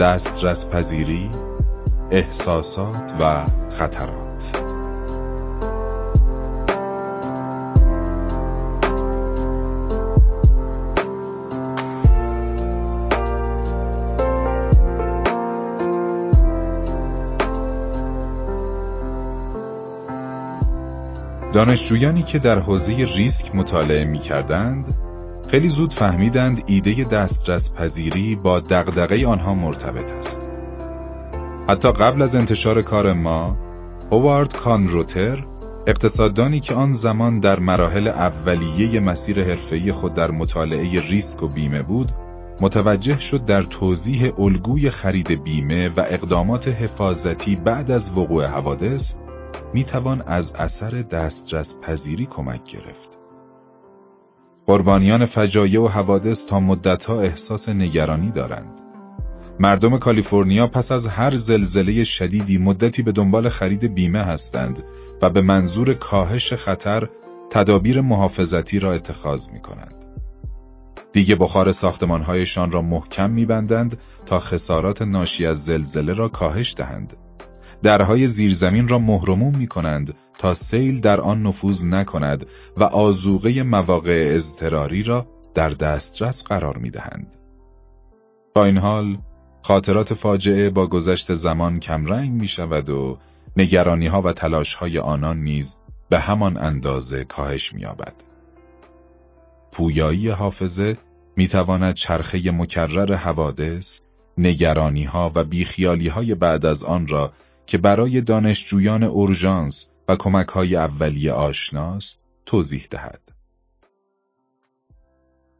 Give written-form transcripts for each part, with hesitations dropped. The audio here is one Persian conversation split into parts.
دسترس پذیری، احساسات و خطرات. دانشجویانی که در حوزه ریسک مطالعه می‌کردند، خیلی زود فهمیدند ایده دسترس پذیری با دغدغه آنها مرتبط است. حتی قبل از انتشار کار ما، هوارد کانروتر، اقتصاددانی که آن زمان در مراحل اولیه مسیر حرفه‌ای خود در مطالعه ریسک و بیمه بود، متوجه شد در توضیح الگوی خرید بیمه و اقدامات حفاظتی بعد از وقوع حوادث، میتوان از اثر دسترس پذیری کمک گرفت. قربانیان فجایع و حوادث تا مدت‌ها احساس نگرانی دارند. مردم کالیفرنیا پس از هر زلزله شدیدی مدتی به دنبال خرید بیمه هستند و به منظور کاهش خطر تدابیر محافظتی را اتخاذ می‌کنند. دیگه بخار ساختمان‌هایشان را محکم می‌بندند تا خسارات ناشی از زلزله را کاهش دهند. درهای زیرزمین را مهرموم می کنند تا سیل در آن نفوذ نکند و آذوقه مواقع اضطراری را در دسترس قرار می دهند. با این حال، خاطرات فاجعه با گذشت زمان کمرنگ می شود و نگرانی ها و تلاش های آنان نیز به همان اندازه کاهش می یابد. پویایی حافظه می تواند چرخه مکرر حوادث، نگرانی ها و بیخیالی های بعد از آن را که برای دانشجویان اورژانس و کمک‌های اولیه آشناست، توضیح دهد.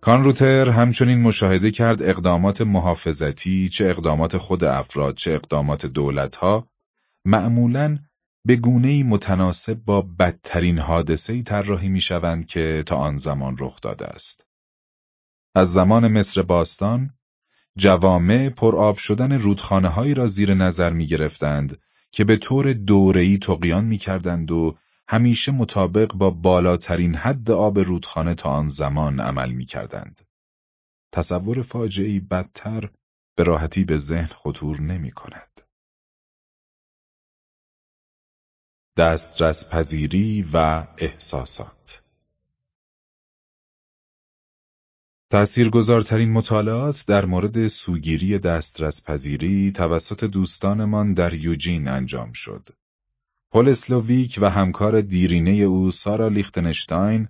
کانروتر همچنین مشاهده کرد اقدامات محافظتی، چه اقدامات خود افراد، چه اقدامات دولت‌ها، معمولاً به گونه‌ای متناسب با بدترین حادثه‌ای طراحی می‌شوند که تا آن زمان رخ داده است. از زمان مصر باستان، جوامع پرآب شدن رودخانه‌هایی را زیر نظر می‌گرفتند که به طور دوره‌ای طغیان می‌کردند و همیشه مطابق با بالاترین حد آب رودخانه تا آن زمان عمل می‌کردند. تصور فاجعه‌ای بدتر به راحتی به ذهن خطور نمی‌کند. دسترس پذیری و احساسات. تأثیرگذارترین مطالعات در مورد سوگیری دسترس پذیری توسط دوستانمان در یوجین انجام شد. پل سلوویک و همکار دیرینه او سارا لیختنشتاین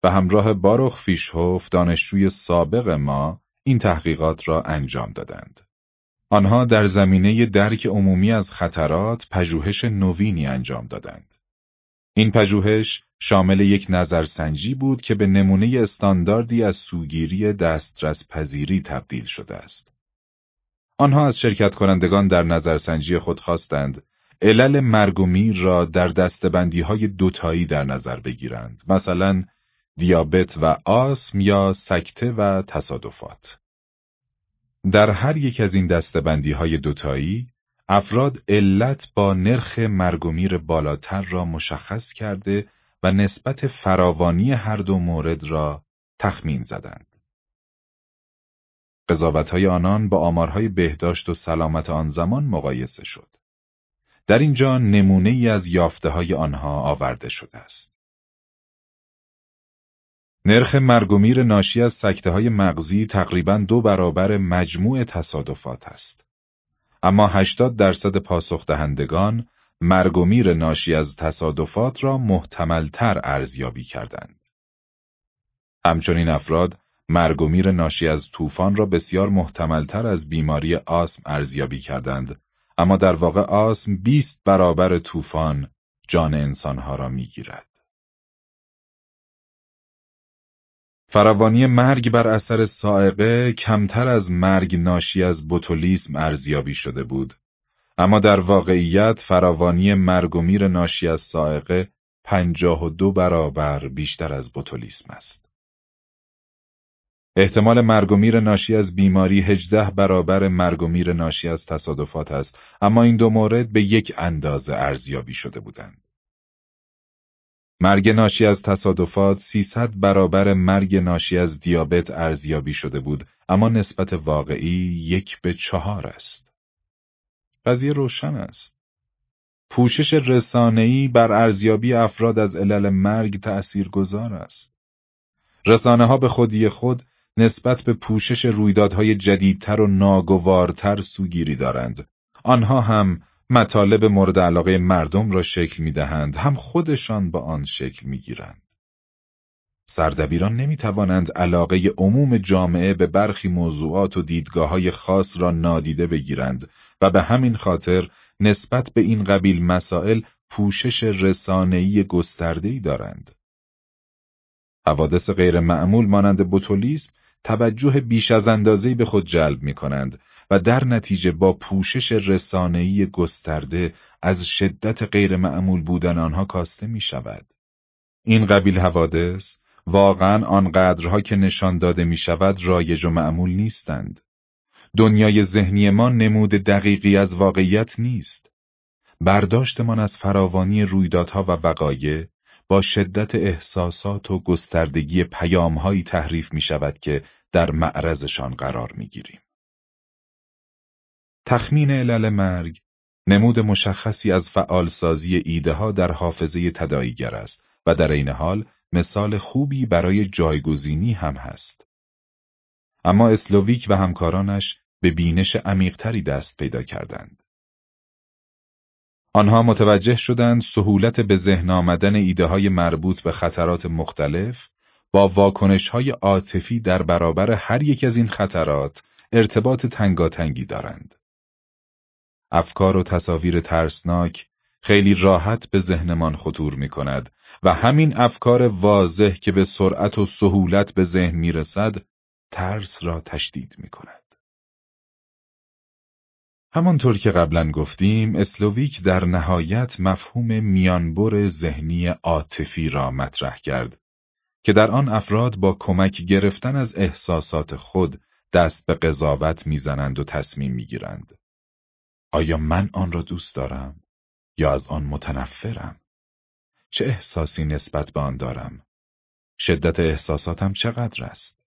به همراه باروخ فیشهوف، دانشجوی سابق ما، این تحقیقات را انجام دادند. آنها در زمینه درک عمومی از خطرات پژوهش نوینی انجام دادند. این پژوهش شامل یک نظرسنجی بود که به نمونه استانداردی از سوگیری دسترس پذیری تبدیل شده است. آنها از شرکت کنندگان در نظرسنجی خود خواستند علل مرگ و میر را در دسته‌بندی‌های دوتایی در نظر بگیرند، مثلا دیابت و آسم یا سکته و تصادفات. در هر یک از این دسته‌بندی‌های دوتایی، افراد علت با نرخ مرگ و میر بالاتر را مشخص کرده و نسبت فراوانی هر دو مورد را تخمین زدند. قضاوت‌های آنان با آمارهای بهداشت و سلامت آن زمان مقایسه شد. در اینجا نمونه‌ای از یافته‌های آنها آورده شده است. نرخ مرگ و میر ناشی از سکته‌های مغزی تقریباً 2 برابر مجموع تصادفات است. اما 80% پاسخ دهندگان مرگ و میر ناشی از تصادفات را محتمل‌تر ارزیابی کردند. همچنین افراد مرگ و میر ناشی از طوفان را بسیار محتمل‌تر از بیماری آسم ارزیابی کردند، اما در واقع آسم 20 برابر طوفان جان انسانها را می‌گیرد. فراوانی مرگ بر اثر صاعقه کمتر از مرگ ناشی از بوتولیسم ارزیابی شده بود، اما در واقعیت فراوانی مرگ و میر ناشی از صاعقه 52 برابر بیشتر از بوتولیسم است. احتمال مرگ و میر ناشی از بیماری 18 برابر مرگ و میر ناشی از تصادفات است، اما این دو مورد به یک اندازه ارزیابی شده بودند. مرگ ناشی از تصادفات 300 برابر مرگ ناشی از دیابت ارزیابی شده بود، اما نسبت واقعی 1 به 4 است. قضیه روشن است. پوشش رسانه‌ای بر ارزیابی افراد از علل مرگ تأثیرگذار است. رسانه‌ها به خودی خود نسبت به پوشش رویدادهای جدیدتر و ناگوارتر سوگیری دارند. آنها هم مطالب مورد علاقه مردم را شکل می‌دهند، هم خودشان با آن شکل می‌گیرند. سردبیران نمی‌توانند علاقه عموم جامعه به برخی موضوعات و دیدگاه‌های خاص را نادیده بگیرند و به همین خاطر نسبت به این قبیل مسائل پوشش رسانه‌ای گسترده‌ای دارند. حوادث غیر معمول مانند بوتولیسم توجه بیش از اندازه‌ای به خود جلب می‌کنند و در نتیجه با پوشش رسانه‌ای گسترده از شدت غیر معمول بودن آنها کاسته می‌شود. این قبیل حوادث واقعاً آنقدرها که نشان داده می‌شود رایج و معمول نیستند. دنیای ذهنی ما نمود دقیقی از واقعیت نیست. برداشتمان از فراوانی رویدادها و وقایع با شدت احساسات و گستردگی پیام‌هایی تحریف می‌شود که در معرضشان قرار می‌گیریم. تخمین علل مرگ نمود مشخصی از فعالسازی ایده‌ها در حافظه تداعیگر است و در این حال مثال خوبی برای جایگزینی هم هست. اما اسلوویک و همکارانش به بینش عمیق‌تری دست پیدا کردند. آنها متوجه شدند سهولت به ذهن آمدن ایده‌های مربوط به خطرات مختلف با واکنش‌های عاطفی در برابر هر یک از این خطرات ارتباط تنگاتنگی دارند. افکار و تصاویر ترسناک خیلی راحت به ذهنمان خطور می‌کند و همین افکار واضح که به سرعت و سهولت به ذهن می‌رسد ترس را تشدید می‌کند. همانطور که قبلا گفتیم، اسلوویک در نهایت مفهوم میانبر ذهنی عاطفی را مطرح کرد که در آن افراد با کمک گرفتن از احساسات خود دست به قضاوت می‌زنند و تصمیم می‌گیرند. آیا من آن را دوست دارم یا از آن متنفرم؟ چه احساسی نسبت به آن دارم؟ شدت احساساتم چقدر است؟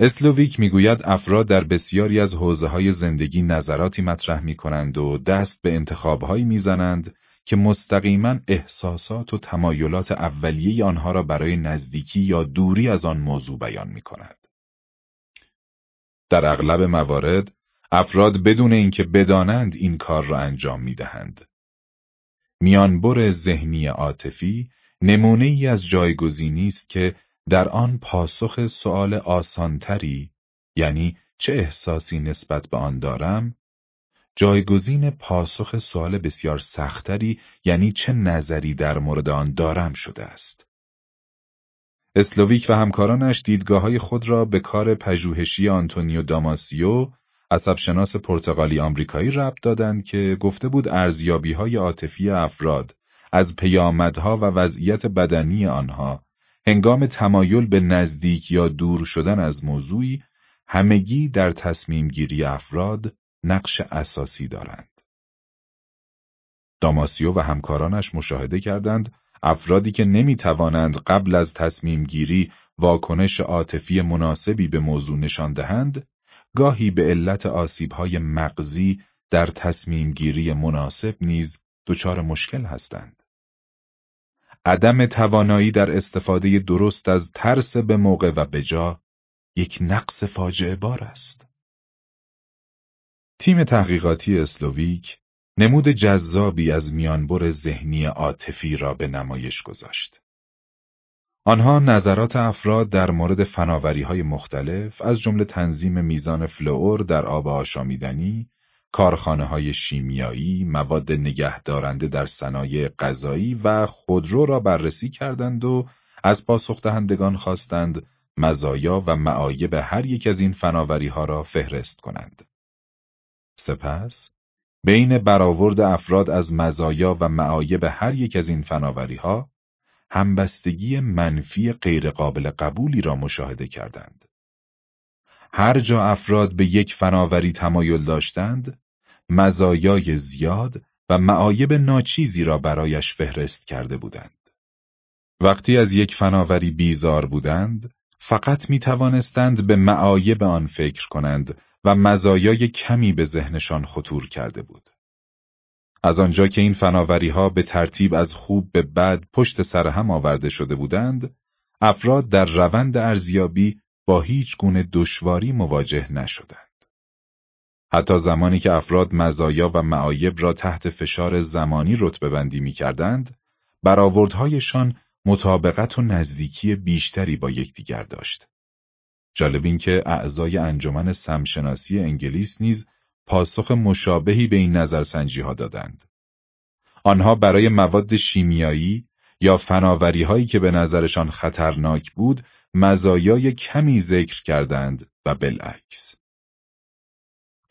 اسلوویک میگوید افراد در بسیاری از حوزه‌های زندگی نظراتی مطرح می‌کنند و دست به انتخاب‌هایی می‌زنند که مستقیماً احساسات و تمایلات اولیه آنها را برای نزدیکی یا دوری از آن موضوع بیان می‌کند. در اغلب موارد افراد بدون اینکه بدانند این کار را انجام می‌دهند. میانبر ذهنی عاطفی نمونه‌ای از جایگزینی است که در آن پاسخ سؤال آسانتری، یعنی چه احساسی نسبت به آن دارم، جایگزین پاسخ سؤال بسیار سختری، یعنی چه نظری در مورد آن دارم شده است. اسلوویک و همکارانش دیدگاه‌های خود را به کار پژوهشی آنتونیو داماسیو، عصبشناس پرتغالی آمریکایی ربط دادند که گفته بود ارزیابی‌های عاطفی افراد از پیامدها و وضعیت بدنی آنها هنگام تمایل به نزدیک یا دور شدن از موضوعی همگی در تصمیم گیری افراد نقش اساسی دارند. داماسیو و همکارانش مشاهده کردند افرادی که نمی توانند قبل از تصمیم گیری واکنش عاطفی مناسبی به موضوع نشان دهند، گاهی به علت آسیب‌های مغزی در تصمیم گیری مناسب نیز دچار مشکل هستند. عدم توانایی در استفاده درست از ترس به موقع و به جا یک نقص فاجعه بار است. تیم تحقیقاتی اسلوویک نمود جذابی از میانبر ذهنی عاطفی را به نمایش گذاشت. آنها نظرات افراد در مورد فناوری‌های مختلف از جمله تنظیم میزان فلور در آب آشامیدنی، کارخانه‌های شیمیایی، مواد نگهدارنده در صنایع غذایی و خودرو را بررسی کردند و از پاسخ‌دهندگان خواستند مزایا و معایب هر یک از این فناوری‌ها را فهرست کنند. سپس بین برآورد افراد از مزایا و معایب هر یک از این فناوری‌ها همبستگی منفی غیرقابل قبولی را مشاهده کردند. هر جا افراد به یک فناوری تمایل داشتند، مزایای زیاد و معایب ناچیزی را برایش فهرست کرده بودند. وقتی از یک فناوری بیزار بودند، فقط می توانستند به معایب آن فکر کنند و مزایای کمی به ذهنشان خطور کرده بود. از آنجا که این فناوری‌ها به ترتیب از خوب به بد پشت سر هم آورده شده بودند، افراد در روند ارزیابی با هیچ گونه دشواری مواجه نشدند. حتی زمانی که افراد مزایا و معایب را تحت فشار زمانی رتبه بندی می کردند، برآوردهایشان مطابقت و نزدیکی بیشتری با یکدیگر داشت. جالب این که اعضای انجمن سمشناسی انگلیس نیز پاسخ مشابهی به این نظرسنجی ها دادند. آنها برای مواد شیمیایی یا فناوری هایی که به نظرشان خطرناک بود، مزایای کمی ذکر کردند و بالعکس.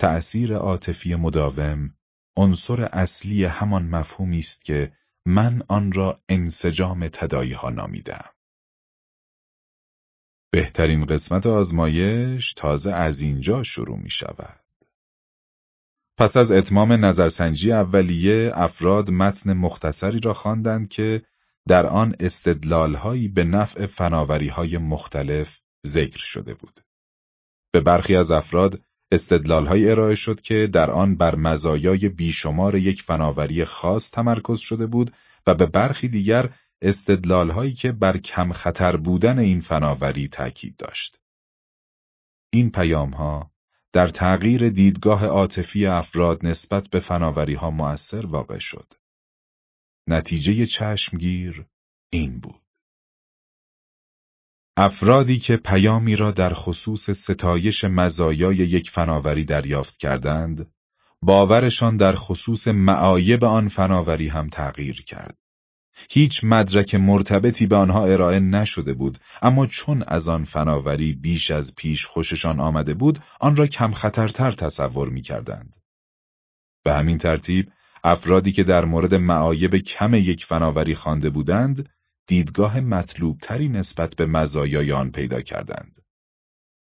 تأثیر عاطفی مداوم عنصر اصلی همان مفهومی است که من آن را انسجام تداعی ها نامیدم. بهترین قسمت آزمایش تازه از اینجا شروع می شود. پس از اتمام نظرسنجی اولیه، افراد متن مختصری را خواندند که در آن استدلال‌هایی به نفع فناوری‌های مختلف ذکر شده بود. به برخی از افراد استدلال‌هایی ارائه شد که در آن بر مزایای بیشمار یک فناوری خاص تمرکز شده بود و به برخی دیگر استدلال‌هایی که بر کم خطر بودن این فناوری تاکید داشت. این پیام‌ها در تغییر دیدگاه عاطفی افراد نسبت به فناوری‌ها مؤثر واقع شد. نتیجه چشمگیر این بود. افرادی که پیامی را در خصوص ستایش مزایای یک فناوری دریافت کردند، باورشان در خصوص معایب آن فناوری هم تغییر کرد. هیچ مدرک مرتبطی به آنها ارائه نشده بود، اما چون از آن فناوری بیش از پیش خوششان آمده بود، آن را کم خطرتر تصور می کردند. به همین ترتیب، افرادی که در مورد معایب کم یک فناوری خوانده بودند، دیدگاه مطلوب تری نسبت به مزایای آن پیدا کردند.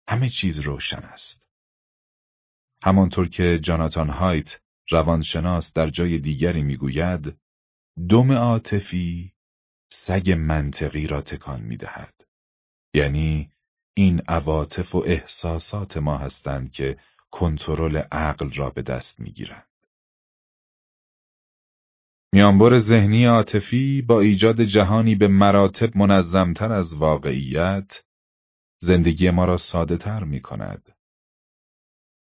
همه چیز روشن است. همانطور که جاناتان هایت، روانشناس، در جای دیگری میگوید، دم عاطفی سگ منطقی را تکان میدهد. یعنی این عواطف و احساسات ما هستند که کنترل عقل را به دست میگیرند. میانبر ذهنی عاطفی با ایجاد جهانی به مراتب منظمتر از واقعیت، زندگی ما را ساده تر می کند.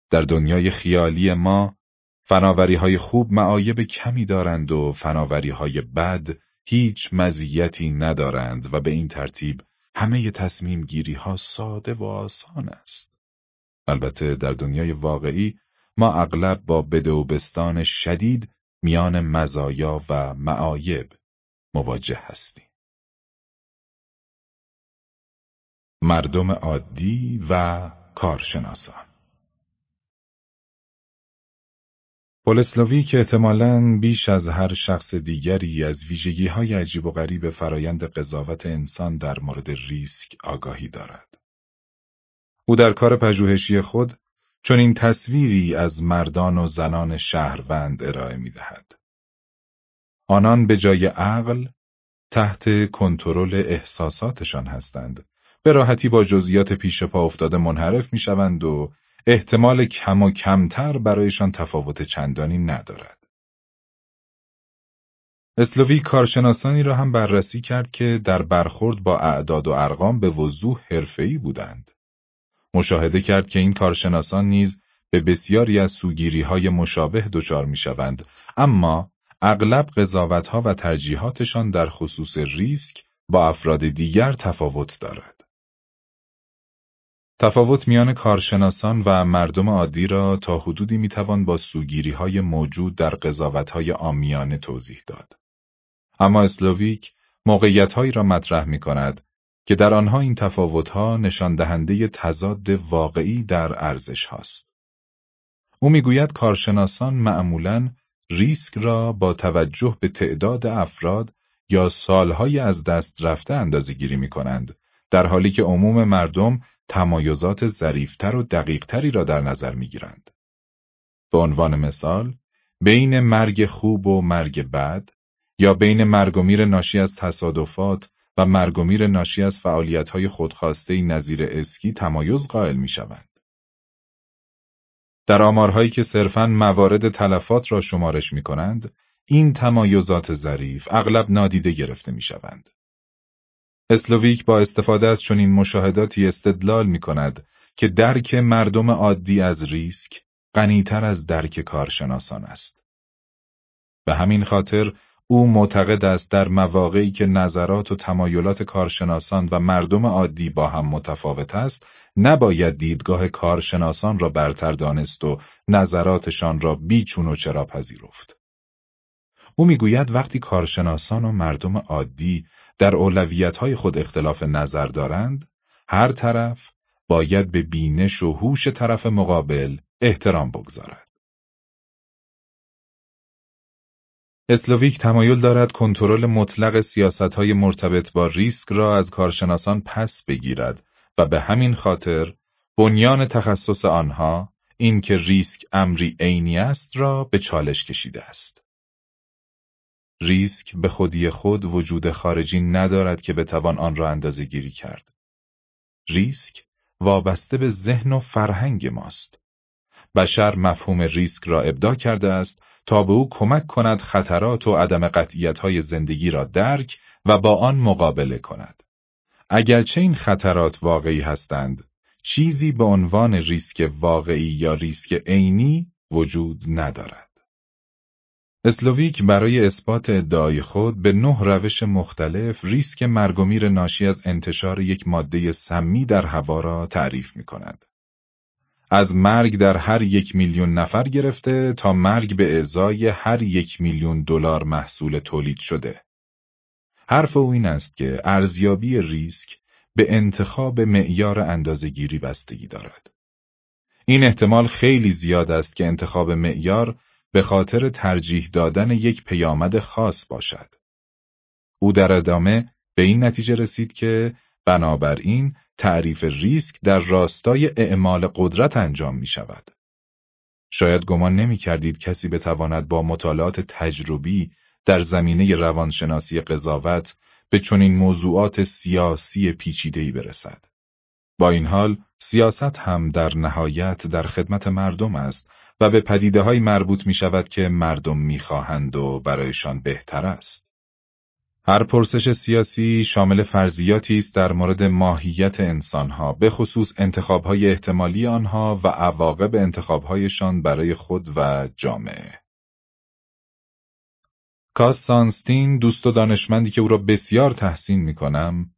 در دنیای خیالی ما، فناوری‌های خوب معایب کمی دارند و فناوری‌های بد هیچ مزیتی ندارند و به این ترتیب همه تصمیم گیری ها ساده و آسان است. البته در دنیای واقعی، ما اغلب با بدوبستان شدید، میان مزایا و معایب مواجه هستیم. مردم عادی و کارشناسان. پل اسلوویک احتمالاً بیش از هر شخص دیگری از ویژگی‌های عجیب و غریب فرایند قضاوت انسان در مورد ریسک آگاهی دارد. او در کار پژوهشی خود چون این تصویری از مردان و زنان شهروند ارائه می دهد. آنان به جای عقل تحت کنترل احساساتشان هستند. به راحتی با جزئیات پیش پا افتاده منحرف می شوند و احتمال کم و کمتر برایشان تفاوت چندانی ندارد. اسلووی کارشناسانی را هم بررسی کرد که در برخورد با اعداد و ارقام به وضوح حرفه‌ای بودند. مشاهده کرد که این کارشناسان نیز به بسیاری از سوگیری‌های مشابه دچار می‌شوند، اما اغلب قضاوت‌ها و ترجیحاتشان در خصوص ریسک با افراد دیگر تفاوت دارد. تفاوت میان کارشناسان و مردم عادی را تا حدودی می‌توان با سوگیری‌های موجود در قضاوت‌های عامیانه توضیح داد. اما اسلوویک موقعیت‌هایی را مطرح می‌کند که در آنها این تفاوت‌ها نشاندهنده تضاد واقعی در ارزش هاست. او می‌گوید کارشناسان معمولاً ریسک را با توجه به تعداد افراد یا سال‌های از دست رفته اندازه‌گیری می‌کنند، در حالی که عموم مردم تمایزات ظریف‌تر و دقیق‌تری را در نظر می‌گیرند. به عنوان مثال، بین مرگ خوب و مرگ بد، یا بین مرگ و میر ناشی از تصادفات و مرگ و میر ناشی از فعالیت‌های خودخواسته‌ای نظیر اسکی تمایز قائل می‌شوند. در آمارهایی که صرفاً موارد تلفات را شمارش می‌کنند، این تمایزات ظریف اغلب نادیده گرفته می‌شوند. اسلوویک با استفاده از چنین مشاهداتی استدلال می‌کند که درک مردم عادی از ریسک غنی‌تر از درک کارشناسان است. به همین خاطر او معتقد است در مواقعی که نظرات و تمایلات کارشناسان و مردم عادی با هم متفاوت است، نباید دیدگاه کارشناسان را برتر دانست و نظراتشان را بیچون و چرا پذیرفت. او میگوید وقتی کارشناسان و مردم عادی در اولویت‌های خود اختلاف نظر دارند، هر طرف باید به بینش و هوش طرف مقابل احترام بگذارد. اسلوویک تمایل دارد کنترل مطلق سیاست‌های مرتبط با ریسک را از کارشناسان پس بگیرد و به همین خاطر بنیان تخصص آنها، این که ریسک امری عینی است، را به چالش کشیده است. ریسک به خودی خود وجود خارجی ندارد که بتوان آن را اندازه گیری کرد. ریسک وابسته به ذهن و فرهنگ ماست. بشر مفهوم ریسک را ابداع کرده است تا به او کمک کند خطرات و عدم قطعیت‌های زندگی را درک و با آن مقابله کند. اگرچه این خطرات واقعی هستند، چیزی به عنوان ریسک واقعی یا ریسک عینی وجود ندارد. اسلوویک برای اثبات ادعای خود به 9 روش مختلف ریسک مرگ و میر ناشی از انتشار یک ماده سمی در هوا را تعریف می‌کند. از مرگ در هر 1 میلیون نفر گرفته تا مرگ به ازای هر $1 میلیون محصول تولید شده. حرف او این است که ارزیابی ریسک به انتخاب معیار اندازه‌گیری بستگی دارد. این احتمال خیلی زیاد است که انتخاب معیار به خاطر ترجیح دادن یک پیامد خاص باشد. او در ادامه به این نتیجه رسید که بنابراین تعریف ریسک در راستای اعمال قدرت انجام می شود. شاید گمان نمی کردید کسی بتواند با مطالعات تجربی در زمینه روانشناسی قضاوت به چنین موضوعات سیاسی پیچیده‌ای برسد. با این حال، سیاست هم در نهایت در خدمت مردم است و به پدیده‌های مربوط می شود که مردم می خواهند و برایشان بهتر است. هر پرسش سیاسی شامل فرضیاتی است در مورد ماهیت انسانها، به خصوص انتخاب‌های احتمالی آنها و عواقب انتخاب‌هایشان برای خود و جامعه. کاس سانستین، دوست و دانشمندی که او را بسیار تحسین می‌کنم،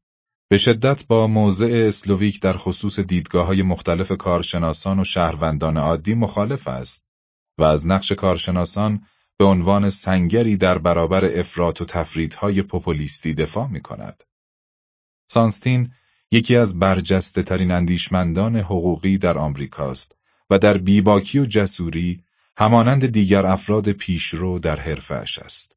به شدت با موضع اسلوویک در خصوص دیدگاه‌های مختلف کارشناسان و شهروندان عادی مخالف است و از نقش کارشناسان به عنوان سنگری در برابر افراط و تفریط‌های پوپولیستی دفاع می‌کند. سانستین یکی از برجسته‌ترین اندیشمندان حقوقی در آمریکاست و در بیباکی و جسوری همانند دیگر افراد پیشرو در حرفه‌اش است.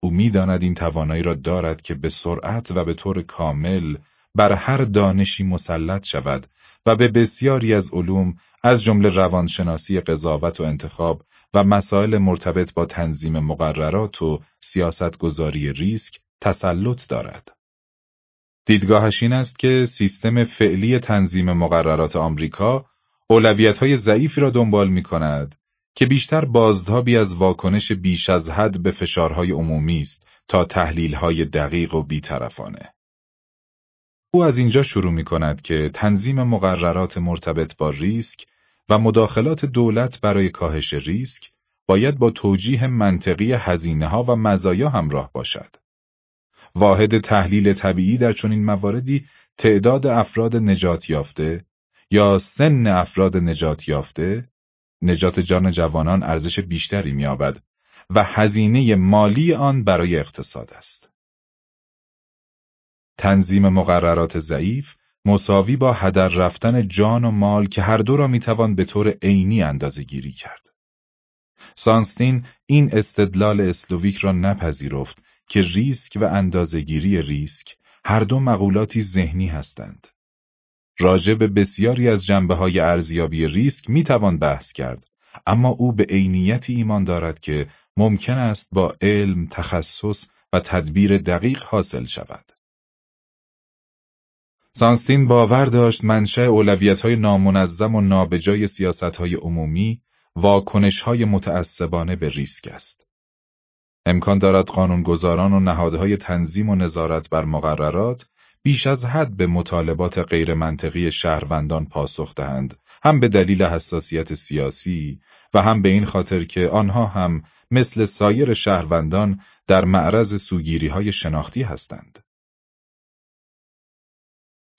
او می‌داند این توانایی را دارد که به سرعت و به طور کامل بر هر دانشی مسلط شود و به بسیاری از علوم از جمله روانشناسی قضاوت و انتخاب و مسائل مرتبط با تنظیم مقررات و سیاستگذاری ریسک تسلط دارد. دیدگاهش این است که سیستم فعلی تنظیم مقررات آمریکا اولویت‌های ضعیفی را دنبال می‌کند که بیشتر بازتابی از واکنش بیش از حد به فشارهای عمومی است تا تحلیل‌های دقیق و بی‌طرفانه. او از اینجا شروع می‌کند که تنظیم مقررات مرتبط با ریسک و مداخلات دولت برای کاهش ریسک باید با توجیه منطقی هزینه‌ها و مزایا همراه باشد. واحد تحلیل طبیعی در چنین مواردی تعداد افراد نجات یافته یا سن افراد نجات یافته، نجات جان جوانان ارزش بیشتری می‌یابد و هزینه مالی آن برای اقتصاد است. تنظیم مقررات ضعیف مساوی با هدر رفتن جان و مال که هر دو را میتوان به طور عینی اندازه گیری کرد. سانستین این استدلال اسلوویک را نپذیرفت که ریسک و اندازه گیری ریسک هر دو مقولاتی ذهنی هستند. راجع به بسیاری از جنبه‌های ارزیابی ریسک میتوان بحث کرد، اما او به عینیتی ایمان دارد که ممکن است با علم، تخصص و تدبیر دقیق حاصل شود. سانستین باور داشت منشأ اولویت‌های نامنظم و نابجای سیاست‌های عمومی واکنش‌های متعصبانه به ریسک است. امکان دارد قانونگذاران و نهادهای تنظیم و نظارت بر مقررات بیش از حد به مطالبات غیرمنطقی شهروندان پاسخ دهند، هم به دلیل حساسیت سیاسی و هم به این خاطر که آنها هم مثل سایر شهروندان در معرض سوگیری‌های شناختی هستند.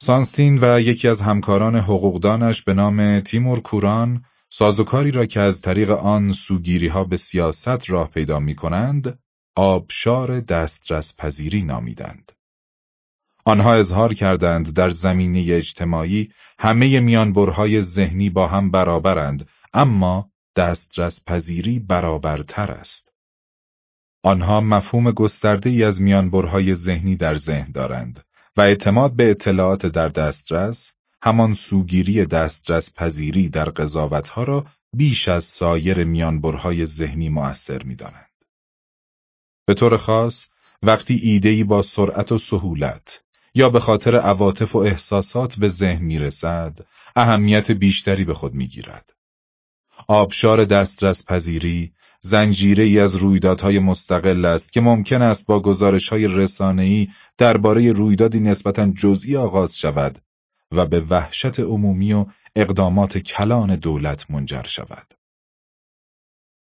سانستین و یکی از همکاران حقوقدانش به نام تیمور کوران سازوکاری را که از طریق آن سوگیری‌ها به سیاست راه پیدا می‌کنند، آبشار دسترس پذیری نامیدند. آنها اظهار کردند در زمینه اجتماعی همه میانبرهای ذهنی با هم برابرند، اما دسترس پذیری برابرتر است. آنها مفهوم گسترده‌ای از میانبرهای ذهنی در ذهن دارند و اعتماد به اطلاعات در دسترس، همان سوگیری دسترس پذیری در قضاوت‌ها را بیش از سایر میانبرهای ذهنی مؤثر می‌دانند. به طور خاص، وقتی ایده‌ای با سرعت و سهولت یا به خاطر عواطف و احساسات به ذهن می‌رسد، اهمیت بیشتری به خود می‌گیرد. آبشار دسترس پذیری زنجیره‌ای از رویدادهای مستقل است که ممکن است با گزارش‌های رسانه‌ای درباره رویدادی نسبتاً جزئی آغاز شود و به وحشت عمومی و اقدامات کلان دولت منجر شود.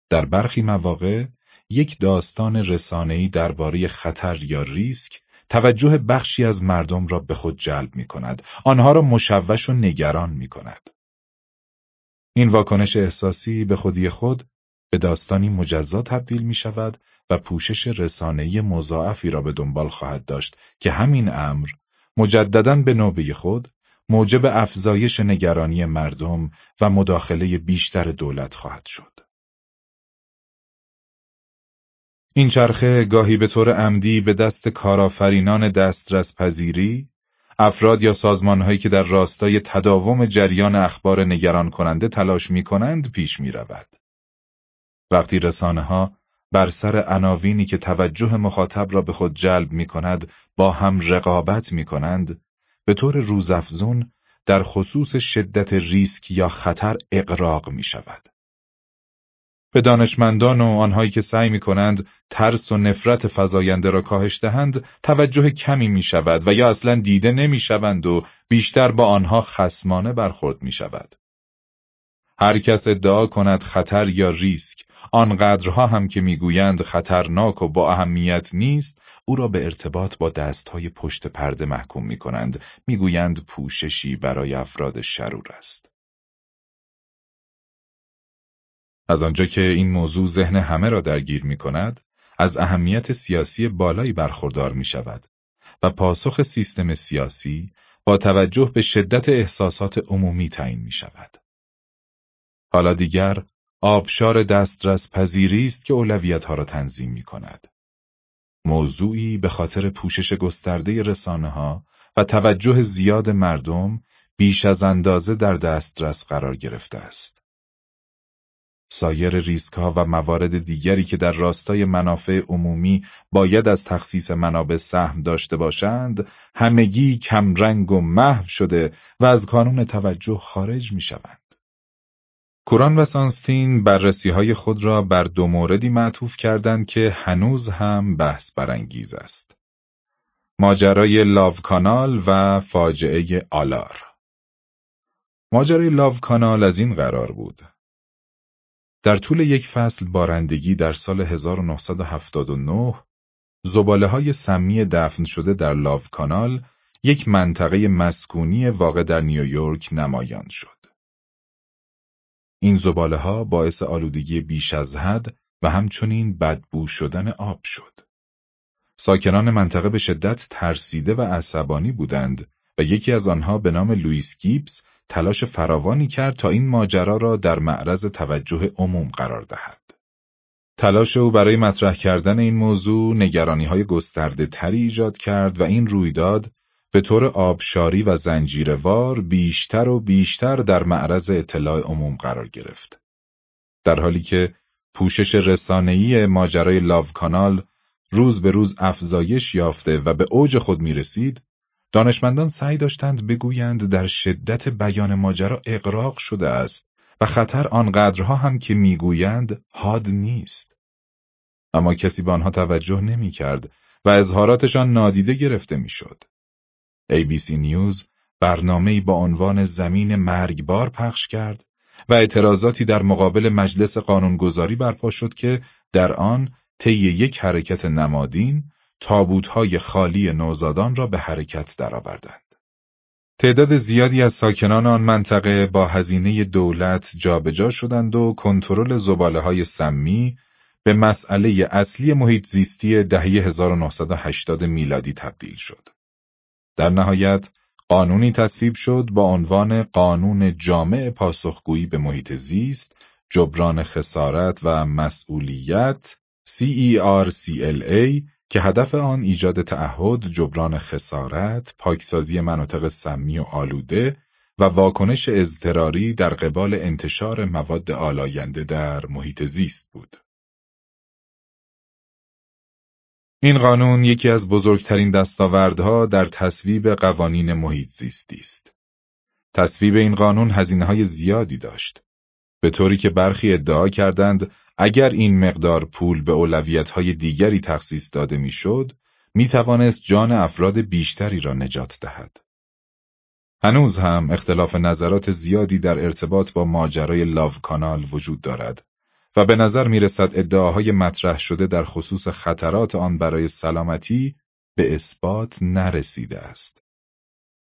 در برخی مواقع، یک داستان رسانه‌ای درباره خطر یا ریسک توجه بخشی از مردم را به خود جلب می‌کند، آنها را مشوش و نگران می‌کند. این واکنش احساسی به خودی خود به داستانی مجزا تبدیل می‌شود و پوشش رسانه‌ای مضاعفی را به دنبال خواهد داشت که همین امر مجدداً به نوبه خود موجب افزایش نگرانی مردم و مداخله بیشتر دولت خواهد شد. این چرخه گاهی به طور عمدی به دست کارآفرینان دسترس پذیری، افراد یا سازمان‌هایی که در راستای تداوم جریان اخبار نگران کننده تلاش می‌کنند پیش می‌رود. وقتی رسانه‌ها بر سر عناوینی که توجه مخاطب را به خود جلب می‌کند با هم رقابت می‌کنند، به طور روزافزون در خصوص شدت ریسک یا خطر اغراق می‌شود. به دانشمندان و آنهایی که سعی می‌کنند ترس و نفرت فزاینده را کاهش دهند توجه کمی می‌شود و یا اصلاً دیده نمی‌شوند و بیشتر با آنها خصمانه برخورد می‌شود. هر کس ادعا کند خطر یا ریسک آنقدرها هم که می‌گویند خطرناک و با اهمیت نیست، او را به ارتباط با دست‌های پشت پرده محکوم می‌کنند، می‌گویند پوششی برای افراد شرور است. از آنجا که این موضوع ذهن همه را درگیر می‌کند، از اهمیت سیاسی بالایی برخوردار می‌شود و پاسخ سیستم سیاسی با توجه به شدت احساسات عمومی تعیین می‌شود. حالا دیگر آبشار دسترس پذیری است که اولویت‌ها را تنظیم می‌کند. موضوعی به خاطر پوشش گسترده رسانه‌ها و توجه زیاد مردم بیش از اندازه در دسترس قرار گرفته است. سایر ریسک‌ها و موارد دیگری که در راستای منافع عمومی باید از تخصیص منابع سهم داشته باشند، همگی کمرنگ و محو شده و از کانون توجه خارج می‌شوند. کوران و سانستین بررسی‌های خود را بر دو موردی معطوف کردند که هنوز هم بحث برانگیز است: ماجرای لاو کانال و فاجعه آلار. ماجرای لاو کانال از این قرار بود: در طول یک فصل بارندگی در سال 1979 زباله‌های سمی دفن شده در لاو کانال، یک منطقه مسکونی واقع در نیویورک، نمایان شد. این زباله‌ها باعث آلودگی بیش از حد و همچنین بدبو شدن آب شد. ساکنان منطقه به شدت ترسیده و عصبانی بودند و یکی از آنها به نام لوئیس گیبس تلاش فراوانی کرد تا این ماجرا را در معرض توجه عموم قرار دهد. تلاش او برای مطرح کردن این موضوع نگرانی‌های گسترده‌تری ایجاد کرد و این رویداد به طور آبشاری و زنجیروار بیشتر و بیشتر در معرض اطلاع عموم قرار گرفت. در حالی که پوشش رسانه‌ای ماجرای لاو کانال روز به روز افزایش یافته و به اوج خود می‌رسید، دانشمندان سعی داشتند بگویند در شدت بیان ماجرا اغراق شده است و خطر آنقدرها هم که می‌گویند حاد نیست. اما کسی به آنها توجه نمی‌کرد و اظهاراتشان نادیده گرفته می‌شد. ABC نیوز برنامه‌ای با عنوان زمین مرگبار پخش کرد و اعتراضاتی در مقابل مجلس قانونگذاری برپا شد که در آن طی یک حرکت نمادین تابوت‌های خالی نوزادان را به حرکت درآوردند. تعداد زیادی از ساکنان آن منطقه با هزینه دولت جابجا شدند و کنترل زباله‌های سمی به مسئله اصلی محیط زیستی دهه 1980 میلادی تبدیل شد. در نهایت قانونی تصویب شد با عنوان قانون جامع پاسخگویی به محیط زیست، جبران خسارت و مسئولیت CERCLA که هدف آن ایجاد تعهد، جبران خسارت، پاکسازی مناطق سمی و آلوده و واکنش اضطراری در قبال انتشار مواد آلاینده در محیط زیست بود. این قانون یکی از بزرگترین دستاوردها در تصویب قوانین محیط زیستی است. تصویب این قانون هزینه‌های زیادی داشت، به طوری که برخی ادعا کردند اگر این مقدار پول به اولویت‌های دیگری تخصیص داده می‌شد، می‌توانست جان افراد بیشتری را نجات دهد. هنوز هم اختلاف نظرات زیادی در ارتباط با ماجرای لاو کانال وجود دارد و به نظر می‌رسد ادعاهای مطرح شده در خصوص خطرات آن برای سلامتی به اثبات نرسیده است.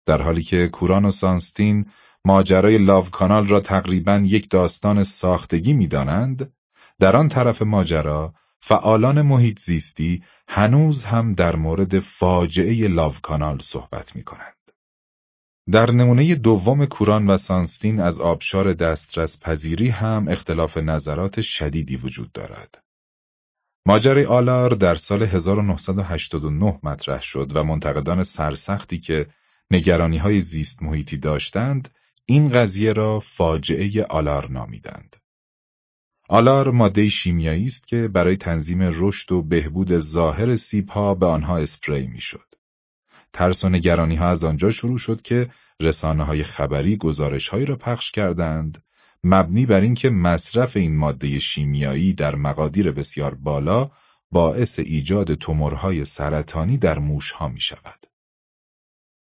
در حالی که کوران و سانستین ماجرای لاو کانال را تقریباً یک داستان ساختگی می‌دانند، در آن طرف ماجرا فعالان محیط زیستی هنوز هم در مورد فاجعه لاو کانال صحبت می‌کنند. در نمونه دوم کوران و سانستین از آبشار دسترس پذیری هم اختلاف نظرات شدیدی وجود دارد. ماجرای آلار در سال 1989 مطرح شد و منتقدان سرسختی که نگرانی‌های زیست محیطی داشتند، این قضیه را فاجعه آلار نامیدند. آلار ماده شیمیایی است که برای تنظیم رشد و بهبود ظاهر سیب‌ها به آنها اسپری می‌شد. ترس و نگرانی‌ها از آنجا شروع شد که رسانه‌های خبری گزارش‌هایی را پخش کردند مبنی بر اینکه مصرف این ماده شیمیایی در مقادیر بسیار بالا باعث ایجاد تومورهای سرطانی در موش‌ها می‌شود.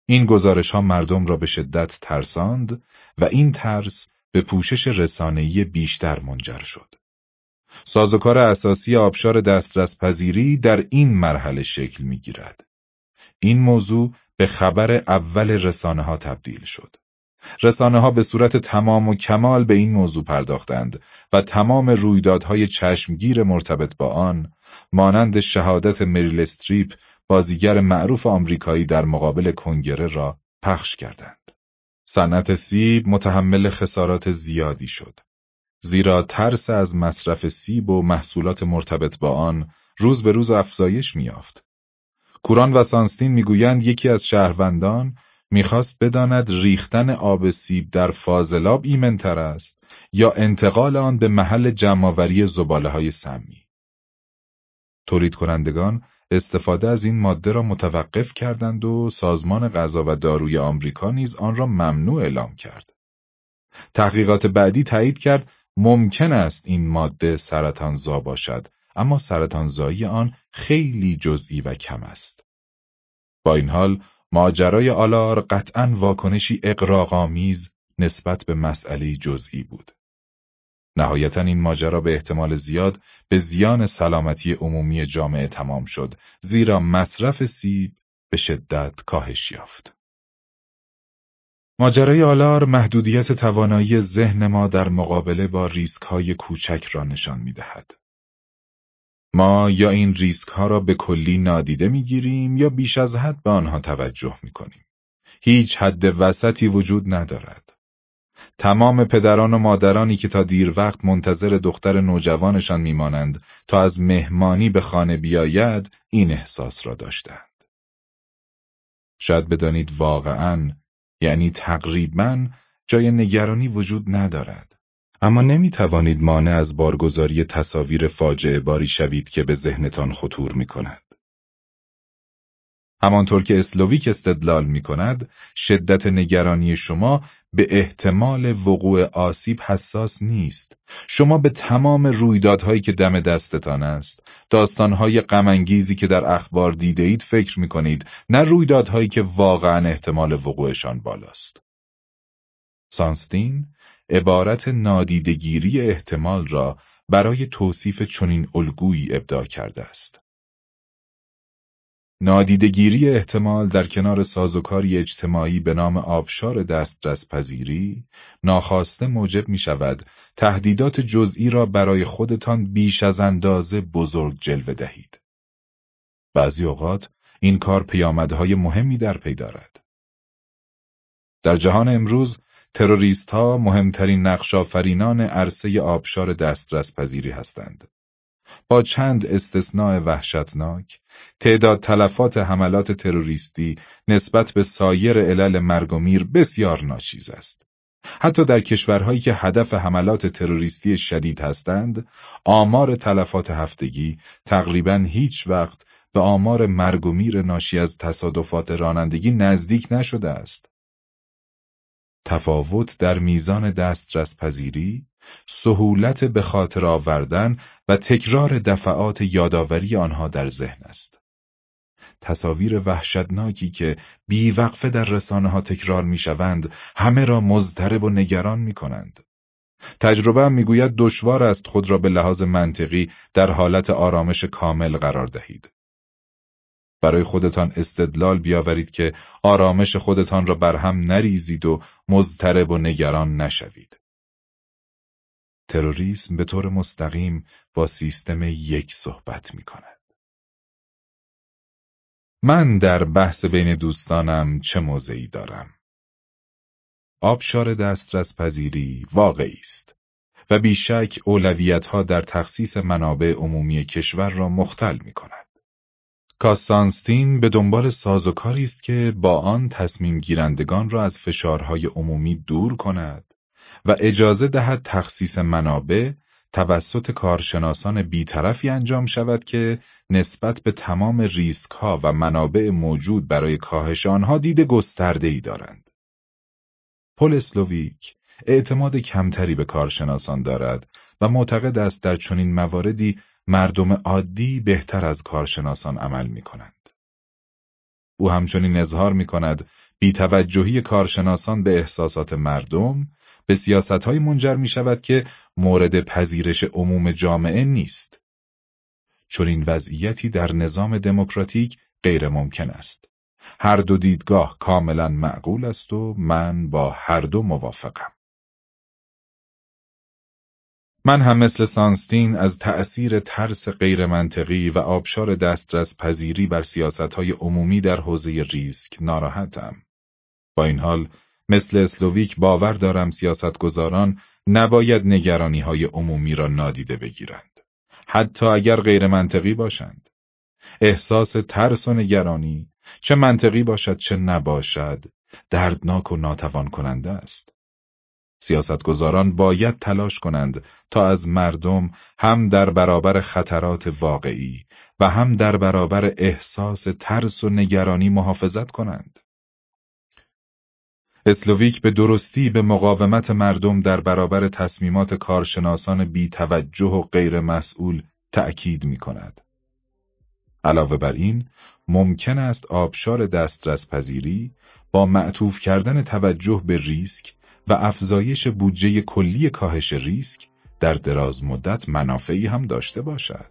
این گزارش‌ها مردم را به شدت ترساند و این ترس به پوشش رسانه‌ای بیشتر منجر شد. سازوکار اساسی آبشار دسترس‌پذیری در این مرحله شکل می‌گیرد. این موضوع به خبر اول رسانه‌ها تبدیل شد. رسانه‌ها به صورت تمام و کمال به این موضوع پرداختند و تمام رویدادهای چشمگیر مرتبط با آن، مانند شهادت مریل استریپ، بازیگر معروف آمریکایی در مقابل کنگره را پخش کردند. صنعت سیب متحمل خسارات زیادی شد، زیرا ترس از مصرف سیب و محصولات مرتبط با آن روز به روز افزایش می‌یافت. کوران و سانستین میگویند یکی از شهروندان میخواست بداند ریختن آب سیب در فاضلاب ایمن‌تر است یا انتقال آن به محل جمع‌آوری زباله‌های سمی. تولید کنندگان استفاده از این ماده را متوقف کردند و سازمان غذا و داروی آمریکا نیز آن را ممنوع اعلام کرد. تحقیقات بعدی تایید کرد ممکن است این ماده سرطان‌زا باشد، اما سرطانزایی آن خیلی جزئی و کم است. با این حال ماجرای آلار قطعاً واکنشی اغراق‌آمیز نسبت به مسئله جزئی بود. نهایتاً این ماجرا به احتمال زیاد به زیان سلامتی عمومی جامعه تمام شد، زیرا مصرف سیب به شدت کاهش یافت. ماجرای آلار محدودیت توانایی ذهن ما در مقابله با ریسک‌های کوچک را نشان می‌دهد. ما یا این ریسک ها را به کلی نادیده میگیریم یا بیش از حد به آنها توجه میکنیم. هیچ حد وسطی وجود ندارد. تمام پدران و مادرانی که تا دیر وقت منتظر دختر نوجوانشان میمانند تا از مهمانی به خانه بیاید، این احساس را داشتند. شاید بدانید واقعاً، یعنی تقریباً، جای نگرانی وجود ندارد. اما نمی توانید مانع از بارگذاری تصاویر فاجعه باری شوید که به ذهنتان خطور می کند. همانطور که اسلوویک استدلال می کند، شدت نگرانی شما به احتمال وقوع آسیب حساس نیست. شما به تمام رویدادهایی که دم دستتان است، داستانهای غم‌انگیزی که در اخبار دیده اید فکر می کنید، نه رویدادهایی که واقعا احتمال وقوعشان بالاست. سانستین عبارت نادیدگیری احتمال را برای توصیف چنین الگویی ابداع کرده است. نادیدگیری احتمال در کنار سازوکاری اجتماعی به نام آبشار دسترس پذیری ناخواسته موجب می شود تهدیدات جزئی را برای خودتان بیش از اندازه بزرگ جلوه دهید. بعضی اوقات این کار پیامدهای مهمی در پی دارد. در جهان امروز تروریست ها مهمترین نقش‌آفرینان عرصه آبشار دسترس پذیری هستند. با چند استثناء وحشتناک، تعداد تلفات حملات تروریستی نسبت به سایر علل مرگ و میر بسیار ناچیز است. حتی در کشورهایی که هدف حملات تروریستی شدید هستند، آمار تلفات هفتگی تقریباً هیچ وقت به آمار مرگ و میر ناشی از تصادفات رانندگی نزدیک نشده است. تفاوت در میزان دسترس پذیری، سهولت به خاطر آوردن و تکرار دفعات یادآوری آنها در ذهن است. تصاویر وحشتناکی که بیوقفه در رسانه‌ها تکرار می‌شوند، همه را مضطرب و نگران می‌کنند. تجربه هم می‌گوید دشوار است خود را به لحاظ منطقی در حالت آرامش کامل قرار دهید. برای خودتان استدلال بیاورید که آرامش خودتان را برهم نریزید و مضطرب و نگران نشوید. تروریسم به طور مستقیم با سیستم یک صحبت می کند. من در بحث بین دوستانم چه موضعی دارم؟ آبشار دسترس پذیری واقعی است و بیشک اولویت‌ها در تخصیص منابع عمومی کشور را مختل می کند. کاس سانستین به دنبال سازوکاری است که با آن تصمیم گیرندگان را از فشارهای عمومی دور کند و اجازه دهد تخصیص منابع توسط کارشناسان بی‌طرفی انجام شود که نسبت به تمام ریسک‌ها و منابع موجود برای کاهش آنها دید گسترده‌ای دارند. پل سلوویک اعتماد کمتری به کارشناسان دارد و معتقد است در چنین مواردی مردم عادی بهتر از کارشناسان عمل می کنند. او همچنین اظهار می کند بی‌توجهی کارشناسان به احساسات مردم به سیاست‌های منجر می شود که مورد پذیرش عموم جامعه نیست. چنین وضعیتی در نظام دموکراتیک غیر ممکن است. هر دو دیدگاه کاملا معقول است و من با هر دو موافقم. من هم مثل سانستین از تأثیر ترس غیرمنطقی و آبشار دسترس پذیری بر سیاست‌های عمومی در حوزه ریسک ناراحتم. با این حال، مثل اسلوویک باور دارم سیاستگزاران نباید نگرانی‌های عمومی را نادیده بگیرند، حتی اگر غیرمنطقی باشند. احساس ترس و نگرانی، چه منطقی باشد چه نباشد، دردناک و ناتوان کننده است. سیاستگزاران باید تلاش کنند تا از مردم هم در برابر خطرات واقعی و هم در برابر احساس ترس و نگرانی محافظت کنند. اسلوویک به درستی به مقاومت مردم در برابر تصمیمات کارشناسان بی توجه و غیر مسئول تأکید می کند. علاوه بر این، ممکن است آبشار دسترس پذیری با معطوف کردن توجه به ریسک و افزایش بودجه کلی کاهش ریسک در دراز مدت منافعی هم داشته باشد.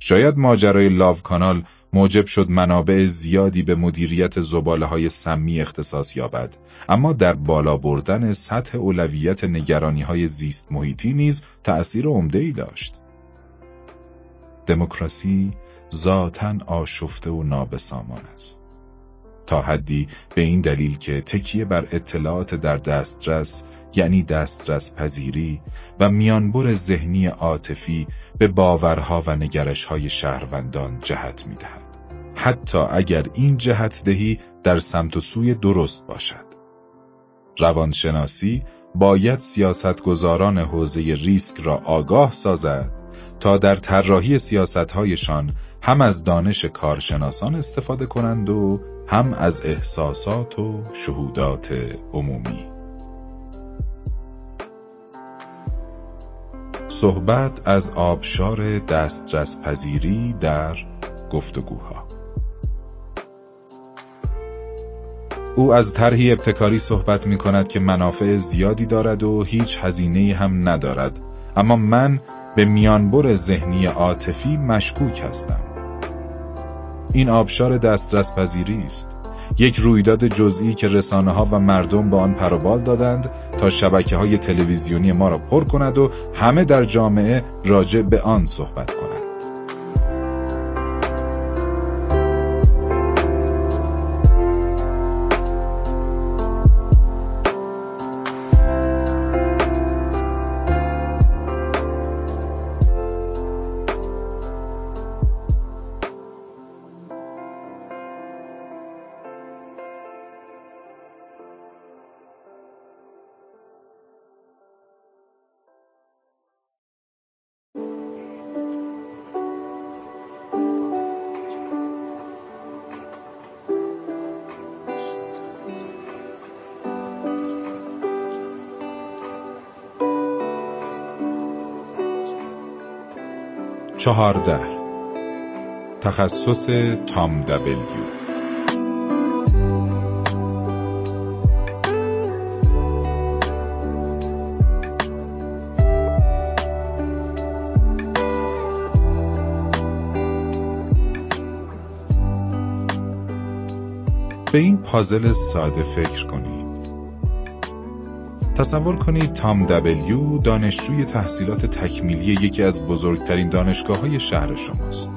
شاید ماجرای لاو کانال موجب شد منابع زیادی به مدیریت زباله‌های سمی اختصاص یابد، اما در بالا بردن سطح اولویت نگرانی‌های زیست محیطی نیز تأثیر عمده‌ای داشت. دموکراسی ذاتاً آشفته و نابسامان است. تا حدی به این دلیل که تکیه بر اطلاعات در دسترس، یعنی دسترس پذیری و میانبر ذهنی عاطفی به باورها و نگرش‌های شهروندان جهت می‌دهد، حتی اگر این جهت دهی در سمت و سوی درست باشد. روانشناسی باید سیاستگزاران حوزه ریسک را آگاه سازد تا در طراحی سیاست‌هایشان هم از دانش کارشناسان استفاده کنند و هم از احساسات و شهودات عمومی. صحبت از آبشار دسترس پذیری در گفتگوها. او از طرحی ابتکاری صحبت می کند که منافع زیادی دارد و هیچ هزینه‌ای هم ندارد، اما من به میانبر ذهنی عاطفی مشکوک هستم. این آبشار دسترس پذیری است، یک رویداد جزئی که رسانه‌ها و مردم به آن پروبال دادند تا شبکه‌های تلویزیونی ما را پر کند و همه در جامعه راجع به آن صحبت کنند. تخصص تام دبلیو. به این پازل ساده فکر کنید. تصور کنید تام دبلیو دانشجوی تحصیلات تکمیلی یکی از بزرگترین دانشگاه‌های شهر شماست.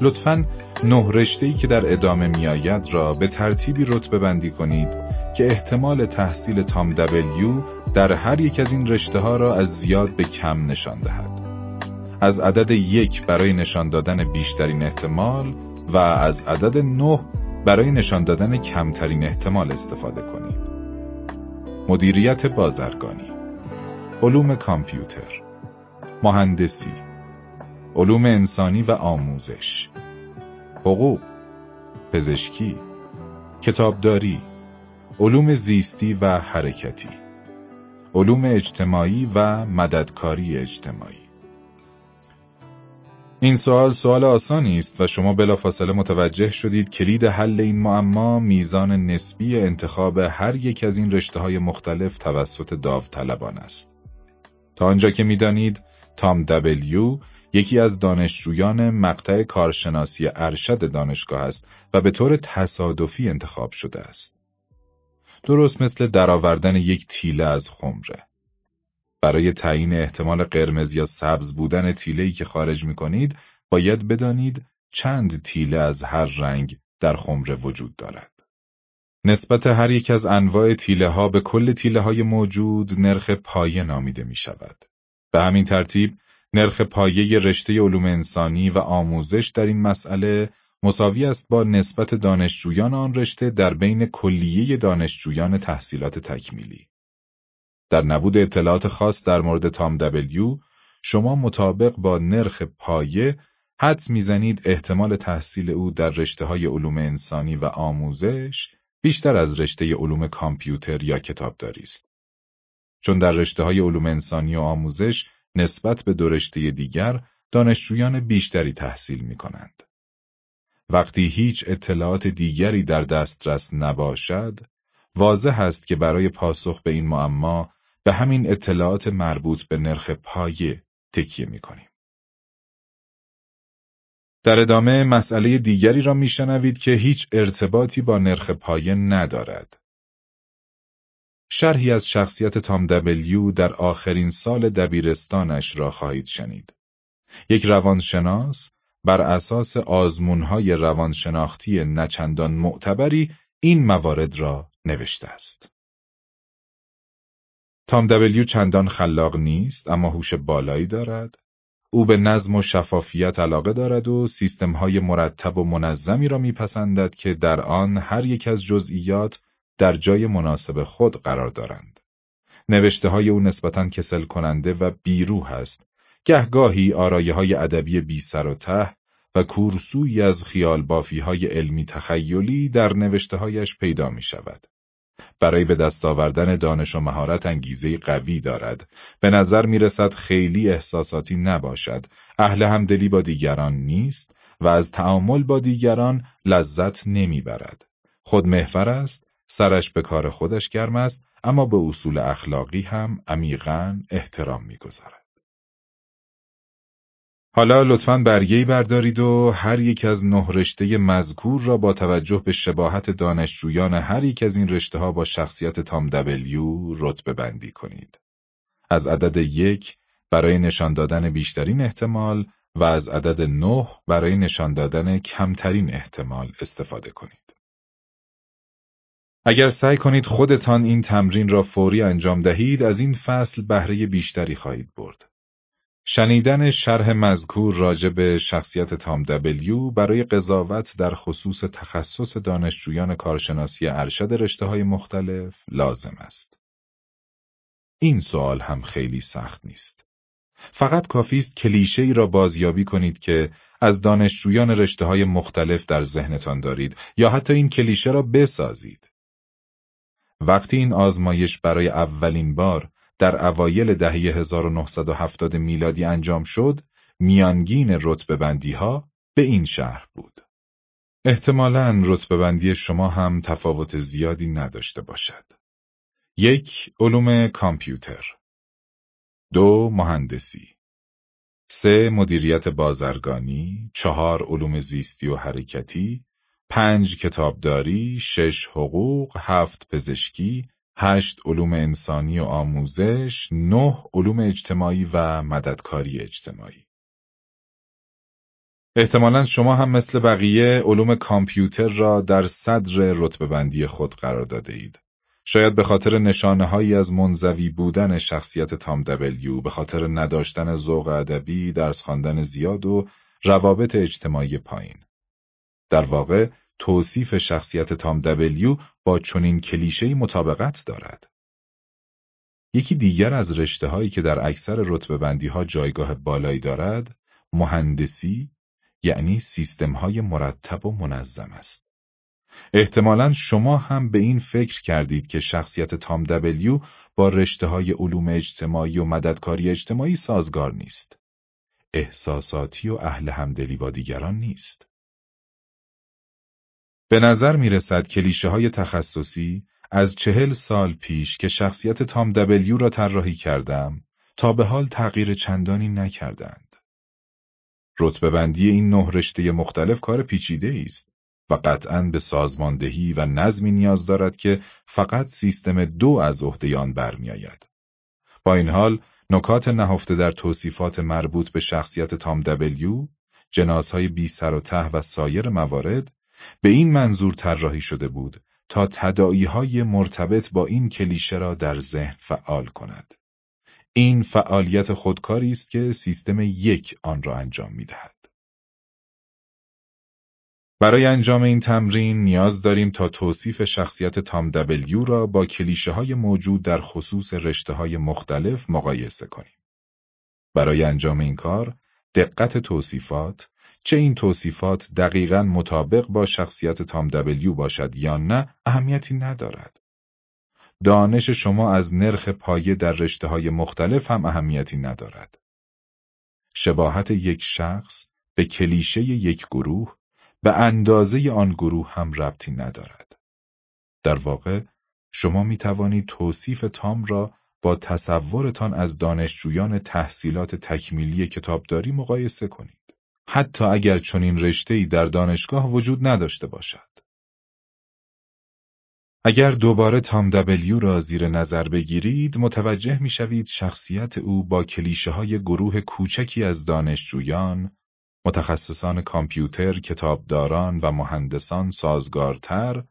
لطفاً 9 رشته‌ای که در ادامه می‌آید را به ترتیبی رتبه بندی کنید که احتمال تحصیل تام دبلیو در هر یک از این رشته‌ها را از زیاد به کم نشان دهد. از عدد 1 برای نشان دادن بیشترین احتمال و از عدد 9 برای نشان دادن کمترین احتمال استفاده کنید. مدیریت بازرگانی، علوم کامپیوتر، مهندسی، علوم انسانی و آموزش، حقوق، پزشکی، کتابداری، علوم زیستی و حرکتی، علوم اجتماعی و مددکاری اجتماعی. این سوال آسانی است و شما بلافاصله متوجه شدید کلید حل این معما میزان نسبی انتخاب هر یک از این رشته‌های مختلف توسط داوطلبان است. تا آنجا که می‌دانید تام دبلیو یکی از دانشجویان مقطع کارشناسی ارشد دانشگاه است و به طور تصادفی انتخاب شده است. درست مثل درآوردن یک تیله از خمره. برای تعیین احتمال قرمز یا سبز بودن تیله‌ای که خارج می‌کنید، باید بدانید چند تیله از هر رنگ در خمره وجود دارد. نسبت هر یک از انواع تیله‌ها به کل تیله‌های موجود نرخ پایه نامیده می‌شود. به همین ترتیب، نرخ پایه رشته علوم انسانی و آموزش در این مسئله مساوی است با نسبت دانشجویان آن رشته در بین کلیه دانشجویان تحصیلات تکمیلی. در نبود اطلاعات خاص در مورد تام دبلیو، شما مطابق با نرخ پایه حدس میزنید احتمال تحصیل او در رشته‌های علوم انسانی و آموزش بیشتر از رشته علوم کامپیوتر یا کتابداری است. چون در رشته‌های علوم انسانی و آموزش نسبت به دو رشته دیگر دانشجویان بیشتری تحصیل می‌کنند. وقتی هیچ اطلاعات دیگری در دسترس نباشد، واضح است که برای پاسخ به این معما به همین اطلاعات مربوط به نرخ پایه تکیه می‌کنیم. در ادامه مسئله دیگری را می‌شنوید که هیچ ارتباطی با نرخ پایه ندارد. شرحی از شخصیت تام دبلیو در آخرین سال دبیرستانش را خواهید شنید. یک روانشناس بر اساس آزمون‌های روانشناختی نچندان معتبری این موارد را نوشته است. تام دبلیو چندان خلاق نیست، اما هوش بالایی دارد. او به نظم و شفافیت علاقه دارد و سیستم‌های مرتب و منظمی را می‌پسندد که در آن هر یک از جزئیات در جای مناسب خود قرار دارند. نوشته‌های او نسبتاً کسل کننده و بیروح است. گهگاهی آرایه‌های ادبی بی سر و ته و کورسویی از خیال بافی‌های علمی تخیلی در نوشته‌هایش پیدا می‌شود. برای به دست آوردن دانش و مهارت انگیزه قوی دارد. به نظر می‌رسد خیلی احساساتی نباشد. اهل همدلی با دیگران نیست و از تعامل با دیگران لذت نمی‌برد. خودمحور است، سرش به کار خودش گرم است، اما به اصول اخلاقی هم عمیقاً احترام می‌گذارد. حالا لطفاً برگه‌ای بردارید و هر یک از 9 رشته مذکور را با توجه به شباهت دانشجویان هر یک از این رشته‌ها با شخصیت تام دبلیو رتبه بندی کنید. از عدد 1 برای نشان دادن بیشترین احتمال و از عدد 9 برای نشان دادن کمترین احتمال استفاده کنید. اگر سعی کنید خودتان این تمرین را فوری انجام دهید، از این فصل بهره بیشتری خواهید برد. شنیدن شرح مذکور راجع به شخصیت تام دبلیو برای قضاوت در خصوص تخصص دانشجویان کارشناسی ارشد رشته‌های مختلف لازم است. این سوال هم خیلی سخت نیست. فقط کافی است کلیشه‌ای را بازیابی کنید که از دانشجویان رشته‌های مختلف در ذهنتان دارید یا حتی این کلیشه را بسازید. وقتی این آزمایش برای اولین بار در اوایل دهه 1970 میلادی انجام شد، میانگین رتبه‌بندی‌ها به این شهر بود. احتمالاً رتبه‌بندی شما هم تفاوت زیادی نداشته باشد. 1 علوم کامپیوتر، 2 مهندسی، 3 مدیریت بازرگانی، 4 علوم زیستی و حرکتی، 5 کتابداری، 6 حقوق، 7 پزشکی، 8 علوم انسانی و آموزش، 9 علوم اجتماعی و مددکاری اجتماعی. احتمالاً شما هم مثل بقیه علوم کامپیوتر را در صدر رتبه‌بندی خود قرار داده اید. شاید به خاطر نشانه‌هایی از منزوی بودن شخصیت تام دبلیو، به خاطر نداشتن ذوق ادبی، درس خواندن زیاد و روابط اجتماعی پایین. در واقع توصیف شخصیت تام دبلیو با چنین کلیشه‌ای مطابقت دارد. یکی دیگر از رشته‌هایی که در اکثر رتبه‌بندی‌ها جایگاه بالایی دارد، مهندسی یعنی سیستم‌های مرتب و منظم است. احتمالاً شما هم به این فکر کردید که شخصیت تام دبلیو با رشته‌های علوم اجتماعی و مددکاری اجتماعی سازگار نیست. احساساتی و اهل همدلی با دیگران نیست. به نظر می رسد کلیشه‌های تخصصی از 40 سال پیش که شخصیت تام دبلیو را طراحی کردم تا به حال تغییر چندانی نکردند. رتبه‌بندی این 9 رشته مختلف کار پیچیده‌ای است و قطعاً به سازماندهی و نظمی نیاز دارد که فقط سیستم 2 از عهده آن برمی‌آید. با این حال نکات نهفته در توصیفات مربوط به شخصیت تام دبلیو، جنازهای بی سر و ته و سایر موارد به این منظور طراحی شده بود تا تداعی‌های مرتبط با این کلیشه را در ذهن فعال کند. این فعالیت خودکاری است که سیستم 1 آن را انجام می‌دهد. برای انجام این تمرین نیاز داریم تا توصیف شخصیت تام دبلیو را با کلیشه‌های موجود در خصوص رشته‌های مختلف مقایسه کنیم. برای انجام این کار، دقت توصیفات، چه این توصیفات دقیقاً مطابق با شخصیت تام دبلیو باشد یا نه، اهمیتی ندارد. دانش شما از نرخ پایه در رشته‌های مختلف هم اهمیتی ندارد. شباهت یک شخص به کلیشه یک گروه به اندازه آن گروه هم ربطی ندارد. در واقع شما می توانید توصیف تام را با تصورتان از دانشجویان تحصیلات تکمیلی کتابداری مقایسه کنید، حتی اگر چنین رشته‌ای در دانشگاه وجود نداشته باشد. اگر دوباره تام دبلیو را زیر نظر بگیرید، متوجه می‌شوید شخصیت او با کلیشه‌های گروه کوچکی از دانشجویان، متخصصان کامپیوتر، کتابداران و مهندسان سازگارتر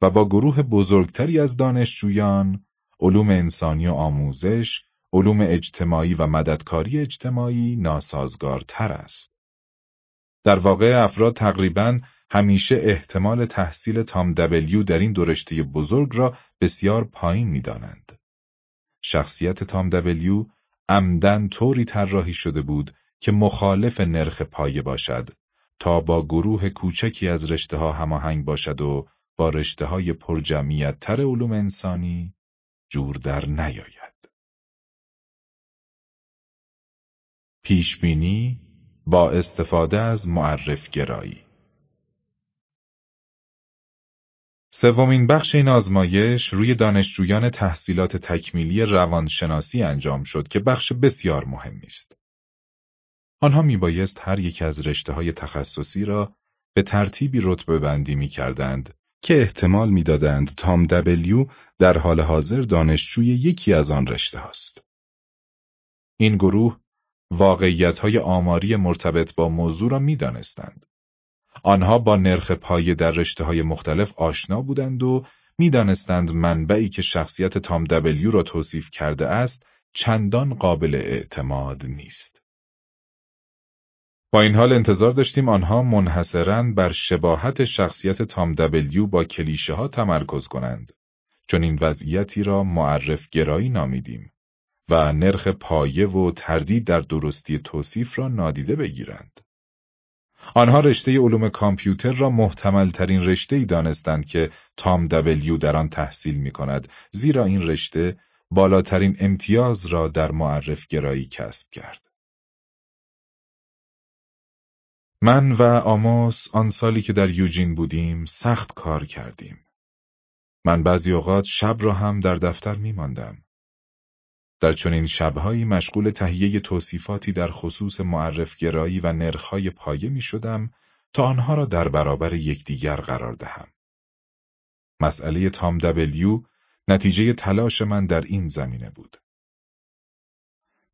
و با گروه بزرگتری از دانشجویان، علوم انسانی و آموزش، علوم اجتماعی و مددکاری اجتماعی ناسازگارتر است. در واقع افراد تقریباً همیشه احتمال تحصیل تام دبلیو در این دو رشته بزرگ را بسیار پایین می‌دانند. شخصیت تام دبلیو عمدن طوری طراحی شده بود که مخالف نرخ پایه باشد تا با گروه کوچکی از رشته‌ها هماهنگ باشد و با رشته‌های پرجمعیت‌تر علوم انسانی جور در نیاید. پیشبینی با استفاده از معرف‌گرایی. سومین بخش این آزمایش روی دانشجویان تحصیلات تکمیلی روانشناسی انجام شد که بخش بسیار مهمی است. آنها میبایست هر یک از رشته‌های تخصصی را به ترتیبی رتبه بندی می‌کردند که احتمال می‌دادند تام دبلیو در حال حاضر دانشجوی یکی از آن رشته است. این گروه واقعیت‌های آماری مرتبط با موضوع را می‌دانستند. آنها با نرخ پایه در رشته‌های مختلف آشنا بودند و می‌دانستند منبعی که شخصیت تام دبلیو را توصیف کرده است چندان قابل اعتماد نیست. با این حال انتظار داشتیم آنها منحصراً بر شباهت شخصیت تام دبلیو با کلیشه‌ها تمرکز کنند، چون این وضعیتی را معرف‌گرایی نامیدیم و نرخ پایه و تردید در درستی توصیف را نادیده بگیرند. آنها رشته علوم کامپیوتر را محتمل ترین رشته‌ای دانستند که تام دبلیو در آن تحصیل می‌کند، زیرا این رشته بالاترین امتیاز را در معرف‌گرایی کسب کرد. من و آموس آن سالی که در یوجین بودیم سخت کار کردیم. من بعضی اوقات شب را هم در دفتر می‌ماندم. در چنین شب‌هایی مشغول تهیه توصیفاتی در خصوص معرف‌گرایی و نرخ‌های پایه می‌شدم تا آنها را در برابر یکدیگر قرار دهم. مسئله تام دبلیو نتیجه تلاش من در این زمینه بود.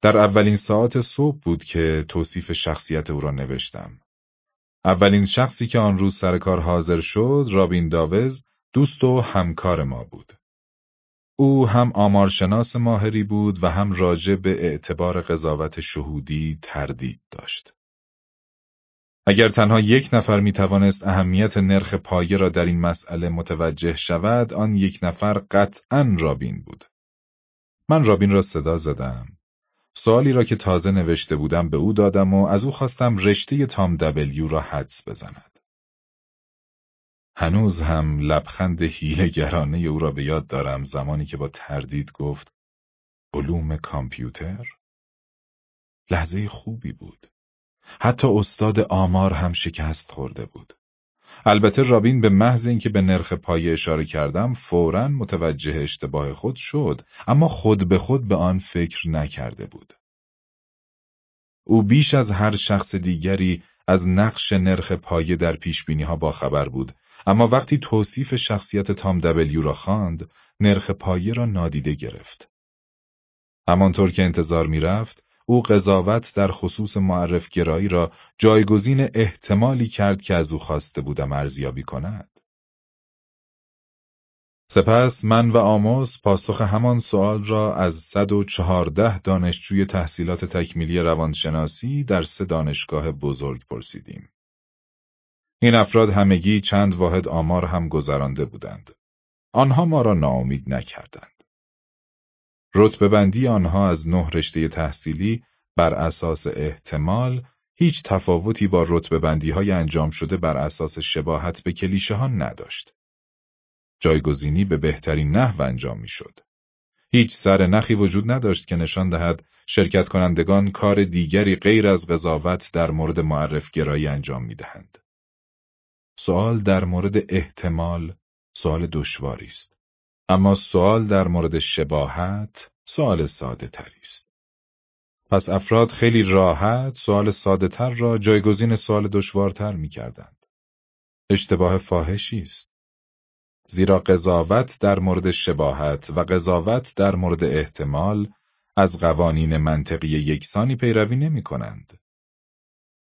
در اولین ساعت صبح بود که توصیف شخصیت او را نوشتم. اولین شخصی که آن روز سر کار حاضر شد، رابین داوز، دوست و همکار ما بود. او هم آمارشناس ماهری بود و هم راجع به اعتبار قضاوت شهودی تردید داشت. اگر تنها یک نفر میتوانست اهمیت نرخ پایه را در این مسئله متوجه شود، آن یک نفر قطعاً رابین بود. من رابین را صدا زدم. سوالی را که تازه نوشته بودم به او دادم و از او خواستم رشته تام دبلیو را حدس بزند. هنوز هم لبخند حیله‌گرانه او را به یاد دارم زمانی که با تردید گفت علوم کامپیوتر؟ لحظه خوبی بود. حتی استاد آمار هم شکست خورده بود. البته رابین به محض اینکه به نرخ پایه اشاره کردم فوراً متوجه اشتباه خود شد، اما خود به خود به آن فکر نکرده بود. او بیش از هر شخص دیگری از نقش نرخ پایه در پیشبینی‌ها باخبر بود، اما وقتی توصیف شخصیت تام دبلیو را خواند، نرخ پایه را نادیده گرفت. همانطور که انتظار می‌رفت، او قضاوت در خصوص معرف‌گرایی را جایگزین احتمالی کرد که از او خواسته بودم ارزیابی کند. سپس من و آموس پاسخ همان سوال را از 114 دانشجوی تحصیلات تکمیلی روانشناسی در 3 دانشگاه بزرگ پرسیدیم. این افراد همگی چند واحد آمار هم گذرانده بودند. آنها ما را ناامید نکردند. رتبه بندی آنها از 9 رشته تحصیلی بر اساس احتمال هیچ تفاوتی با رتبه بندی های انجام شده بر اساس شباهت به کلیشه ها نداشت. جایگزینی به بهترین نحو انجام می شد. هیچ سر نخی وجود نداشت که نشان دهد شرکت کنندگان کار دیگری غیر از قضاوت در مورد معرف‌گرایی انجام می دهند. سوال در مورد احتمال سوال دشواری است. اما سوال در مورد شباهت سوال ساده تری است. پس افراد خیلی راحت سوال ساده تر را جایگزین سوال دشوارتر می کردند. اشتباه فاحشی است. زیرا قضاوت در مورد شباهت و قضاوت در مورد احتمال از قوانین منطقی یکسانی پیروی نمی کنند.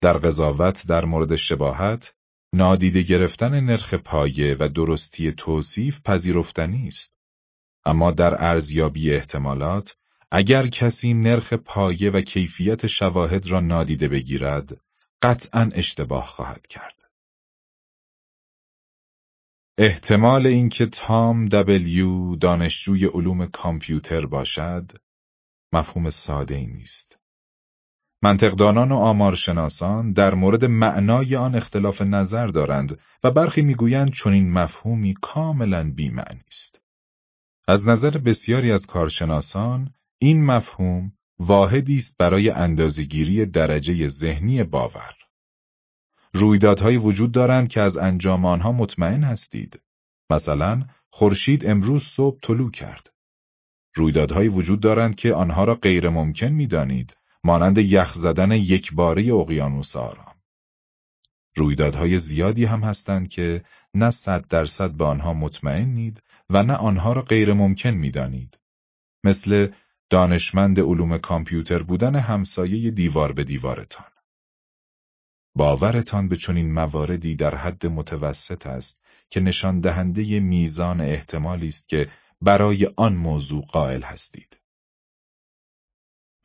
در قضاوت در مورد شباهت، نادیده گرفتن نرخ پایه و درستی توصیف پذیرفتنی است. اما در ارزیابی احتمالات، اگر کسی نرخ پایه و کیفیت شواهد را نادیده بگیرد، قطعاً اشتباه خواهد کرد. احتمال اینکه تام دبلیو دانشجوی علوم کامپیوتر باشد مفهوم ساده‌ای نیست. منطقدانان و آمارشناسان در مورد معنای آن اختلاف نظر دارند و برخی میگویند چنین مفهومی کاملا بی‌معنی است. از نظر بسیاری از کارشناسان این مفهوم واحدی است برای اندازه‌گیری درجه ذهنی باور. رویدادهایی وجود دارند که از انجام آنها مطمئن هستید. مثلا خورشید امروز صبح طلوع کرد. رویدادهایی وجود دارند که آنها را غیر ممکن می‌دانید، مانند یخ زدن یکباره اقیانوس آرام. رویدادهای زیادی هم هستند که نه 100% به آنها مطمئنید و نه آنها را غیر ممکن می‌دانید. مثل دانشمند علوم کامپیوتر بودن همسایه دیوار به دیوارتان. باورتان به چنین مواردی در حد متوسط است که نشان دهنده میزان احتمالی است که برای آن موضوع قائل هستید.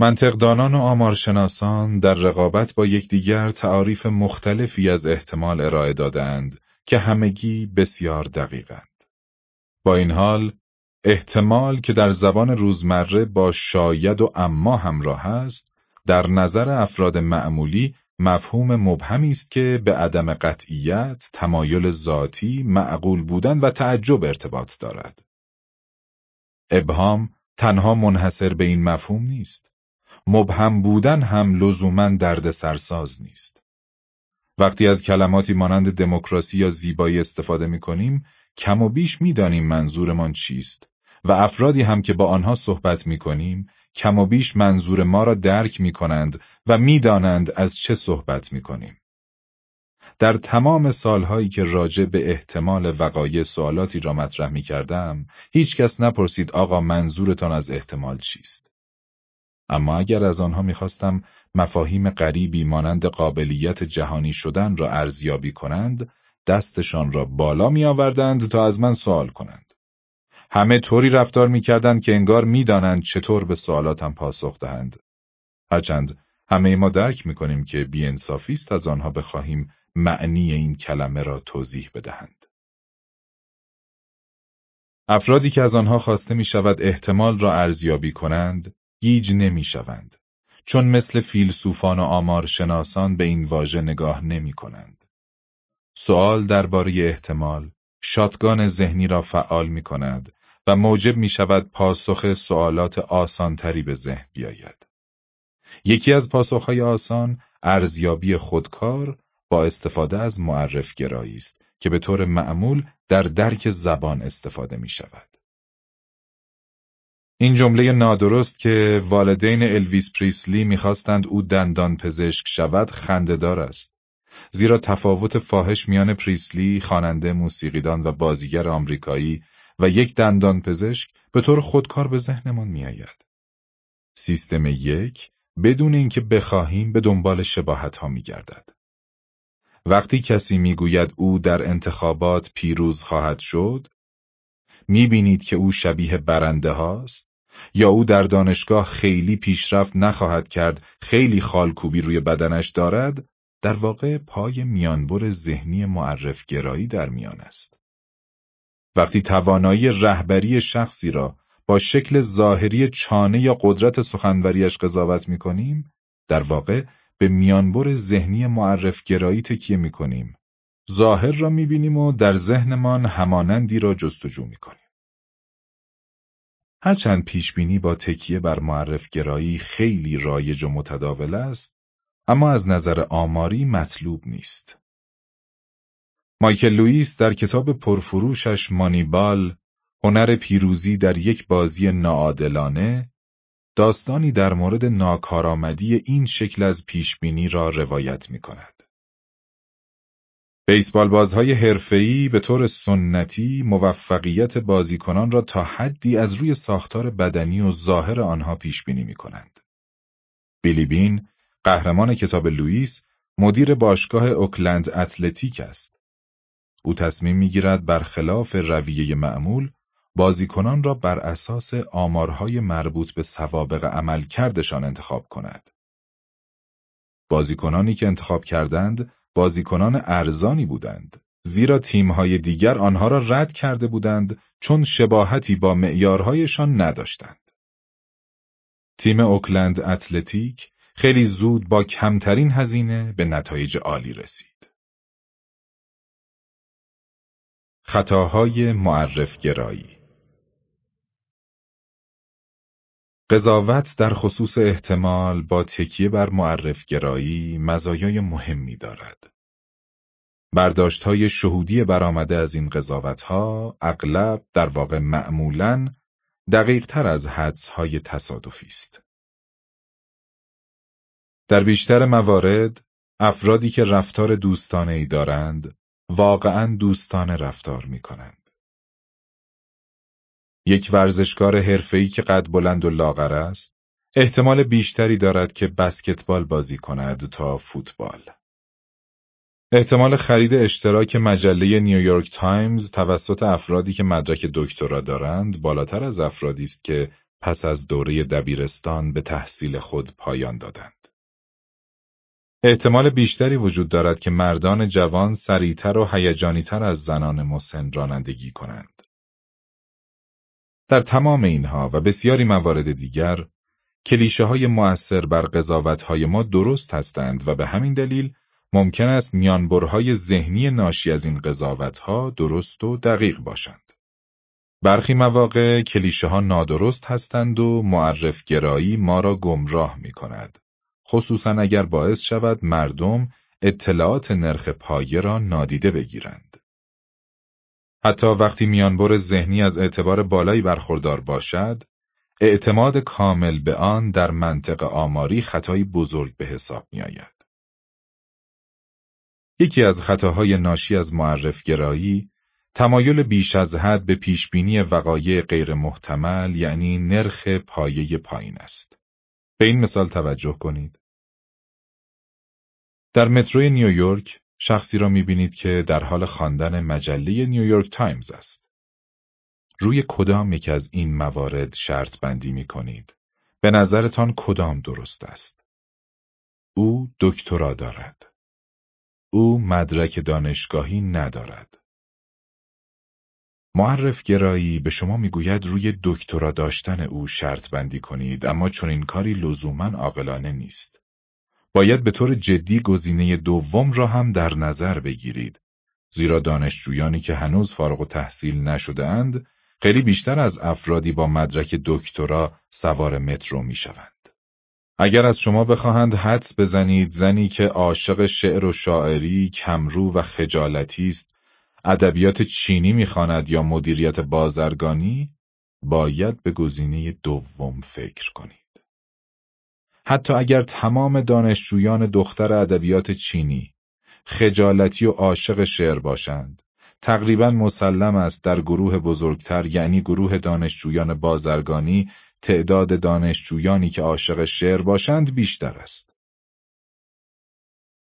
منطقدانان و آمارشناسان در رقابت با یکدیگر تعاریف مختلفی از احتمال ارائه دادند که همگی بسیار دقیقند. با این حال، احتمال که در زبان روزمره با شاید و اما همراه است، در نظر افراد معمولی مفهوم مبهمی است که به عدم قطعیت، تمایل ذاتی، معقول بودن و تعجب ارتباط دارد. ابهام تنها منحصر به این مفهوم نیست. مبهم بودن هم لزوماً دردسرساز نیست. وقتی از کلماتی مانند دموکراسی یا زیبایی استفاده می‌کنیم، کم و بیش می‌دانیم منظورمان چیست و افرادی هم که با آنها صحبت می‌کنیم، کم و بیش منظور ما را درک می‌کنند و می‌دانند از چه صحبت می‌کنیم. در تمام سالهایی که راجع به احتمال وقایع سوالاتی را مطرح می‌کردم، هیچ کس نپرسید آقا منظورتان از احتمال چیست؟ اما اگر از آنها می‌خواستم مفاهیم غریبی مانند قابلیت جهانی شدن را ارزیابی کنند، دستشان را بالا می‌آوردند تا از من سوال کنند. همه طوری رفتار می‌کردند که انگار می‌دانند چطور به سوالاتم پاسخ دهند. هرچند همه ما درک می‌کنیم که بی‌انصافی است از آنها بخواهیم معنی این کلمه را توضیح بدهند. افرادی که از آنها خواسته می‌شود احتمال را ارزیابی کنند، گیج نمی‌شوند، چون مثل فیلسوفان و آمارشناسان به این واژه نگاه نمی‌کنند. سوال درباره احتمال شاتگان ذهنی را فعال می‌کند و موجب می‌شود پاسخ سوالات آسان‌تری به ذهن بیاید. یکی از پاسخ‌های آسان ارزیابی خودکار با استفاده از معرف‌گرایی است که به طور معمول در درک زبان استفاده می‌شود. این جمله نادرست که والدین الویس پریسلی می‌خواستند او دندان پزشک شود خنده‌دار است. زیرا تفاوت فاحش میان پریسلی، خواننده موسیقیدان و بازیگر آمریکایی و یک دندان پزشک به طور خودکار به ذهنمان می‌آید. سیستم یک بدون اینکه بخواهیم به دنبال شباهت‌ها می‌گردد. وقتی کسی می‌گوید او در انتخابات پیروز خواهد شد، می‌بینید که او شبیه برنده هاست، یا او در دانشگاه خیلی پیشرفت نخواهد کرد، خیلی خالکوبی روی بدنش دارد، در واقع پای میانبر ذهنی معرف‌گرایی در میان است. وقتی توانایی رهبری شخصی را با شکل ظاهری چانه یا قدرت سخنوریش قضاوت می‌کنیم، در واقع به میانبر ذهنی معرف‌گرایی تکیه می‌کنیم. ظاهر را می‌بینیم و در ذهنمان همانندی را جستجو می‌کنیم. هرچند پیشبینی با تکیه بر معرف‌گرایی خیلی رایج و متداول است، اما از نظر آماری مطلوب نیست. مایکل لوئیس در کتاب پرفروشش مانیبال، هنر پیروزی در یک بازی ناعادلانه، داستانی در مورد ناکارآمدی این شکل از پیشبینی را روایت می‌کند. بیسبال بازهای حرفه‌ای به طور سنتی موفقیت بازیکنان را تا حدی از روی ساختار بدنی و ظاهر آنها پیش بینی می‌کنند. بیلی بین، قهرمان کتاب لوئیس، مدیر باشگاه اوکلند اتلتیک است. او تصمیم می‌گیرد برخلاف رویه معمول، بازیکنان را بر اساس آمارهای مربوط به سوابق عملکردشان انتخاب کند. بازیکنانی که انتخاب کردند، بازیکنان ارزانی بودند، زیرا تیم‌های دیگر آنها را رد کرده بودند چون شباهتی با معیارهایشان نداشتند. تیم اوکلند اتلتیک خیلی زود با کمترین هزینه به نتایج عالی رسید. خطاهای معرف‌گرایی. قضاوت در خصوص احتمال با تکیه بر معرف‌گرایی مزایای مهمی دارد. برداشت‌های شهودی برآمده از این قضاوت‌ها اغلب در واقع معمولاً دقیق‌تر از حدس‌های تصادفی است. در بیشتر موارد افرادی که رفتار دوستانه‌ای دارند واقعاً دوستانه رفتار می‌کنند. یک ورزشکار حرفه‌ای که قد بلند و لاغر است احتمال بیشتری دارد که بسکتبال بازی کند تا فوتبال. احتمال خرید اشتراک مجله نیویورک تایمز توسط افرادی که مدرک دکترا دارند بالاتر از افرادی است که پس از دوره دبیرستان به تحصیل خود پایان دادند. احتمال بیشتری وجود دارد که مردان جوان سریعتر و هیجانی‌تر از زنان مسن رانندگی کنند. در تمام اینها و بسیاری موارد دیگر، کلیشه‌های مؤثر بر قضاوت‌های ما درست هستند و به همین دلیل ممکن است میانبرهای ذهنی ناشی از این قضاوت‌ها درست و دقیق باشند. برخی مواقع کلیشه‌ها نادرست هستند و معرف‌گرایی ما را گمراه می‌کند، خصوصاً اگر باعث شود مردم اطلاعات نرخ پایه را نادیده بگیرند. حتی وقتی میانبر ذهنی از اعتبار بالایی برخوردار باشد، اعتماد کامل به آن در منطق آماری خطایی بزرگ به حساب می‌آید. یکی از خطاهای ناشی از معرف‌گرایی تمایل بیش از حد به پیشبینی وقایع غیر محتمل، یعنی نرخ پایه پایین است. به این مثال توجه کنید. در متروی نیویورک شخصی را می‌بینید که در حال خواندن مجله نیویورک تایمز است. روی کدام یک از این موارد شرط بندی می‌کنید؟ به نظرتان کدام درست است؟ او دکترا دارد. او مدرک دانشگاهی ندارد. معرف‌گرایی به شما میگوید روی دکترا داشتن او شرط بندی کنید، اما چنین کاری لزوماً عاقلانه نیست. باید به طور جدی گزینه دوم را هم در نظر بگیرید، زیرا دانشجویانی که هنوز فارغ التحصیل نشده‌اند خیلی بیشتر از افرادی با مدرک دکترا سوار مترو میشوند. اگر از شما بخواهند حدس بزنید زنی که عاشق شعر و شاعری، کمرو و خجالتی است، ادبیات چینی می‌خواند یا مدیریت بازرگانی، باید به گزینه دوم فکر کنید. حتی اگر تمام دانشجویان دختر ادبیات چینی خجالتی و عاشق شعر باشند، تقریباً مسلم است در گروه بزرگتر، یعنی گروه دانشجویان بازرگانی، تعداد دانشجویانی که عاشق شعر باشند بیشتر است.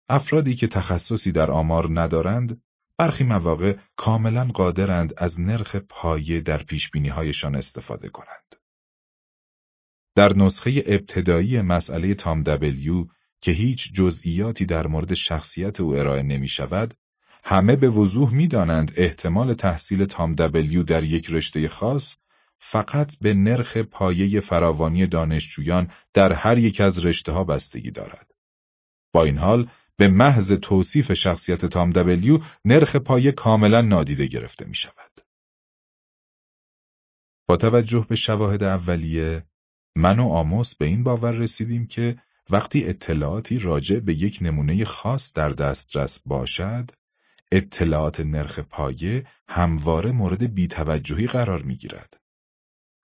افرادی که تخصصی در آمار ندارند، برخی مواقع کاملاً قادرند از نرخ پایه در پیشبینی‌هایشان استفاده کنند. در نسخه ابتدایی مسئله تام دبلیو که هیچ جزئیاتی در مورد شخصیت او ارائه نمی‌شود، همه به وضوح می‌دانند احتمال تحصیل تام دبلیو در یک رشته خاص فقط به نرخ پایه فراوانی دانشجویان در هر یک از رشته‌ها بستگی دارد. با این حال، به محض توصیف شخصیت تام دبلیو، نرخ پایه کاملاً نادیده گرفته می شود. با توجه به شواهد اولیه، من و آموس به این باور رسیدیم که وقتی اطلاعاتی راجع به یک نمونه خاص در دسترس باشد، اطلاعات نرخ پایه همواره مورد بی‌توجهی قرار می گیرد.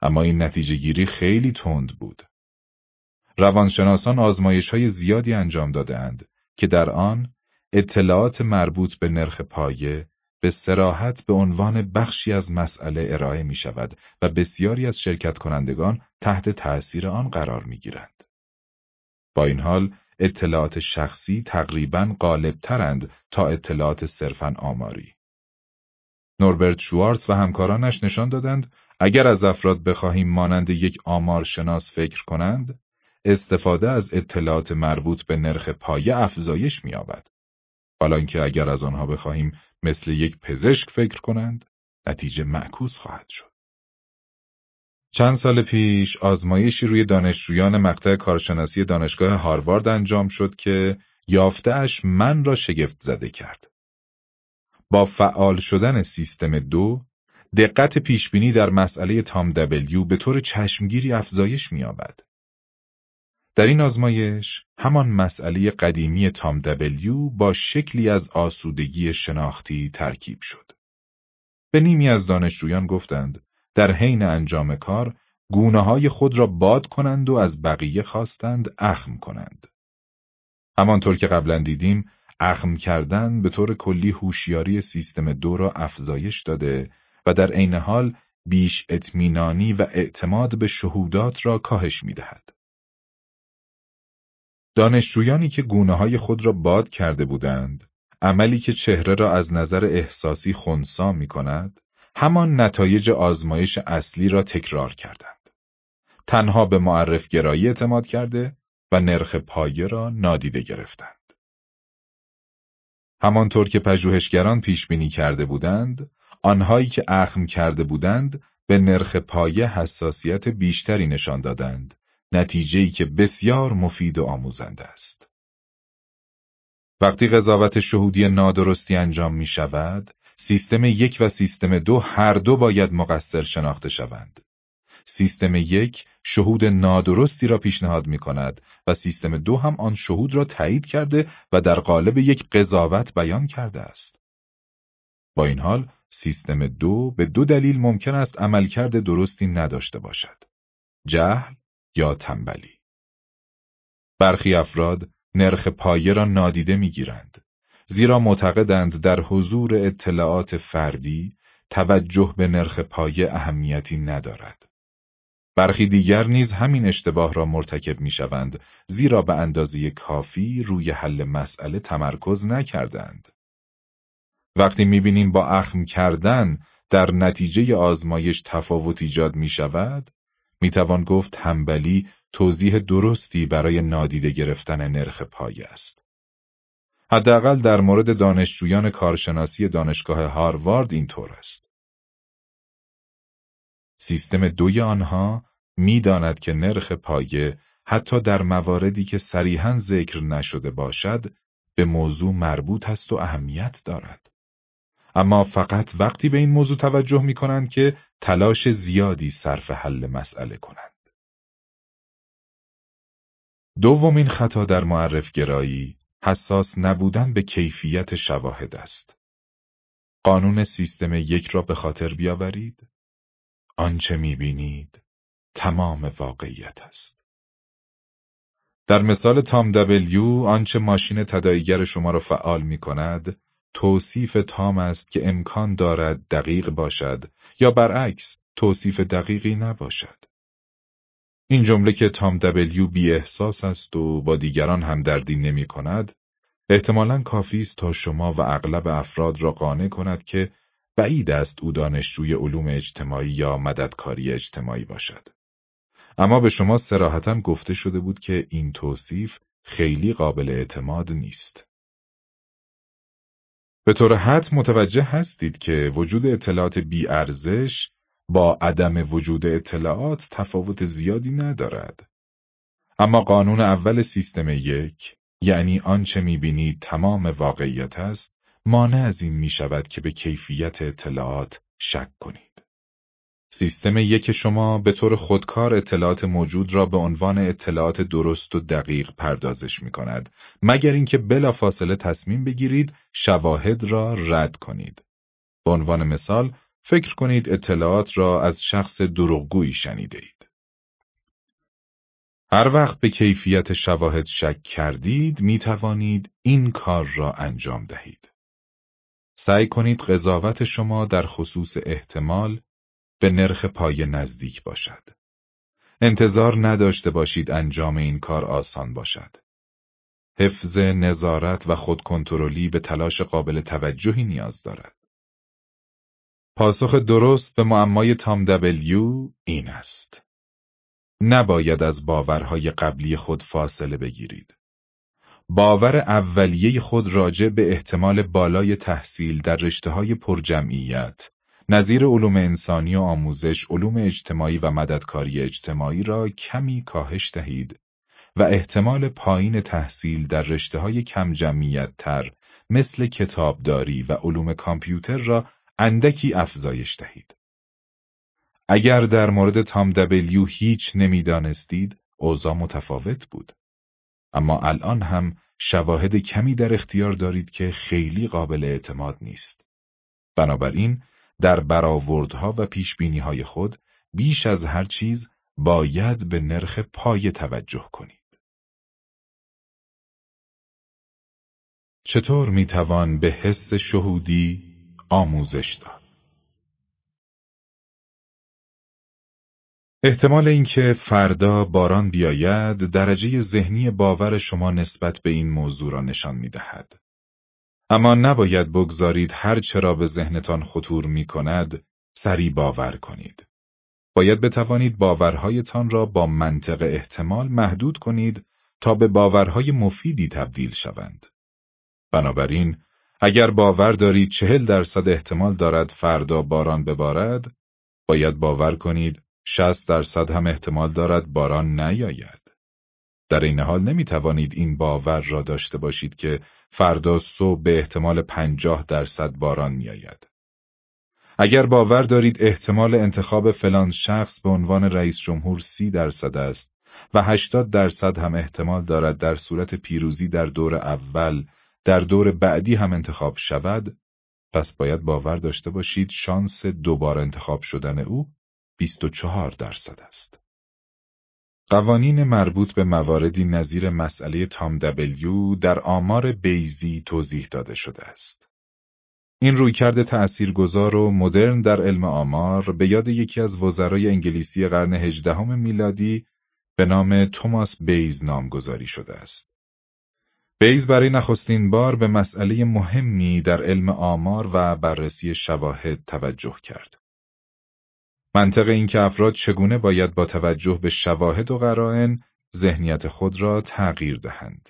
اما این نتیجه گیری خیلی تند بود. روانشناسان آزمایش‌های زیادی انجام داده‌اند که در آن اطلاعات مربوط به نرخ پایه به صراحت به عنوان بخشی از مسئله ارائه می شود و بسیاری از شرکت کنندگان تحت تأثیر آن قرار می گیرند. با این حال اطلاعات شخصی تقریباً غالب‌ترند تا اطلاعات صرفاً آماری. نوربرت شوارتز و همکارانش نشان دادند اگر از افراد بخواهیم مانند یک آمارشناس فکر کنند، استفاده از اطلاعات مربوط به نرخ پایه افزایش می‌یابد. حالا اینکه اگر از آنها بخواهیم مثل یک پزشک فکر کنند، نتیجه معکوس خواهد شد. چند سال پیش آزمایشی روی دانشجویان مقطع کارشناسی دانشگاه هاروارد انجام شد که یافته‌اش من را شگفت زده کرد. با فعال شدن سیستم 2، دقت پیشبینی در مسئله تام دبلیو به طور چشمگیری افزایش می‌یابد. در این آزمایش، همان مسئله قدیمی تام دبلیو با شکلی از آسودگی شناختی ترکیب شد. به نیمی از دانشجویان گفتند در حین انجام کار، گونه‌های خود را باد کنند و از بقیه خواستند اخم کنند. همانطور که قبلا دیدیم، اخم کردن به طور کلی هوشیاری سیستم 2 را افزایش داده و در عین حال بیش اطمینانی و اعتماد به شهودات را کاهش می‌دهد. دانشجویانی که گونه‌های خود را باد کرده بودند، عملی که چهره را از نظر احساسی خنثی می‌کند، همان نتایج آزمایش اصلی را تکرار کردند. تنها به معرف گرایی اعتماد کرده و نرخ پایه را نادیده گرفتند. همانطور که پژوهشگران پیش بینی کرده بودند، آنهایی که اخم کرده بودند به نرخ پایه حساسیت بیشتری نشان دادند، نتیجه‌ای که بسیار مفید و آموزنده است. وقتی قضاوت شهودی نادرستی انجام می شود، سیستم 1 و سیستم 2 هر دو باید مقصر شناخته شوند. سیستم 1 شهود نادرستی را پیشنهاد می کند و سیستم 2 هم آن شهود را تایید کرده و در قالب یک قضاوت بیان کرده است. با این حال، سیستم 2 به دو دلیل ممکن است عملکرد درستی نداشته باشد: جهل یا تنبلی. برخی افراد نرخ پایه را نادیده می گیرند، زیرا معتقدند در حضور اطلاعات فردی توجه به نرخ پایه اهمیتی ندارد. برخی دیگر نیز همین اشتباه را مرتکب می شوند، زیرا به اندازه کافی روی حل مسئله تمرکز نکردند. وقتی می بینیم با اخم کردن در نتیجه آزمایش تفاوت ایجاد می شود، می توان گفت تنبلی توضیح درستی برای نادیده گرفتن نرخ پایه است. حداقل در مورد دانشجویان کارشناسی دانشگاه هاروارد اینطور است. سیستم 2 آنها می‌داند که نرخ پایه حتی در مواردی که صریحاً ذکر نشده باشد به موضوع مربوط است و اهمیت دارد. اما فقط وقتی به این موضوع توجه می‌کنند که تلاش زیادی صرف حل مسئله کنند. دومین خطا در معرف‌گرایی حساس نبودن به کیفیت شواهد است. قانون سیستم 1 را به خاطر بیاورید. آنچه می‌بینید تمام واقعیت است. در مثال تام دبلیو، آنچه ماشین تداعیگر شما را فعال می‌کند، توصیف تام است که امکان دارد دقیق باشد یا برعکس توصیف دقیقی نباشد. این جمله که تام دبلیو بی احساس است و با دیگران همدردی نمی کند، احتمالاً کافی است تا شما و اغلب افراد را قانع کند که بعید است او دانشجوی علوم اجتماعی یا مددکاری اجتماعی باشد. اما به شما صراحتاً گفته شده بود که این توصیف خیلی قابل اعتماد نیست. به طور حتم متوجه هستید که وجود اطلاعات بی ارزش با عدم وجود اطلاعات تفاوت زیادی ندارد. اما قانون اول سیستم 1، یعنی آنچه می‌بینید تمام واقعیت است، مانع از این می‌شود که به کیفیت اطلاعات شک کنید. سیستم 1 شما به طور خودکار اطلاعات موجود را به عنوان اطلاعات درست و دقیق پردازش می‌کند، مگر اینکه بلافاصله تصمیم بگیرید شواهد را رد کنید. به عنوان مثال، فکر کنید اطلاعات را از شخص دروغگویی شنیده اید. هر وقت به کیفیت شواهد شک کردید، می توانید این کار را انجام دهید. سعی کنید قضاوت شما در خصوص احتمال به نرخ پایه نزدیک باشد. انتظار نداشته باشید انجام این کار آسان باشد. حفظ نظارت و خودکنترلی به تلاش قابل توجهی نیاز دارد. پاسخ درست به معمای تام دبلیو این است: نباید از باورهای قبلی خود فاصله بگیرید. باور اولیه خود راجع به احتمال بالای تحصیل در رشته‌های پرجمعیت، نظیر علوم انسانی و آموزش، علوم اجتماعی و مددکاری اجتماعی را کمی کاهش دهید و احتمال پایین تحصیل در رشته‌های کم جمعیت تر مثل کتابداری و علوم کامپیوتر را اندکی افزایش دهید. اگر در مورد تام دبلیو هیچ نمی‌دانستید، اوضاع متفاوت بود. اما الان هم شواهد کمی در اختیار دارید که خیلی قابل اعتماد نیست. بنابراین در برآوردها و پیشبینی‌های خود بیش از هر چیز باید به نرخ پایه توجه کنید. چطور میتوان به حس شهودی آموزش داد؟ احتمال اینکه فردا باران بیاید درجه ذهنی باور شما نسبت به این موضوع را نشان می‌دهد. اما نباید بگذارید هر چه را به ذهنتان خطور می‌کند سریع باور کنید. باید بتوانید باورهایتان را با منطق احتمال محدود کنید تا به باورهای مفیدی تبدیل شوند. بنابراین اگر باور دارید 40% احتمال دارد فردا باران ببارد، باید باور کنید 60% هم احتمال دارد باران نیاید. در این حال نمی توانید این باور را داشته باشید که فردا صبح به احتمال 50% باران می آید. اگر باور دارید احتمال انتخاب فلان شخص به عنوان رئیس جمهور 30% است و 80% هم احتمال دارد در صورت پیروزی در دور اول، در دور بعدی هم انتخاب شود، پس باید باور داشته باشید شانس دوبار انتخاب شدن او 24% است. قوانین مربوط به مواردی نظیر مسئله تام دبلیو در آمار بیزی توضیح داده شده است. این رویکرد تأثیرگذار و مدرن در علم آمار به یاد یکی از وزرای انگلیسی قرن 18 میلادی به نام توماس بیز نامگذاری شده است. بیز برای نخستین بار به مسئله مهمی در علم آمار و بررسی شواهد توجه کرد. منطق این که افراد چگونه باید با توجه به شواهد و قرائن ذهنیت خود را تغییر دهند.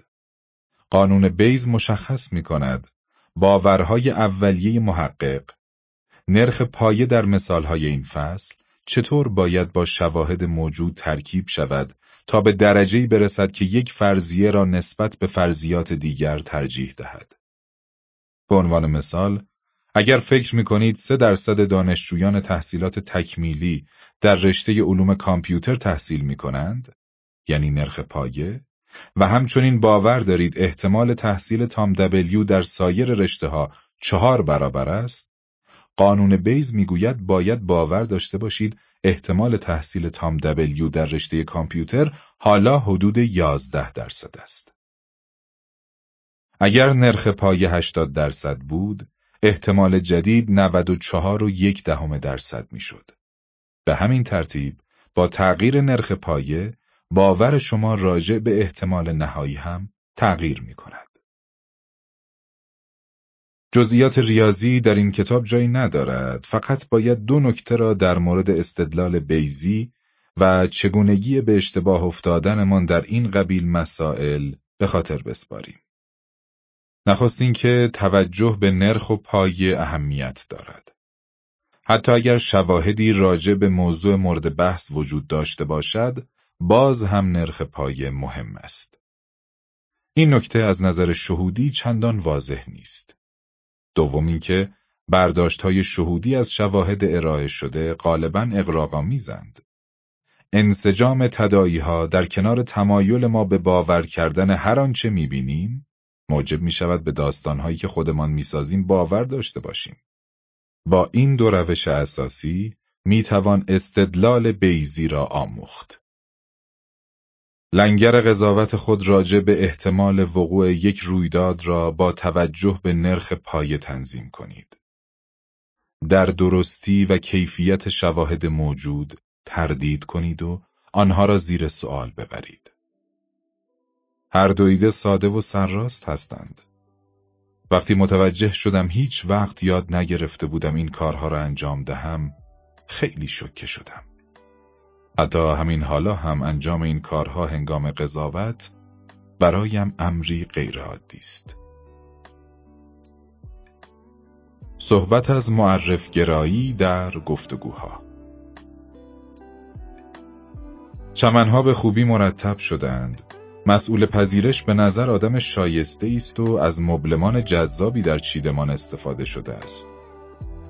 قانون بیز مشخص می کند باورهای اولیه محقق، نرخ پایه در مثالهای این فصل چطور باید با شواهد موجود ترکیب شود تا به درجه‌ای برسد که یک فرضیه را نسبت به فرضیات دیگر ترجیح دهد. به عنوان مثال، اگر فکر می‌کنید 3% دانشجویان تحصیلات تکمیلی در رشته علوم کامپیوتر تحصیل می‌کنند، یعنی نرخ پایه، و همچنین باور دارید احتمال تحصیل تام دبلیو در سایر رشته‌ها 4 برابر است، قانون بیز می‌گوید باید باور داشته باشید احتمال تحصیل تام دبلیو در رشته کامپیوتر حالا حدود 11% است. اگر نرخ پایه 80% بود، احتمال جدید 94.1% می شد. به همین ترتیب با تغییر نرخ پایه باور شما راجع به احتمال نهایی هم تغییر می کند. جزئیات ریاضی در این کتاب جایی ندارد، فقط باید 2 نکته را در مورد استدلال بیزی و چگونگی به اشتباه افتادنمان در این قبیل مسائل به خاطر بسپاریم. نخست این که توجه به نرخ و پایه اهمیت دارد. حتی اگر شواهدی راجع به موضوع مورد بحث وجود داشته باشد، باز هم نرخ پایه مهم است. این نکته از نظر شهودی چندان واضح نیست. دوم این که برداشت‌های شهودی از شواهد ارائه شده غالباً اغراق‌آمیزند. انسجام تداعی‌ها در کنار تمایل ما به باور کردن هر آنچه می‌بینیم موجب می شود به داستانهایی که خودمان می سازیم باور داشته باشیم. با این 2 روش اساسی می توان استدلال بیزی را آموخت. لنگر قضاوت خود راجع به احتمال وقوع یک رویداد را با توجه به نرخ پایه تنظیم کنید. در درستی و کیفیت شواهد موجود تردید کنید و آنها را زیر سوال ببرید. هر دو ایده ساده و سرراست هستند. وقتی متوجه شدم هیچ وقت یاد نگرفته بودم این کارها را انجام دهم، خیلی شوکه شدم. حتی همین حالا هم انجام این کارها هنگام قضاوت برایم امری غیرعادی است. صحبت از معرف گرایی در گفتگوها. چمنها به خوبی مرتب شدند. مسئول پذیرش به نظر آدم شایسته است و از مبلمان جذابی در چیدمان استفاده شده است.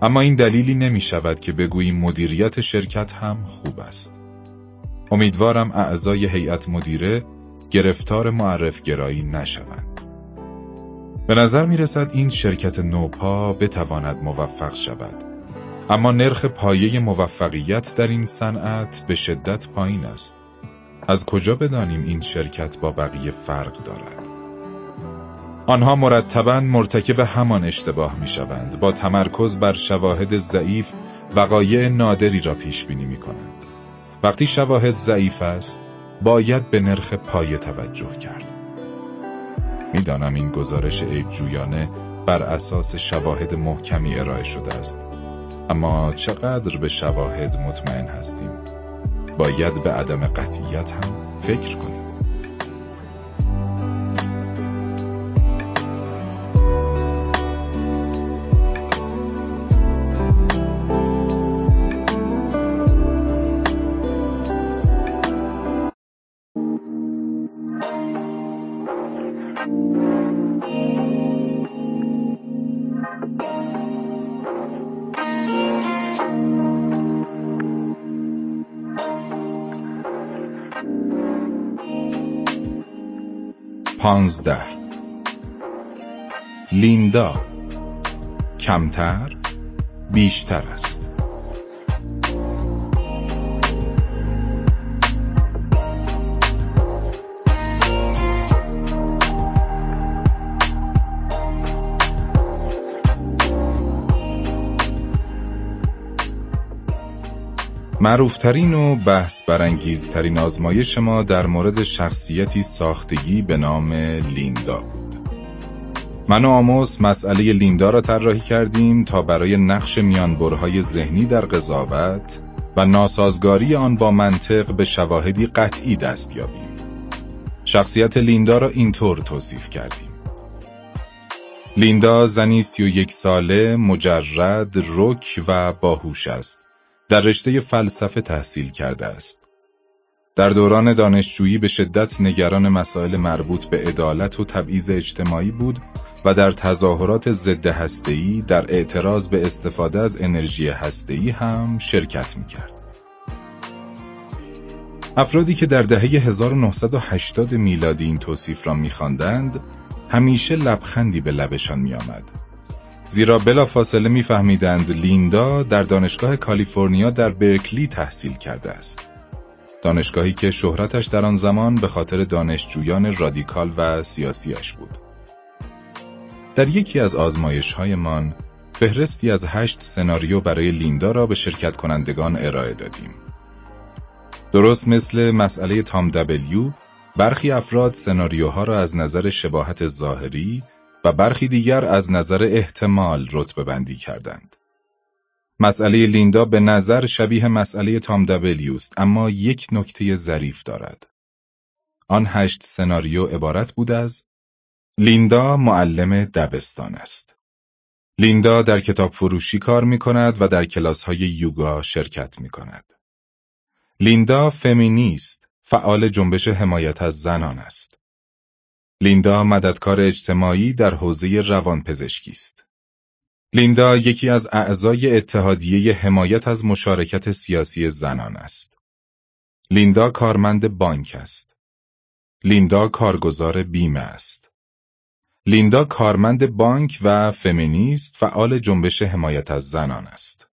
اما این دلیلی نمی شود که بگوییم مدیریت شرکت هم خوب است. امیدوارم اعضای هیئت مدیره گرفتار معرف گرایی نشوند. به نظر می رسد این شرکت نوپا بتواند موفق شود. اما نرخ پایه موفقیت در این صنعت به شدت پایین است. از کجا بدانیم این شرکت با بقیه فرق دارد؟ آنها مرتباً مرتکب همان اشتباه می‌شوند، با تمرکز بر شواهد ضعیف وقایع نادری را پیش بینی می‌کنند. وقتی شواهد ضعیف است، باید به نرخ پایه توجه کرد. می‌دانم این گزارش عیب‌جویانه بر اساس شواهد محکمی ارائه شده است، اما چقدر به شواهد مطمئن هستیم؟ باید به عدم قطعیت هم فکر کنیم. لیندا کمتر بیشتر است. معروفترین و بحث برانگیزترین آزمایش ما در مورد شخصیتی ساختگی به نام لیندا بود. من و آموس مسئله لیندا را طراحی کردیم تا برای نقش میانبرهای ذهنی در قضاوت و ناسازگاری آن با منطق به شواهدی قطعی دست یابیم. شخصیت لیندا را اینطور توصیف کردیم: لیندا زنی 31 ساله، مجرد، رک و باهوش است. در رشته فلسفه تحصیل کرده است. در دوران دانشجویی به شدت نگران مسائل مربوط به عدالت و تبعیض اجتماعی بود و در تظاهرات ضد هسته‌ای در اعتراض به استفاده از انرژی هسته‌ای هم شرکت می‌کرد. افرادی که در دهه 1980 میلادی این توصیف را می‌خواندند، همیشه لبخندی به لبشان می‌آمد. زیرا بلافاصله می‌فهمیدند لیندا در دانشگاه کالیفرنیا در برکلی تحصیل کرده است. دانشگاهی که شهرتش در آن زمان به خاطر دانشجویان رادیکال و سیاسیش بود. در یکی از آزمایش‌هایمان فهرستی از 8 سناریو برای لیندا را به شرکت کنندگان ارائه دادیم. درست مثل مسئله تام دبلیو، برخی افراد سناریوها را از نظر شباهت ظاهری و برخی دیگر از نظر احتمال رتبه بندی کردند. مسئله لیندا به نظر شبیه مسئله تام دبلیو است، اما یک نکته ظریف دارد. آن 8 سناریو عبارت بود از: لیندا معلم دبستان است. لیندا در کتاب فروشی کار می کند و در کلاس‌های یوگا شرکت می کند. لیندا فمینیست، فعال جنبش حمایت از زنان است. لیندا مددکار اجتماعی در حوزه روانپزشکی است. لیندا یکی از اعضای اتحادیه حمایت از مشارکت سیاسی زنان است. لیندا کارمند بانک است. لیندا کارگزار بیمه است. لیندا کارمند بانک و فمینیست، فعال جنبش حمایت از زنان است.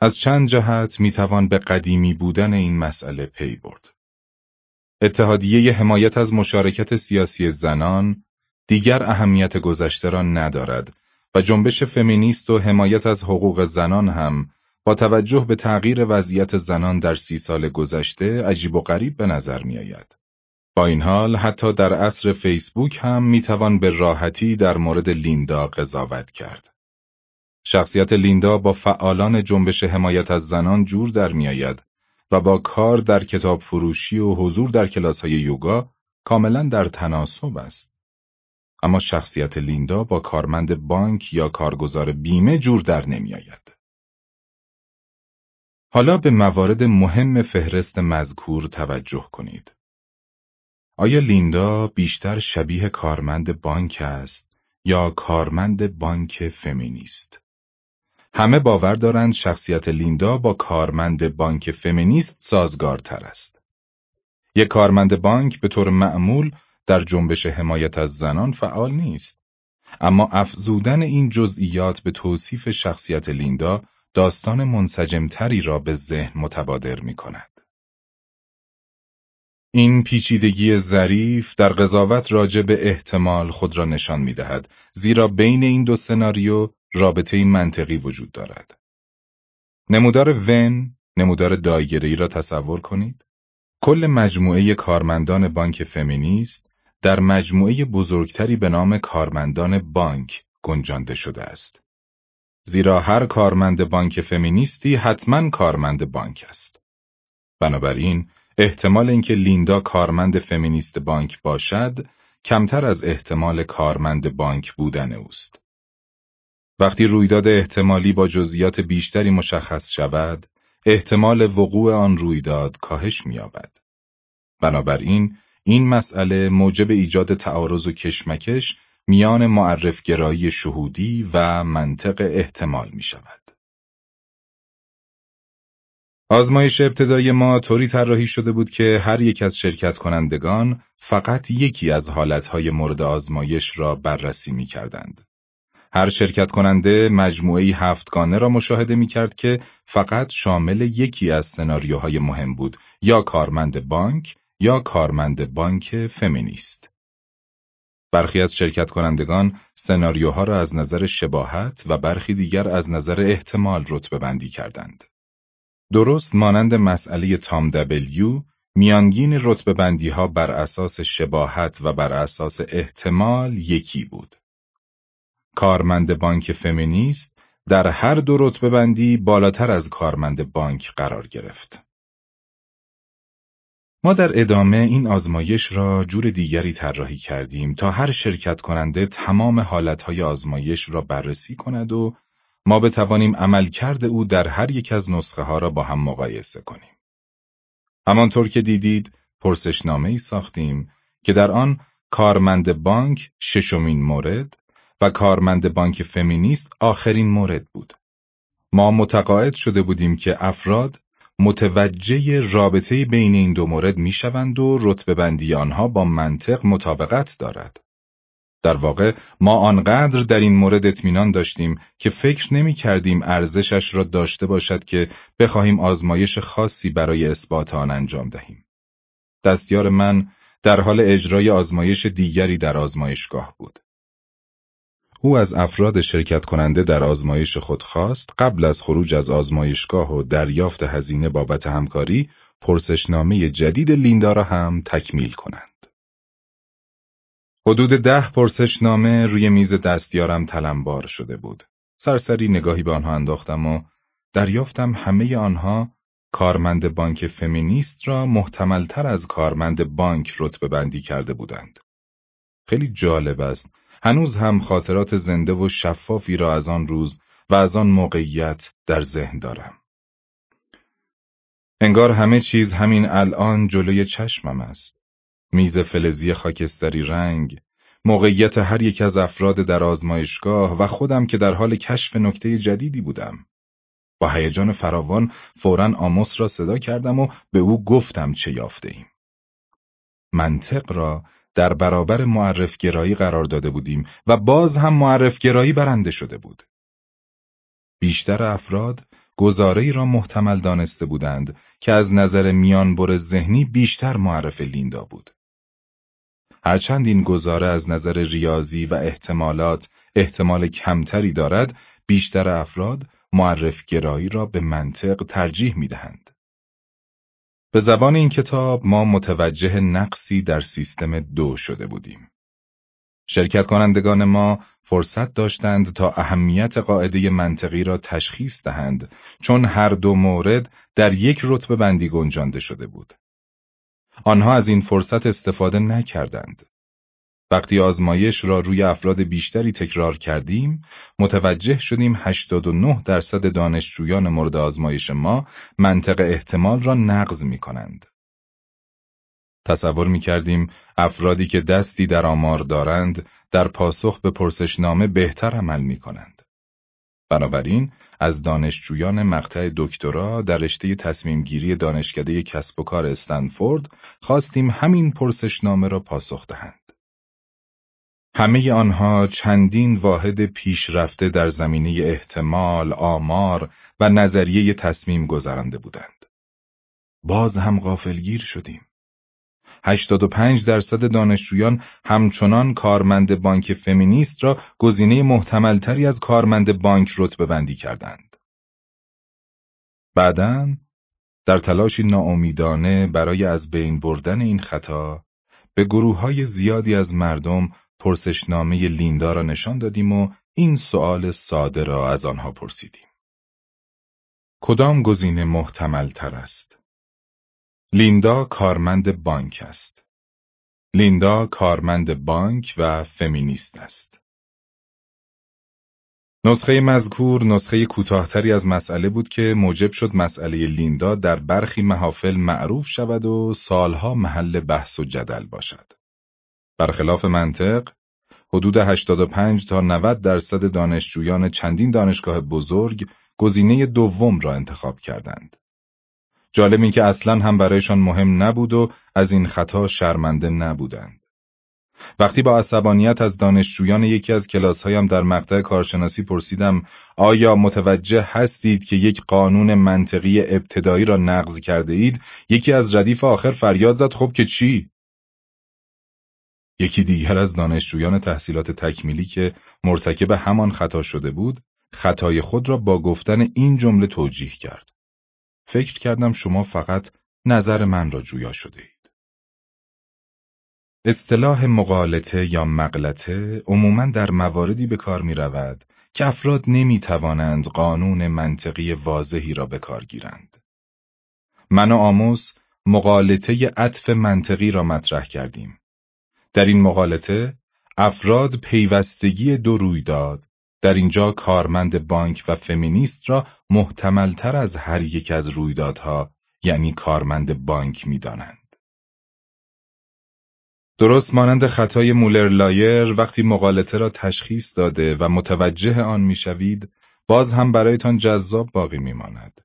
از چند جهت میتوان به قدیمی بودن این مسئله پی برد. اتحادیه حمایت از مشارکت سیاسی زنان دیگر اهمیت گذشته را ندارد و جنبش فمینیست و حمایت از حقوق زنان هم با توجه به تغییر وضعیت زنان در 30 سال گذشته عجیب و غریب به نظر می آید. با این حال حتی در عصر فیسبوک هم می توان به راحتی در مورد لیندا قضاوت کرد. شخصیت لیندا با فعالان جنبش حمایت از زنان جور در می آید و با کار در کتاب فروشی و حضور در کلاس‌های یوگا کاملا در تناسب است. اما شخصیت لیندا با کارمند بانک یا کارگزار بیمه جور در نمی آید. حالا به موارد مهم فهرست مذکور توجه کنید. آیا لیندا بیشتر شبیه کارمند بانک است یا کارمند بانک فمینیست؟ همه باور دارند شخصیت لیندا با کارمند بانک فمینیست سازگارتر است. یک کارمند بانک به طور معمول در جنبش حمایت از زنان فعال نیست، اما افزودن این جزئیات به توصیف شخصیت لیندا داستان منسجمتری را به ذهن متبادر می کند. این پیچیدگی ظریف در قضاوت راجع به احتمال خود را نشان می دهد، زیرا بین این دو سناریو رابطه منطقی وجود دارد. نمودار ون، نمودار دایره‌ای را تصور کنید. کل مجموعه کارمندان بانک فمینیست در مجموعه بزرگتری به نام کارمندان بانک گنجانده شده است. زیرا هر کارمند بانک فمینیستی حتماً کارمند بانک است. بنابراین، احتمال اینکه لیندا کارمند فمینیست بانک باشد، کمتر از احتمال کارمند بانک بودن اوست. وقتی رویداد احتمالی با جزئیات بیشتری مشخص شود، احتمال وقوع آن رویداد کاهش می‌یابد. بنابراین، این مسئله موجب ایجاد تعارض و کشمکش میان معرف‌گرایی شهودی و منطق احتمال می‌شود. آزمایش ابتدایی ما طوری طراحی شده بود که هر یک از شرکت کنندگان فقط یکی از حالتهای مورد آزمایش را بررسی می کردند. هر شرکت کننده مجموعه‌ای هفتگانه را مشاهده می کرد که فقط شامل یکی از سناریوهای مهم بود، یا کارمند بانک یا کارمند بانک فمینیست. برخی از شرکت کنندگان سناریوها را از نظر شباهت و برخی دیگر از نظر احتمال رتبه بندی کردند. درست مانند مسئله تام دبلیو، میانگین رتبه‌بندی ها بر اساس شباهت و بر اساس احتمال یکی بود. کارمند بانک فمینیست در هر دو رتبه‌بندی بالاتر از کارمند بانک قرار گرفت. ما در ادامه این آزمایش را جور دیگری طراحی کردیم تا هر شرکت کننده تمام حالتهای آزمایش را بررسی کند و ما بتوانیم عملکرد او در هر یک از نسخه ها را با هم مقایسه کنیم. همانطور که دیدید، پرسشنامه‌ای ساختیم که در آن کارمند بانک ششمین مورد و کارمند بانک فمینیست آخرین مورد بود. ما متقاعد شده بودیم که افراد متوجه رابطه بین این دو مورد میشوند و رتبه بندی آنها با منطق مطابقت دارد. در واقع ما آنقدر در این مورد اطمینان داشتیم که فکر نمی کردیم ارزشش را داشته باشد که بخواهیم آزمایش خاصی برای اثبات آن انجام دهیم. دستیار من در حال اجرای آزمایش دیگری در آزمایشگاه بود. او از افراد شرکت کننده در آزمایش خود خواست قبل از خروج از آزمایشگاه و دریافت هزینه بابت همکاری، پرسشنامه جدید لیندا را هم تکمیل کنند. حدود 10 پرسشنامه روی میز دستیارم تلمبار شده بود. سرسری نگاهی به آنها انداختم و دریافتم همه آنها کارمند بانک فمینیست را محتملتر از کارمند بانک رتبه بندی کرده بودند. خیلی جالب است. هنوز هم خاطرات زنده و شفافی را از آن روز و از آن موقعیت در ذهن دارم. انگار همه چیز همین الان جلوی چشمم است. میز فلزی خاکستری رنگ، موقعیت هر یک از افراد در آزمایشگاه و خودم که در حال کشف نکته جدیدی بودم. با هیجان فراوان فوراً آموس را صدا کردم و به او گفتم چه یافته‌ایم. منطق را در برابر معرف‌گرایی قرار داده بودیم و باز هم معرف‌گرایی برنده شده بود. بیشتر افراد گزاره‌ای را محتمل دانسته بودند که از نظر میانبر ذهنی بیشتر معرف لیندا بود. هرچند این گزاره از نظر ریاضی و احتمالات احتمال کمتری دارد، بیشتر افراد معرف‌گرایی را به منطق ترجیح می‌دهند. به زبان این کتاب ما متوجه نقصی در سیستم 2 شده بودیم. شرکت کنندگان ما فرصت داشتند تا اهمیت قاعده منطقی را تشخیص دهند، چون هر دو مورد در یک رتبه بندی گنجانده شده بود. آنها از این فرصت استفاده نکردند. وقتی آزمایش را روی افراد بیشتری تکرار کردیم، متوجه شدیم 89% دانشجویان مورد آزمایش ما منطق احتمال را نقض می کنند. تصور می کردیم افرادی که دستی در آمار دارند در پاسخ به پرسشنامه بهتر عمل می کنند. بنابراین از دانشجویان مقطع دکترا در رشته تصمیم گیری دانشکده کسب و کار استنفورد خواستیم همین پرسشنامه را پاسخ دهند. همه آنها چندین واحد پیشرفته در زمینه احتمال، آمار و نظریه تصمیم گذرانده بودند. باز هم غافلگیر شدیم. 85% دانشجویان همچنان کارمند بانک فمینیست را گزینه محتملتری از کارمند بانک رتبه بندی کردند. بعداً در تلاشی ناامیدانه برای از بین بردن این خطا به گروه‌های زیادی از مردم پرسشنامه لیندا را نشان دادیم و این سوال ساده را از آنها پرسیدیم. کدام گزینه محتمل تر است؟ لیندا کارمند بانک است. لیندا کارمند بانک و فمینیست است. نسخه مذکور نسخه کوتاه‌تری از مسئله بود که موجب شد مسئله لیندا در برخی محافل معروف شود و سالها محل بحث و جدل باشد. برخلاف منطق، حدود 85 تا 90% دانشجویان چندین دانشگاه بزرگ گزینه دوم را انتخاب کردند. جالب این که اصلاً هم برایشان مهم نبود و از این خطا شرمنده نبودند. وقتی با عصبانیت از دانشجویان یکی از کلاس‌هایم در مقطع کارشناسی پرسیدم آیا متوجه هستید که یک قانون منطقی ابتدایی را نقض کرده اید، یکی از ردیف آخر فریاد زد خب که چی؟ یکی دیگر از دانشجویان تحصیلات تکمیلی که مرتکب همان خطا شده بود، خطای خود را با گفتن این جمله توجیه کرد. فکر کردم شما فقط نظر من را جویا شده اید. اصطلاح مغالطه یا مغلطه عموماً در مواردی به کار می رود که افراد نمی توانند قانون منطقی واضحی را به کار گیرند. من و آموس مغالطه عطف منطقی را مطرح کردیم. در این مغالطه، افراد پیوستگی دو رویداد، در اینجا کارمند بانک و فمینیست را محتملتر از هر یک از رویدادها، یعنی کارمند بانک می دانند. درست مانند خطای مولر لایر، وقتی مغالطه را تشخیص داده و متوجه آن می شوید، باز هم برایتان جذاب باقی می ماند.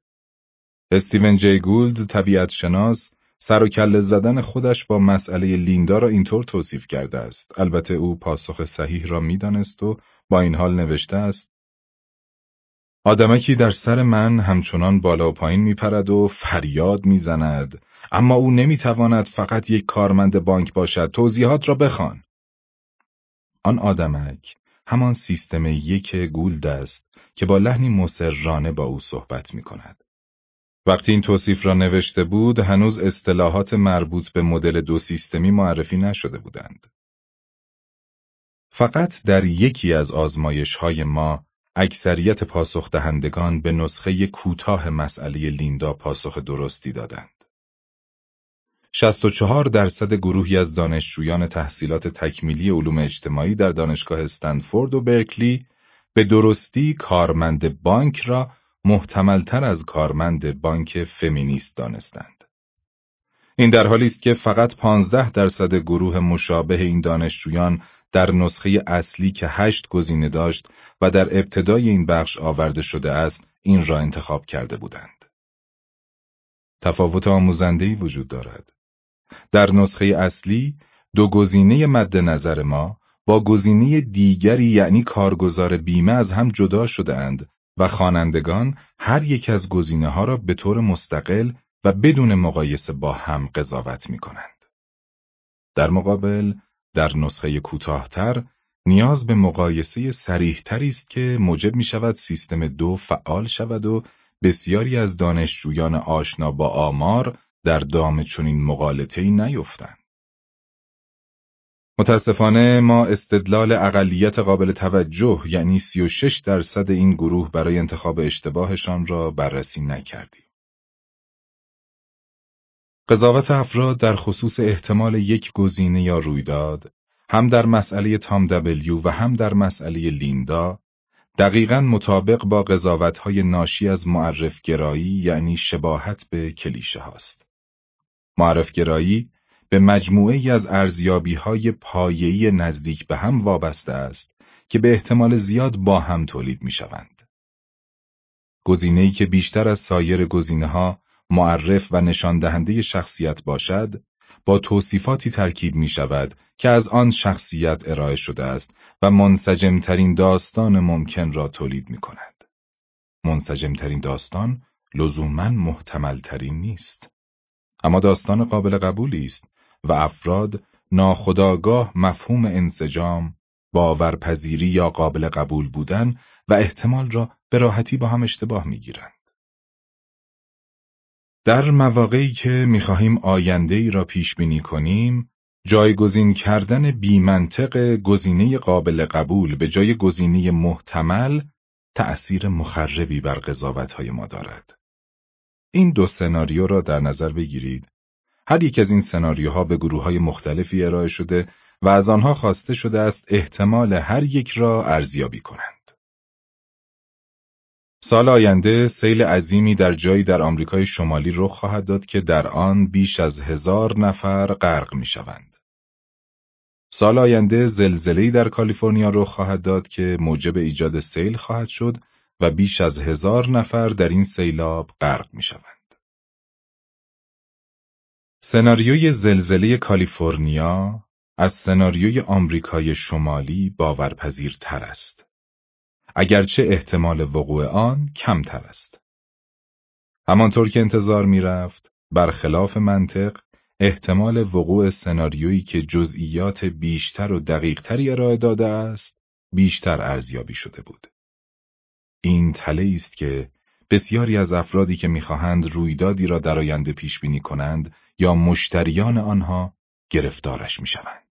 استیون جی گولد، طبیعت شناس، سر و کله زدن خودش با مسئله لیندا را اینطور توصیف کرده است. البته او پاسخ صحیح را می‌دانست و با این حال نوشته است: آدمکی در سر من همچنان بالا و پایین می‌پرد و فریاد می‌زند، اما او نمی‌تواند فقط یک کارمند بانک باشد. توضیحات را بخوان. آن آدمک همان سیستم یک گولد است که با لحنی مصررانه با او صحبت می‌کند. وقتی این توصیف را نوشته بود، هنوز اصطلاحات مربوط به مدل دو سیستمی معرفی نشده بودند. فقط در یکی از آزمایش‌های ما، اکثریت پاسخ دهندگان به نسخه کوتاه مسئله لیندا پاسخ درستی دادند. 64% گروهی از دانشجویان تحصیلات تکمیلی علوم اجتماعی در دانشگاه استنفورد و برکلی به درستی کارمند بانک را محتملتر از کارمند بانک فمینیست دانستند. این در حالی است که فقط 15% گروه مشابه این دانشجویان در نسخه اصلی که 8 گزینه داشت و در ابتدای این بخش آورده شده است، این را انتخاب کرده بودند. تفاوت آموزنده‌ای وجود دارد. در نسخه اصلی، دو گزینه مد نظر ما با گزینه دیگری یعنی کارگزار بیمه از هم جدا شده اند و خوانندگان هر یک از گزینه‌ها را به طور مستقل و بدون مقایسه با هم قضاوت می‌کنند. در مقابل، در نسخه کوتاه‌تر نیاز به مقایسه صریح‌تری است که موجب می‌شود سیستم دو فعال شود و بسیاری از دانشجویان آشنا با آمار در دام چنین مغالطه‌ای نیفتند. متاسفانه ما استدلال اقلیت قابل توجه یعنی 36% این گروه برای انتخاب اشتباهشان را بررسی نکردیم. قضاوت افراد در خصوص احتمال یک گزینه یا رویداد، هم در مسئله تام دبلیو و هم در مسئله لیندا، دقیقاً مطابق با قضاوت‌های ناشی از معرف‌گرایی، یعنی شباهت به کلیشه هاست. معرف‌گرایی به مجموعه‌ای از ارزیابی‌های پایه‌ای نزدیک به هم وابسته است که به احتمال زیاد با هم تولید می‌شوند. گزینه‌ای که بیشتر از سایر گزینه‌ها معرف و نشاندهنده شخصیت باشد، با توصیفاتی ترکیب می شود که از آن شخصیت ارائه شده است و منسجمترین داستان ممکن را تولید می کند. منسجمترین داستان لزوماً محتملترین نیست، اما داستان قابل قبولی است و افراد ناخودآگاه مفهوم انسجام، باورپذیری یا قابل قبول بودن و احتمال را به راحتی با هم اشتباه می گیرند. در مواقعی که می‌خواهیم آینده‌ای را پیش‌بینی کنیم، جایگزین کردن بی‌منطق گزینه قابل قبول به جای گزینه محتمل تأثیر مخربی بر قضاوت‌های ما دارد. این دو سناریو را در نظر بگیرید. هر یک از این سناریوها به گروه‌های مختلفی ارائه شده و از آنها خواسته شده است احتمال هر یک را ارزیابی کنند. سال آینده سیل عظیمی در جایی در آمریکای شمالی رخ خواهد داد که در آن بیش از 1000 نفر غرق می‌شوند. سال آینده زلزله‌ای در کالیفرنیا رخ خواهد داد که موجب ایجاد سیل خواهد شد و بیش از 1000 نفر در این سیلاب غرق می‌شوند. سناریوی زلزله کالیفرنیا از سناریوی آمریکای شمالی باورپذیرتر است، اگرچه احتمال وقوع آن کمتر است. همانطور که انتظار می رفت، برخلاف منطق، احتمال وقوع سناریویی که جزئیات بیشتر و دقیقتری ارائه داده است، بیشتر ارزیابی شده بود. این تله است که بسیاری از افرادی که می خواهند رویدادی را در آینده پیش بینی کنند یا مشتریان آنها گرفتارش می شوند.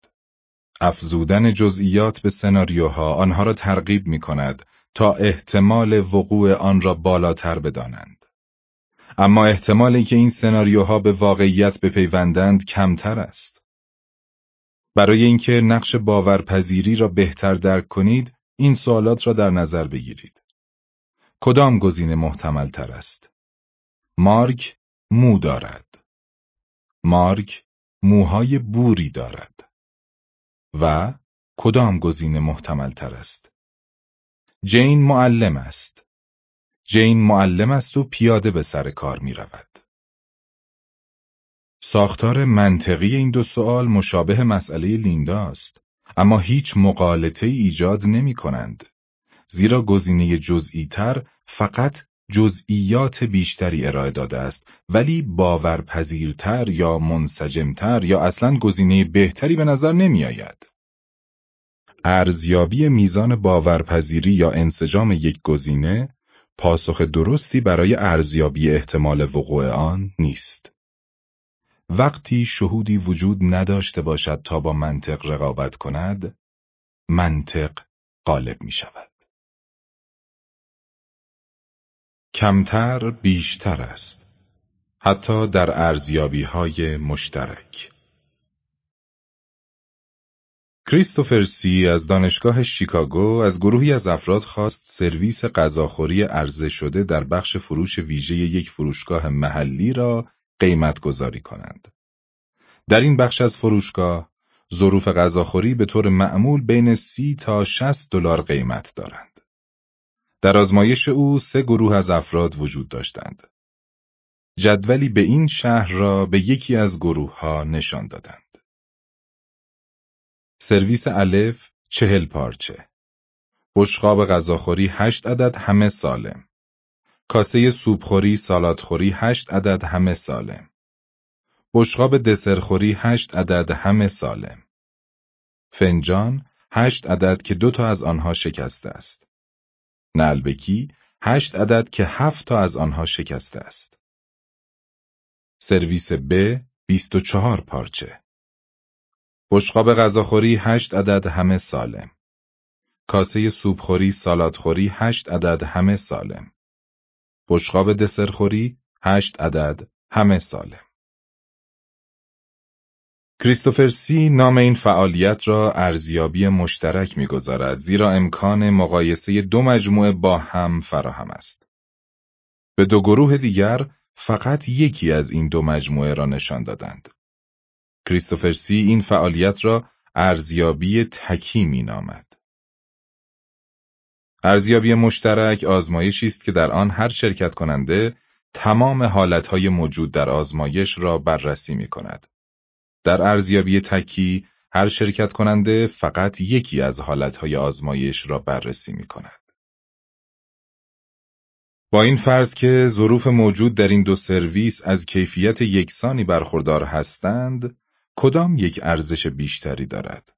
افزودن جزئیات به سناریوها آنها را ترغیب می کند تا احتمال وقوع آن را بالاتر بدانند. اما احتمالی که این سناریوها به واقعیت بپیوندند کمتر است. برای اینکه نقش باورپذیری را بهتر درک کنید، این سوالات را در نظر بگیرید. کدام گزینه محتمل تر است؟ مارک مو دارد. مارک موهای بوری دارد. و کدام گزینه محتمل تر است؟ جین معلم است. جین معلم است و پیاده به سر کار می رود. ساختار منطقی این دو سوال مشابه مسئله لیندا است، اما هیچ مغالطه‌ای ایجاد نمی کنند، زیرا گزینه جزئی تر فقط جزئیات بیشتری ارائه داده است، ولی باورپذیرتر یا منسجمتر یا اصلاً گزینه بهتری به نظر نمی آید. ارزیابی میزان باورپذیری یا انسجام یک گزینه پاسخ درستی برای ارزیابی احتمال وقوع آن نیست. وقتی شهودی وجود نداشته باشد تا با منطق رقابت کند، منطق غالب می شود. کمتر بیشتر است، حتی در ارزیابی‌های مشترک. کریستوفر هسی از دانشگاه شیکاگو از گروهی از افراد خواست سرویس غذاخوری عرضه شده در بخش فروش ویژه یک فروشگاه محلی را قیمت گذاری کنند. در این بخش از فروشگاه، ظروف غذاخوری به طور معمول بین 30 تا $60 قیمت دارند. در آزمایش او 3 گروه از افراد وجود داشتند. جدولی به این شهر را به یکی از گروه‌ها نشان دادند. سرویس الف 40 پارچه، بشقاب غذاخوری 8 عدد همه سالم، کاسه سوپخوری سالادخوری 8 عدد همه سالم، بشقاب دسرخوری 8 عدد همه سالم، فنجان 8 عدد که 2 تا از آنها شکسته است، نلبکی 8 عدد که 7 تا از آنها شکسته است. سرویس ب 24 پارچه، بشقاب غذاخوری 8 عدد همه سالم، کاسه سوپخوری سالادخوری 8 عدد همه سالم، بشقاب دسرخوری 8 عدد همه سالم. کریستوفر هسی نام این فعالیت را ارزیابی مشترک می‌گذارد، زیرا امکان مقایسه دو مجموعه با هم فراهم است. به دو گروه دیگر فقط یکی از این دو مجموعه را نشان دادند. کریستوفر هسی این فعالیت را ارزیابی تکی می‌نامد. ارزیابی مشترک آزمایشی است که در آن هر شرکت کننده تمام حالت‌های موجود در آزمایش را بررسی می‌کند. در ارزیابی تکی هر شرکت کننده فقط یکی از حالت‌های آزمایش را بررسی می‌کند. با این فرض که ظروف موجود در این دو سرویس از کیفیت یکسانی برخوردار هستند، کدام یک ارزش بیشتری دارد؟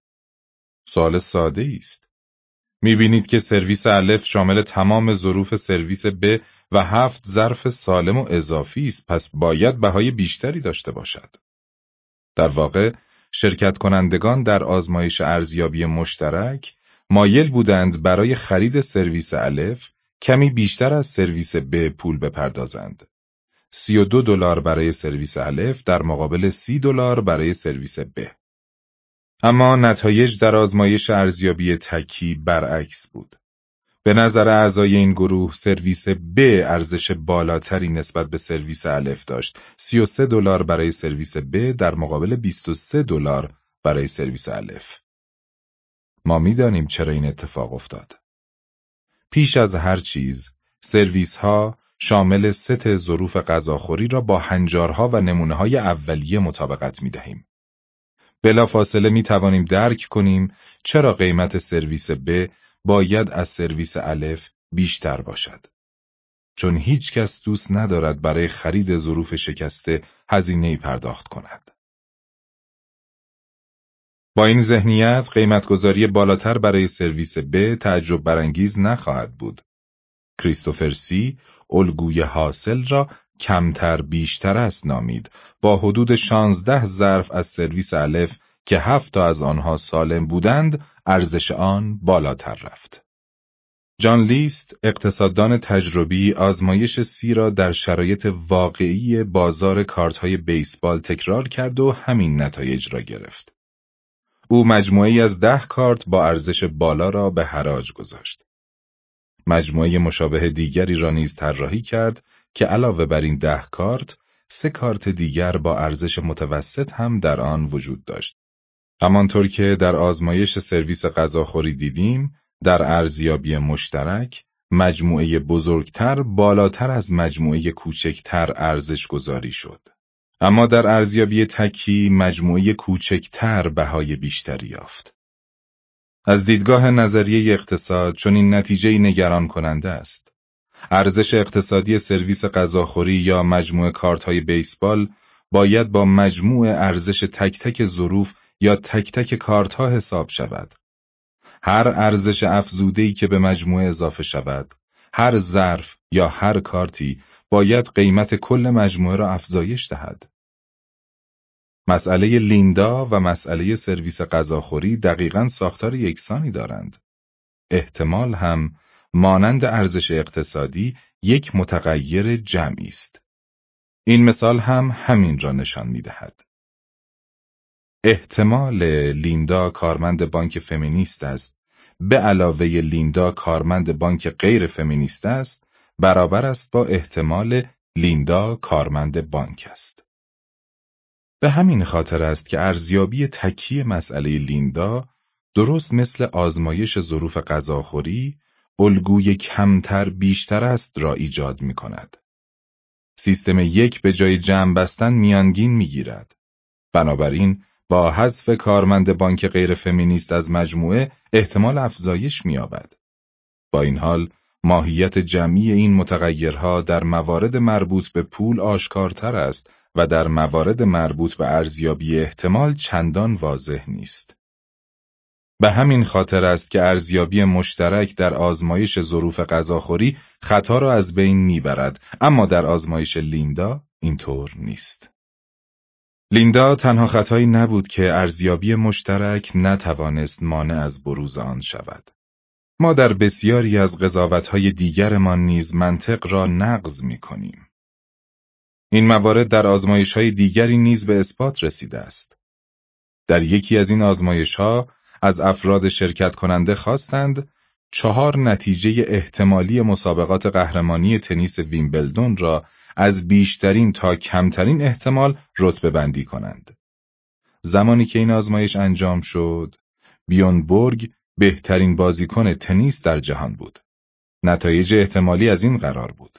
سوال ساده است. می‌بینید که سرویس الف شامل تمام ظروف سرویس ب و 7 ظرف سالم و اضافی است، پس باید بهای بیشتری داشته باشد. در واقع شرکت کنندگان در آزمایش ارزیابی مشترک مایل بودند برای خرید سرویس الف کمی بیشتر از سرویس ب پول بپردازند. $32 برای سرویس الف در مقابل $30 برای سرویس ب. اما نتایج در آزمایش ارزیابی تکی برعکس بود. به نظر اعضای این گروه سرویس ب ارزش بالاتری نسبت به سرویس الف داشت. $33 برای سرویس ب در مقابل $23 برای سرویس الف. ما می‌دانیم چرا این اتفاق افتاد. پیش از هر چیز، سرویس‌ها شامل ست ظروف غذاخوری را با هنجارها و نمونه‌های اولیه مطابقت می‌دهیم. بلافاصله می توانیم درک کنیم چرا قیمت سرویس ب باید از سرویس الف بیشتر باشد. چون هیچ کس دوست ندارد برای خرید ظروف شکسته هزینه‌ای پرداخت کند. با این ذهنیت قیمت‌گذاری بالاتر برای سرویس ب تعجب برانگیز نخواهد بود. کریستوفر هسی الگوی حاصل را کمتر بیشتر است نامید، با حدود 16 ظرف از سرویس الف که 7 تا از آنها سالم بودند، ارزش آن بالاتر رفت. جان لیست، اقتصاددان تجربی، آزمایش سی را در شرایط واقعی بازار کارت‌های بیسبال تکرار کرد و همین نتایج را گرفت. او مجموعه‌ای از 10 کارت با ارزش بالا را به حراج گذاشت. مجموعه مشابه دیگری را نیز طراحی کرد که علاوه بر این 10 کارت، 3 کارت دیگر با ارزش متوسط هم در آن وجود داشت. همانطور که در آزمایش سرویس غذاخوری دیدیم، در ارزیابی مشترک، مجموعه بزرگتر بالاتر از مجموعه کوچکتر ارزش گذاری شد. اما در ارزیابی تکی، مجموعه کوچکتر بهای بیشتری یافت. از دیدگاه نظریه اقتصاد، چون این نتیجه نگران کننده است. ارزش اقتصادی سرویس غذاخوری یا مجموع کارت‌های بیسبال باید با مجموع ارزش تک تک ظروف یا تک تک کارت‌ها حساب شود. هر ارزش افزوده‌ای که به مجموع اضافه شود، هر ظرف یا هر کارتی باید قیمت کل مجموعه را افزایش دهد. مسئله لیندا و مسئله سرویس غذاخوری دقیقاً ساختار یکسانی دارند. احتمال هم مانند ارزش اقتصادی یک متغیر جمعی است. این مثال هم همین را نشان می‌دهد. احتمال لیندا کارمند بانک فمینیست است، به علاوه لیندا کارمند بانک غیر فمینیست است، برابر است با احتمال لیندا کارمند بانک است. به همین خاطر است که ارزیابی تکی مسئله لیندا درست مثل آزمایش ظروف غذاخوری الگوی کمتر بیشتر است را ایجاد می کند. سیستم یک به جای جمع بستن میانگین می گیرد. بنابراین با حذف کارمند بانک غیر فمینیست از مجموعه احتمال افزایش می یابد. با این حال ماهیت جمعی این متغیرها در موارد مربوط به پول آشکارتر است و در موارد مربوط به ارزیابی احتمال چندان واضح نیست. به همین خاطر است که ارزیابی مشترک در آزمایش ظروف غذاخوری خطا را از بین میبرد، اما در آزمایش لیندا اینطور نیست. لیندا تنها خطایی نبود که ارزیابی مشترک نتوانست مانع از بروز آن شود. ما در بسیاری از قضاوت‌های دیگرمان نیز منطق را نقض می‌کنیم. این موارد در آزمایش‌های دیگری نیز به اثبات رسیده است. در یکی از این آزمایش‌ها از افراد شرکت کننده خواستند 4 نتیجه احتمالی مسابقات قهرمانی تنیس ویمبلدون را از بیشترین تا کمترین احتمال رتبه بندی کنند. زمانی که این آزمایش انجام شد، بیون بورگ بهترین بازیکن تنیس در جهان بود. نتایج احتمالی از این قرار بود: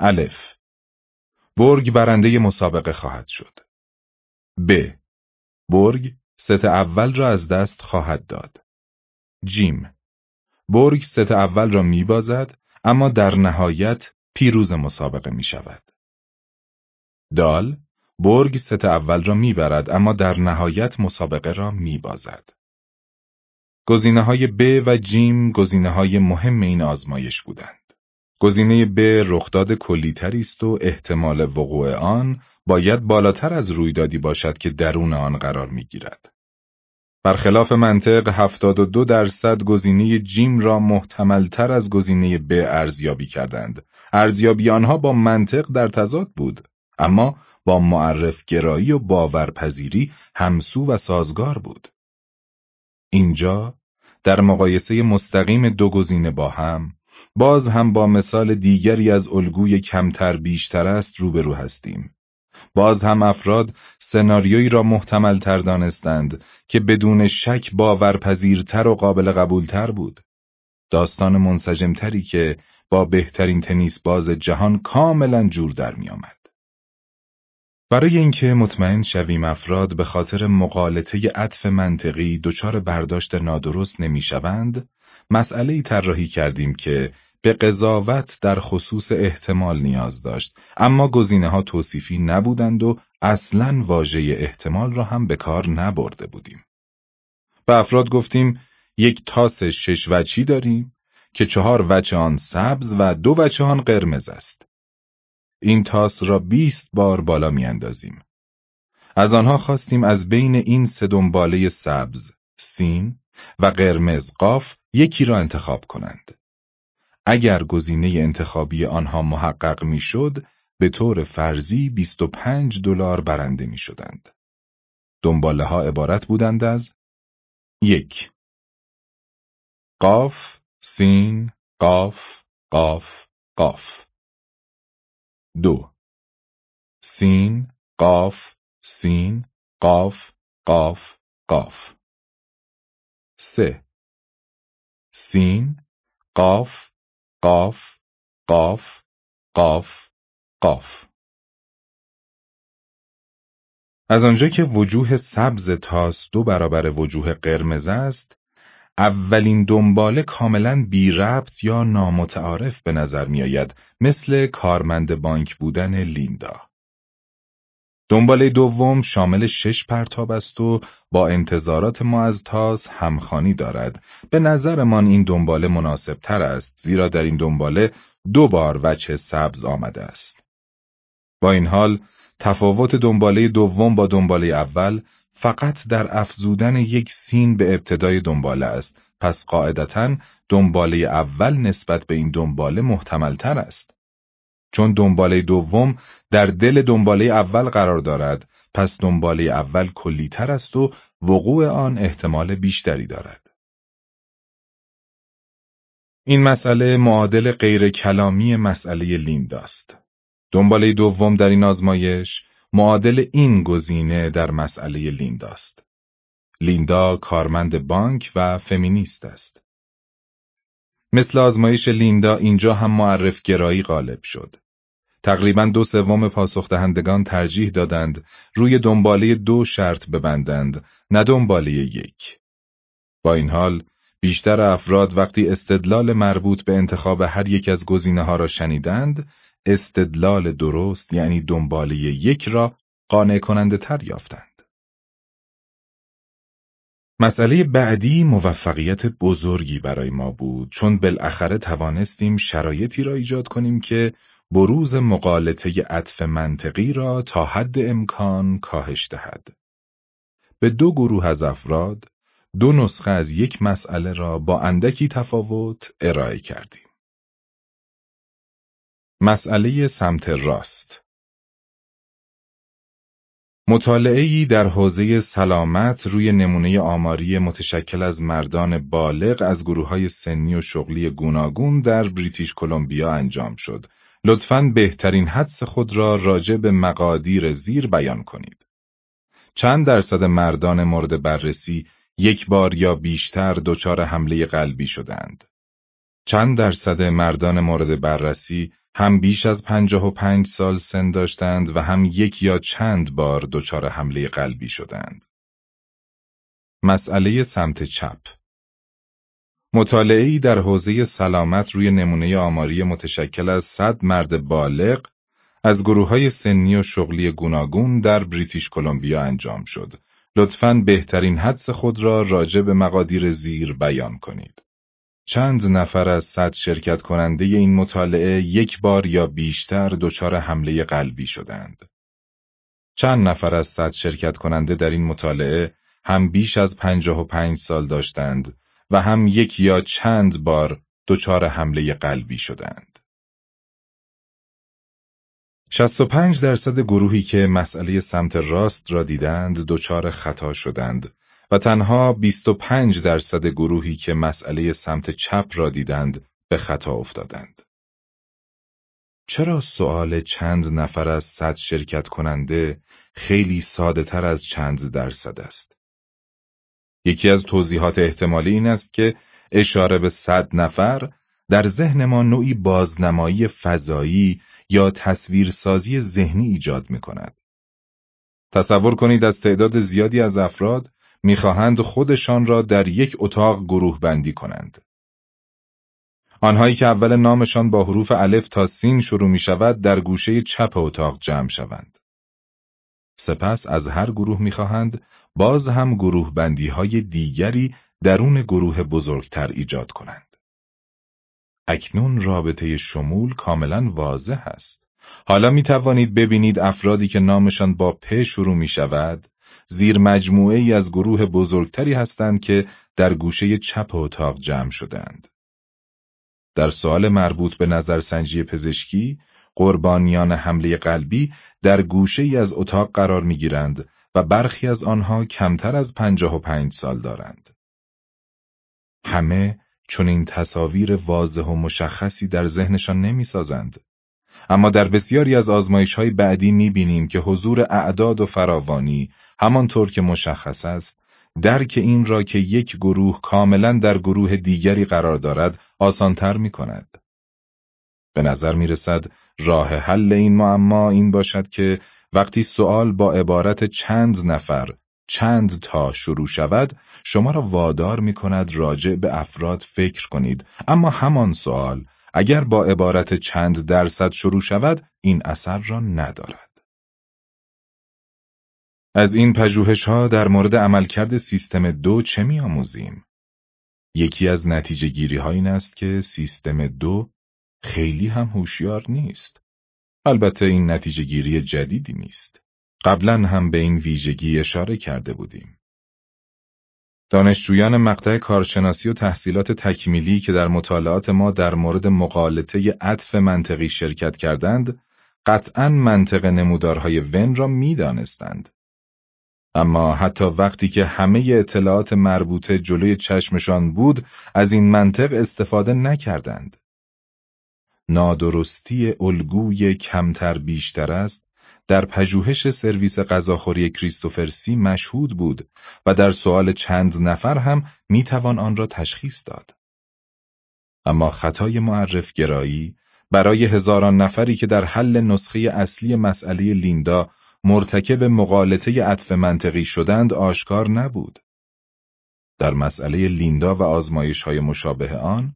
الف، بورگ برنده مسابقه خواهد شد. ب، بورگ ست اول را از دست خواهد داد. جیم، بورگ ست اول را میبازد اما در نهایت پیروز مسابقه می شود. دال، بورگ ست اول را میبرد اما در نهایت مسابقه را میبازد. گزینه های ب و جیم گزینه های مهم این آزمایش بودند. گزینه ب رخداد کلی‌تری است و احتمال وقوع آن باید بالاتر از رویدادی باشد که درون آن قرار میگیرد. برخلاف منطق 72% گزینه جیم را محتمل‌تر از گزینه ب ارزیابی کردند. ارزیابی آنها با منطق در تضاد بود، اما با معرف‌گرایی و باورپذیری همسو و سازگار بود. اینجا در مقایسه مستقیم دو گزینه با هم، باز هم با مثال دیگری از الگوی کمتر بیشتر است روبرو هستیم. باز هم افراد سناریویی را محتمل تر دانستند که بدون شک باورپذیرتر و قابل قبولتر بود. داستان منسجمتری که با بهترین تنیس باز جهان کاملا جور در می آمد. برای اینکه مطمئن شویم افراد به خاطر مغالطه عطف منطقی دچار برداشت نادرست نمیشوند، مسئله‌ای طراحی کردیم که به قضاوت در خصوص احتمال نیاز داشت، اما گزینه‌ها توصیفی نبودند و اصلاً واژه احتمال را هم به کار نبرده بودیم. به افراد گفتیم یک تاس 6 وجهی داریم که 4 وجه آن سبز و 2 وجه آن قرمز است. این تاس را 20 بار بالا میاندازیم. از آنها خواستیم از بین این 3 دنباله سبز، سین، و قرمز، قاف، یکی را انتخاب کنند. اگر گزینه انتخابی آنها محقق میشد، به طور فرضی $25 برنده میشدند. دنباله ها عبارت بودند از: 1. قاف، سین، قاف، قاف، قاف. 2. سین، قاف، سین، قاف، قاف، قاف. 3. سین، قاف، قاف، قاف، قاف، قاف. از آنجا که وجوه سبز تاس 2 برابر وجوه قرمز است، اولین دنباله کاملا بی ربط یا نامتعارف به نظر می آید، مثل کارمند بانک بودن لیندا. دنباله دوم شامل 6 پرتاب است و با انتظارات ما از تاس همخوانی دارد. به نظر من این دنباله مناسب تر است، زیرا در این دنباله 2 بار وجه سبز آمده است. با این حال، تفاوت دنباله دوم با دنباله اول، فقط در افزودن 1 سین به ابتدای دنباله است، پس قاعدتاً دنباله اول نسبت به این دنباله محتمل‌تر است. چون دنباله دوم در دل دنباله اول قرار دارد، پس دنباله اول کلی‌تر است و وقوع آن احتمال بیشتری دارد. این مسئله معادل غیر کلامی مسئله لیندا است. دنباله دوم در این آزمایش، معادل این گزینه در مسئله لیندا است. لیندا کارمند بانک و فمینیست است. مثل آزمایش لیندا، اینجا هم معرف‌گرایی غالب شد. تقریباً 2/3 پاسخ دهندگان ترجیح دادند روی دنباله 2 شرط ببندند، نه دنباله 1. با این حال، بیشتر افراد وقتی استدلال مربوط به انتخاب هر یک از گزینه‌ها را شنیدند، استدلال درست یعنی دنباله 1 را قانع کننده تر یافتند. مسئله بعدی موفقیت بزرگی برای ما بود، چون بالاخره توانستیم شرایطی را ایجاد کنیم که بروز مغالطه عطف منطقی را تا حد امکان کاهش دهد. به 2 گروه از افراد 2 نسخه از یک مسئله را با اندکی تفاوت ارائه کردیم. مسئله سمت راست. مطالعه‌ای در حوزه سلامت روی نمونه آماری متشکل از مردان بالغ از گروه‌های سنی و شغلی گوناگون در بریتیش کلمبیا انجام شد. لطفاً بهترین حدس خود را راجع به مقادیر زیر بیان کنید. چند درصد مردان مورد بررسی یک بار یا بیشتر دچار حمله قلبی شدند؟ چند درصد مردان مورد بررسی هم بیش از 55 سال سن داشتند و هم یک یا چند بار دچار حمله قلبی شدند؟ مسئله سمت چپ. مطالعه‌ای در حوزه سلامت روی نمونه آماری متشکل از 100 مرد بالغ از گروه‌های سنی و شغلی گوناگون در بریتیش کلمبیا انجام شد. لطفاً بهترین حدس خود را راجع به مقادیر زیر بیان کنید. چند نفر از 100 شرکت کننده این مطالعه یک بار یا بیشتر دچار حمله قلبی شدند؟ چند نفر از 100 شرکت کننده در این مطالعه هم بیش از 55 سال داشتند و هم یک یا چند بار دچار حمله قلبی شدند؟ 65 درصد گروهی که مسئله سمت راست را دیدند دچار خطا شدند و تنها 25 درصد گروهی که مسئله سمت چپ را دیدند به خطا افتادند. چرا سؤال چند نفر از 100 شرکت کننده خیلی ساده تر از چند درصد است؟ یکی از توضیحات احتمالی این است که اشاره به 100 نفر در ذهن ما نوعی بازنمایی فضایی یا تصویرسازی ذهنی ایجاد می کند. تصور کنید از تعداد زیادی از افراد می خواهند خودشان را در یک اتاق گروه بندی کنند. آنهایی که اول نامشان با حروف الف تا سین شروع می شود در گوشه چپ اتاق جمع شوند. سپس از هر گروه می خواهند باز هم گروه بندی های دیگری درون گروه بزرگتر ایجاد کنند. اکنون رابطه شمول کاملا واضح است. حالا می توانید ببینید افرادی که نامشان با پ شروع می شود زیر مجموعه ای از گروه بزرگتری هستند که در گوشه چپ اتاق جمع شدند. در سوال مربوط به نظرسنجی پزشکی، قربانیان حمله قلبی در گوشه ای از اتاق قرار می گیرند و برخی از آنها کمتر از 55 سال دارند. همه چون این تصاویر واضح و مشخصی در ذهنشان نمی سازند. اما در بسیاری از آزمایش‌های بعدی می‌بینیم که حضور اعداد و فراوانی همانطور که مشخص است، درک این را که یک گروه کاملاً در گروه دیگری قرار دارد، آسان‌تر می‌کند. به نظر می‌رسد راه حل این معما این باشد که وقتی سوال با عبارت چند نفر، چند تا شروع شود، شما را وادار می‌کند راجع به افراد فکر کنید، اما همان سوال اگر با عبارت چند درصد شروع شود، این اثر را ندارد. از این پژوهش‌ها در مورد عملکرد سیستم 2 چه می‌آموزیم؟ یکی از نتیجه‌گیری‌ها این است که سیستم 2 خیلی هم هوشیار نیست. البته این نتیجه‌گیری جدیدی نیست. قبلاً هم به این ویژگی اشاره کرده بودیم. دانشجویان مقطع کارشناسی و تحصیلات تکمیلی که در مطالعات ما در مورد مغالطه عطف منطقی شرکت کردند، قطعاً منطق نمودارهای ون را می‌دانستند. اما حتی وقتی که همه اطلاعات مربوطه جلوی چشمشان بود، از این منطق استفاده نکردند. نادرستی الگوی کمتر بیشتر است، در پژوهش سرویس غذاخوری کریستوفر هسی مشهود بود و در سوال چند نفر هم میتوان آن را تشخیص داد. اما خطای معرف گرایی برای هزاران نفری که در حل نسخه اصلی مسئله لیندا مرتکب مغالطه عطف منطقی شدند آشکار نبود. در مسئله لیندا و آزمایش‌های مشابه آن،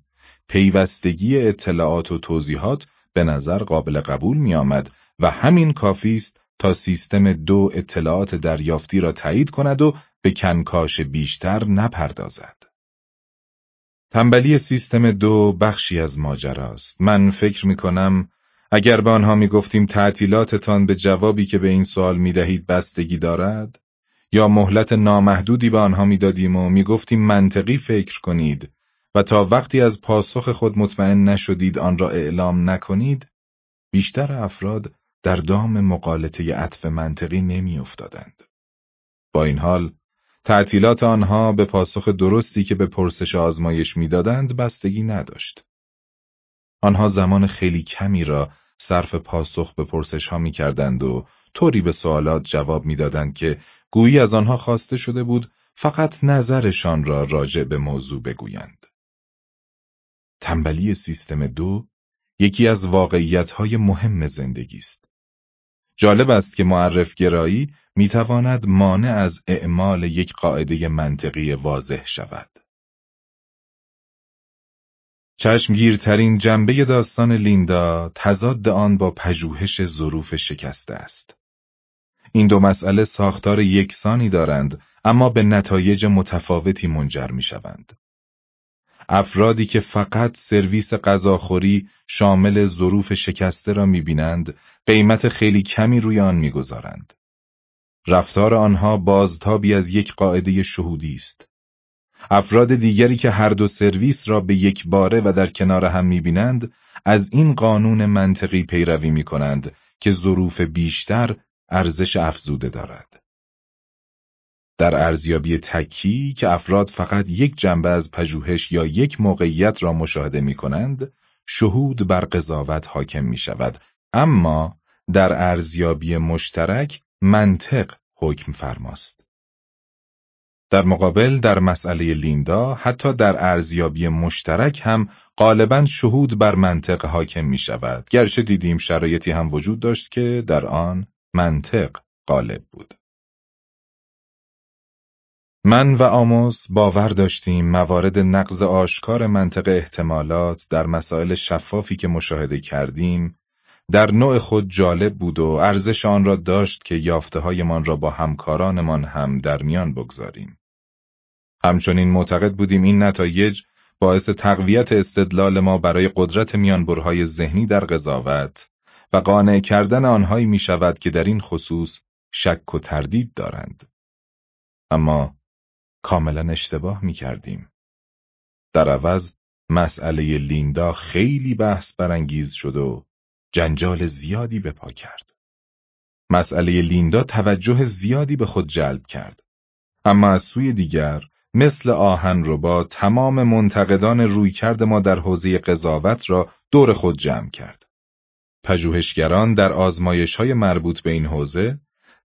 پیوستگی اطلاعات و توضیحات به نظر قابل قبول می‌آمد و همین کافی است تا سیستم 2 اطلاعات دریافتی را تایید کند و به کنکاش بیشتر نپردازد. تنبلی سیستم 2 بخشی از ماجرا است. من فکر می‌کنم اگر به آنها می‌گفتیم تعطیلاتتان به جوابی که به این سوال می‌دهید بستگی دارد، یا مهلت نامحدودی به آنها می‌دادیم و می‌گفتیم منطقی فکر کنید و تا وقتی از پاسخ خود مطمئن نشدید آن را اعلام نکنید، بیشتر افراد در دام مغالطه عطف منطقی نمی افتادند. با این حال، تعطیلات آنها به پاسخ درستی که به پرسش آزمایش می دادند بستگی نداشت. آنها زمان خیلی کمی را صرف پاسخ به پرسش ها می کردند و طوری به سوالات جواب می دادند که گویی از آنها خواسته شده بود فقط نظرشان را راجع به موضوع بگویند. تنبلی سیستم 2 یکی از واقعیت‌های مهم زندگی است. جالب است که معرف‌گرایی می‌تواند مانع از اعمال یک قاعده منطقی واضح شود. چشمگیرترین جنبه داستان لیندا تضاد آن با پژوهش ظروف شکسته است. این دو مسئله ساختار یکسانی دارند اما به نتایج متفاوتی منجر می‌شوند. افرادی که فقط سرویس غذاخوری شامل ظروف شکسته را می‌بینند، قیمت خیلی کمی روی آن می‌گذارند. رفتار آنها بازتابی از یک قاعده شهودی است. افراد دیگری که هر دو سرویس را به یک باره و در کنار هم می‌بینند، از این قانون منطقی پیروی می‌کنند که ظروف بیشتر ارزش افزوده دارد. در ارزیابی تکی که افراد فقط یک جنبه از پژوهش یا یک موقعیت را مشاهده می کنند، شهود بر قضاوت حاکم می شود، اما در ارزیابی مشترک منطق حکم فرماست. در مقابل در مسئله لیندا، حتی در ارزیابی مشترک هم غالباً شهود بر منطق حاکم می شود، گرچه دیدیم شرایطی هم وجود داشت که در آن منطق غالب بود. من و آموس باور داشتیم موارد نقض آشکار منطق احتمالات در مسائل شفافی که مشاهده کردیم در نوع خود جالب بود و ارزش آن را داشت که یافته‌هایمان را با همکارانمان هم در میان بگذاریم. همچنین معتقد بودیم این نتایج باعث تقویت استدلال ما برای قدرت میانبرهای ذهنی در قضاوت و قانع کردن آنهایی می شود که در این خصوص شک و تردید دارند. اما کاملا اشتباه می کردیم. در عوض مسئله لیندا خیلی بحث برانگیز شد و جنجال زیادی به پا کرد. مسئله لیندا توجه زیادی به خود جلب کرد. اما از سوی دیگر مثل آهنربا تمام منتقدان رویکرد ما در حوزه قضاوت را دور خود جمع کرد. پژوهشگران در آزمایش‌های مربوط به این حوزه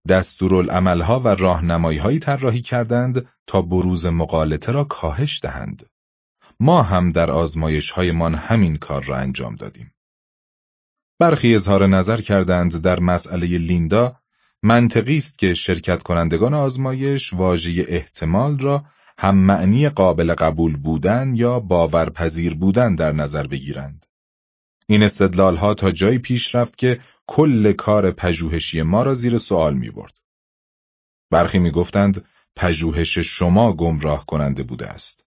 دستورالعمل‌ها و راهنمایی‌هایی طراحی کردند تا بروز مغالطه را کاهش دهند. ما هم در آزمایش‌هایمان همین کار را انجام دادیم. برخی اظهار نظر کردند در مسئله لیندا منطقی است که شرکت کنندگان آزمایش واژه احتمال را هم معنی قابل قبول بودن یا باورپذیر بودن در نظر بگیرند. این استدلال‌ها تا جایی پیش رفت که کل کار پژوهشی ما را زیر سوال می‌برد. برخی می‌گفتند پژوهش شما گمراه کننده بوده است.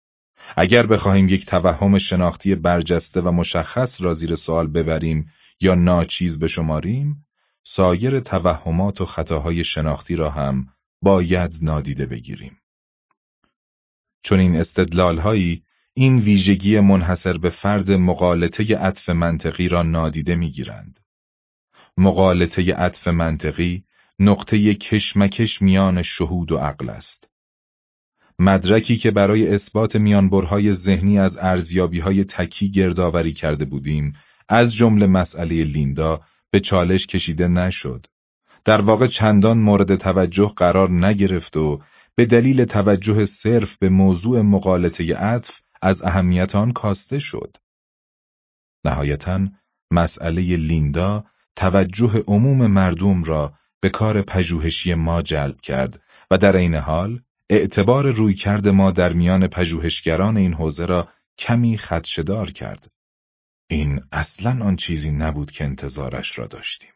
اگر بخواهیم یک توهم شناختی برجسته و مشخص را زیر سوال ببریم یا ناچیز بشماریم، سایر توهمات و خطاهای شناختی را هم باید نادیده بگیریم. چون این استدلال‌هایی این ویژگی منحصر به فرد مغالطه عطف منطقی را نادیده می‌گیرند. مغالطه عطف منطقی نقطه کشمکش میان شهود و عقل است. مدرکی که برای اثبات میانبرهای ذهنی از ارزیابی‌های تکی گردآوری کرده بودیم، از جمله مسئله لیندا به چالش کشیده نشد. در واقع چندان مورد توجه قرار نگرفت و به دلیل توجه صرف به موضوع مغالطه عطف از اهمیت آن کاسته شد. نهایتاً مسئله لیندا توجه عموم مردم را به کار پژوهشی ما جلب کرد و در عین حال اعتبار رویکرد ما در میان پژوهشگران این حوزه را کمی خدشه‌دار کرد. این اصلاً آن چیزی نبود که انتظارش را داشتیم.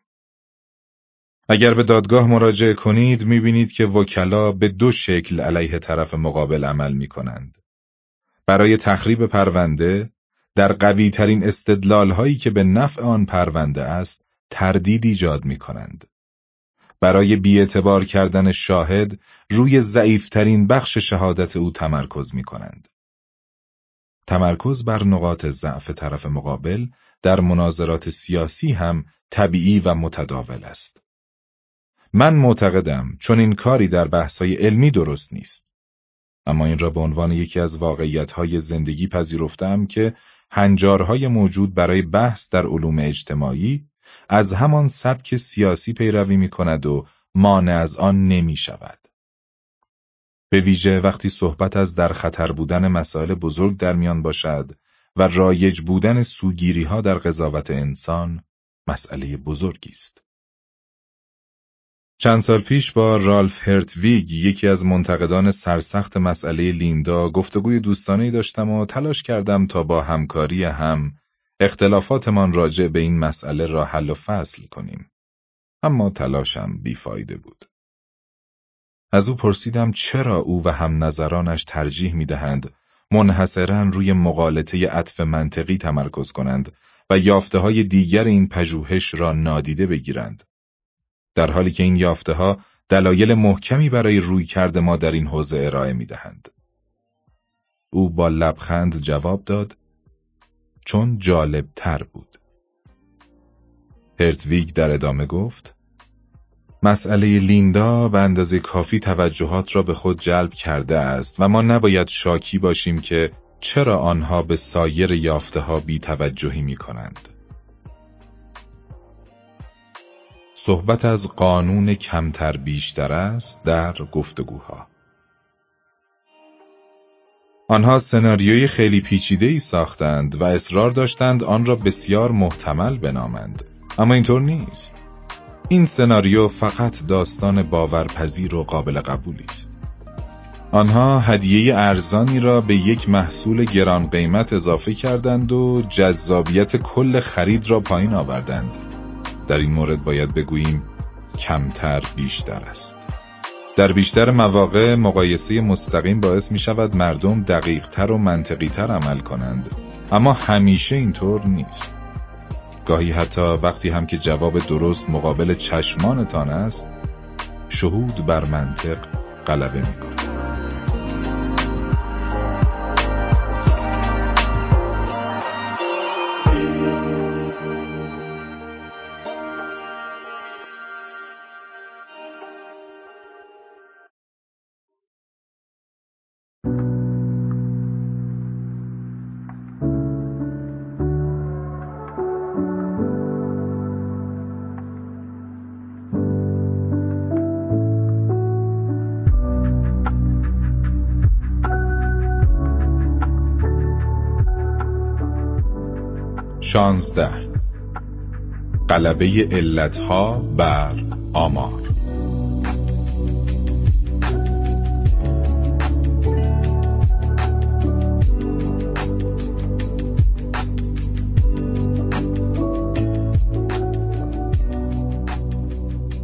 اگر به دادگاه مراجعه کنید می‌بینید که وکلا به دو شکل علیه طرف مقابل عمل می‌کنند. برای تخریب پرونده، در قوی‌ترین استدلال‌هایی که به نفع آن پرونده است، تردید ایجاد می‌کنند. برای بی‌اعتبار کردن شاهد، روی ضعیف‌ترین بخش شهادت او تمرکز می‌کنند. تمرکز بر نقاط ضعف طرف مقابل در مناظرات سیاسی هم طبیعی و متداول است. من معتقدم چون این کاری در بحث‌های علمی درست نیست. اما این را به عنوان یکی از واقعیت‌های زندگی پذیرفتم که هنجارهای موجود برای بحث در علوم اجتماعی از همان سبک سیاسی پیروی می‌کند و مانع از آن نمی‌شود. به ویژه وقتی صحبت از در خطر بودن مسائل بزرگ در میان باشد و رایج بودن سوگیری‌ها در قضاوت انسان مسئله بزرگی است. چند سال پیش با رالف هرتویگ، یکی از منتقدان سرسخت مسئله لیندا، گفتگوی دوستانه‌ای داشتم و تلاش کردم تا با همکاری هم اختلافاتمان راجع به این مسئله را حل و فصل کنیم. اما تلاشم بیفایده بود. از او پرسیدم چرا او و هم نظرانش ترجیح می‌دهند منحصراً روی مغالطه عطف منطقی تمرکز کنند و یافته‌های دیگر این پژوهش را نادیده بگیرند، در حالی که این یافته‌ها دلایل محکمی برای رویکرد ما در این حوزه ارائه می‌دهند. او با لبخند جواب داد: چون جالب‌تر بود. هرتویگ در ادامه گفت: مسئله لیندا به اندازه کافی توجهات را به خود جلب کرده است و ما نباید شاکی باشیم که چرا آنها به سایر یافته‌ها بی‌توجهی می‌کنند. صحبت از قانون کمتر بیشتر است در گفتگوها. آنها سناریوی خیلی پیچیده‌ای ساختند و اصرار داشتند آن را بسیار محتمل بنامند، اما اینطور نیست. این سناریو فقط داستان باورپذیر و قابل قبولی است. آنها هدیه ارزانی را به یک محصول گران قیمت اضافه کردند و جذابیت کل خرید را پایین آوردند. در این مورد باید بگوییم کمتر بیشتر است. در بیشتر مواقع مقایسه مستقیم باعث می شود مردم دقیق‌تر و منطقی‌تر عمل کنند، اما همیشه اینطور نیست. گاهی حتی وقتی هم که جواب درست مقابل چشمانتان است، شهود بر منطق غلبه می کند. غلبه علتها بر آمار.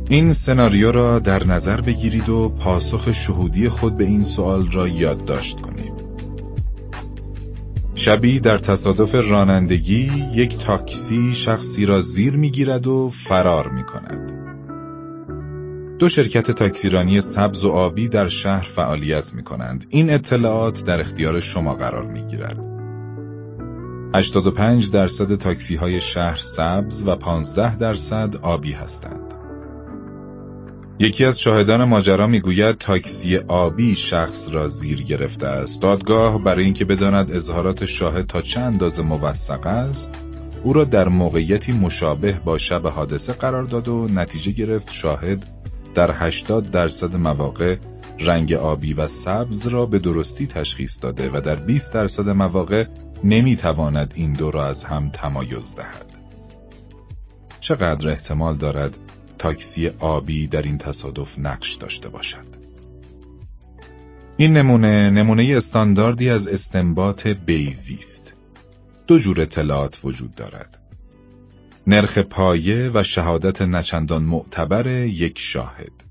این سناریو را در نظر بگیرید و پاسخ شهودی خود به این سوال را یادداشت کنید. شبی در تصادف رانندگی یک تاکسی شخصی را زیر می‌گیرد و فرار می‌کند. دو شرکت تاکسیرانی سبز و آبی در شهر فعالیت می‌کنند. این اطلاعات در اختیار شما قرار می‌گیرد. 85% تاکسی‌های شهر سبز و 15% آبی هستند. یکی از شاهدان ماجرا میگوید تاکسی آبی شخص را زیر گرفته است. دادگاه برای اینکه بداند اظهارات شاهد تا چه اندازه موثق است، او را در موقعیتی مشابه با شب حادثه قرار داد و نتیجه گرفت شاهد در 80% مواقع رنگ آبی و سبز را به درستی تشخیص داده و در 20% مواقع نمیتواند این دو را از هم تمایز دهد. چقدر احتمال دارد تاکسی آبی در این تصادف نقش داشته باشد؟ این نمونه استانداردی از استنباط بیضی است. دو جور اطلاعات وجود دارد: نرخ پایه و شهادت نچندان معتبر یک شاهد.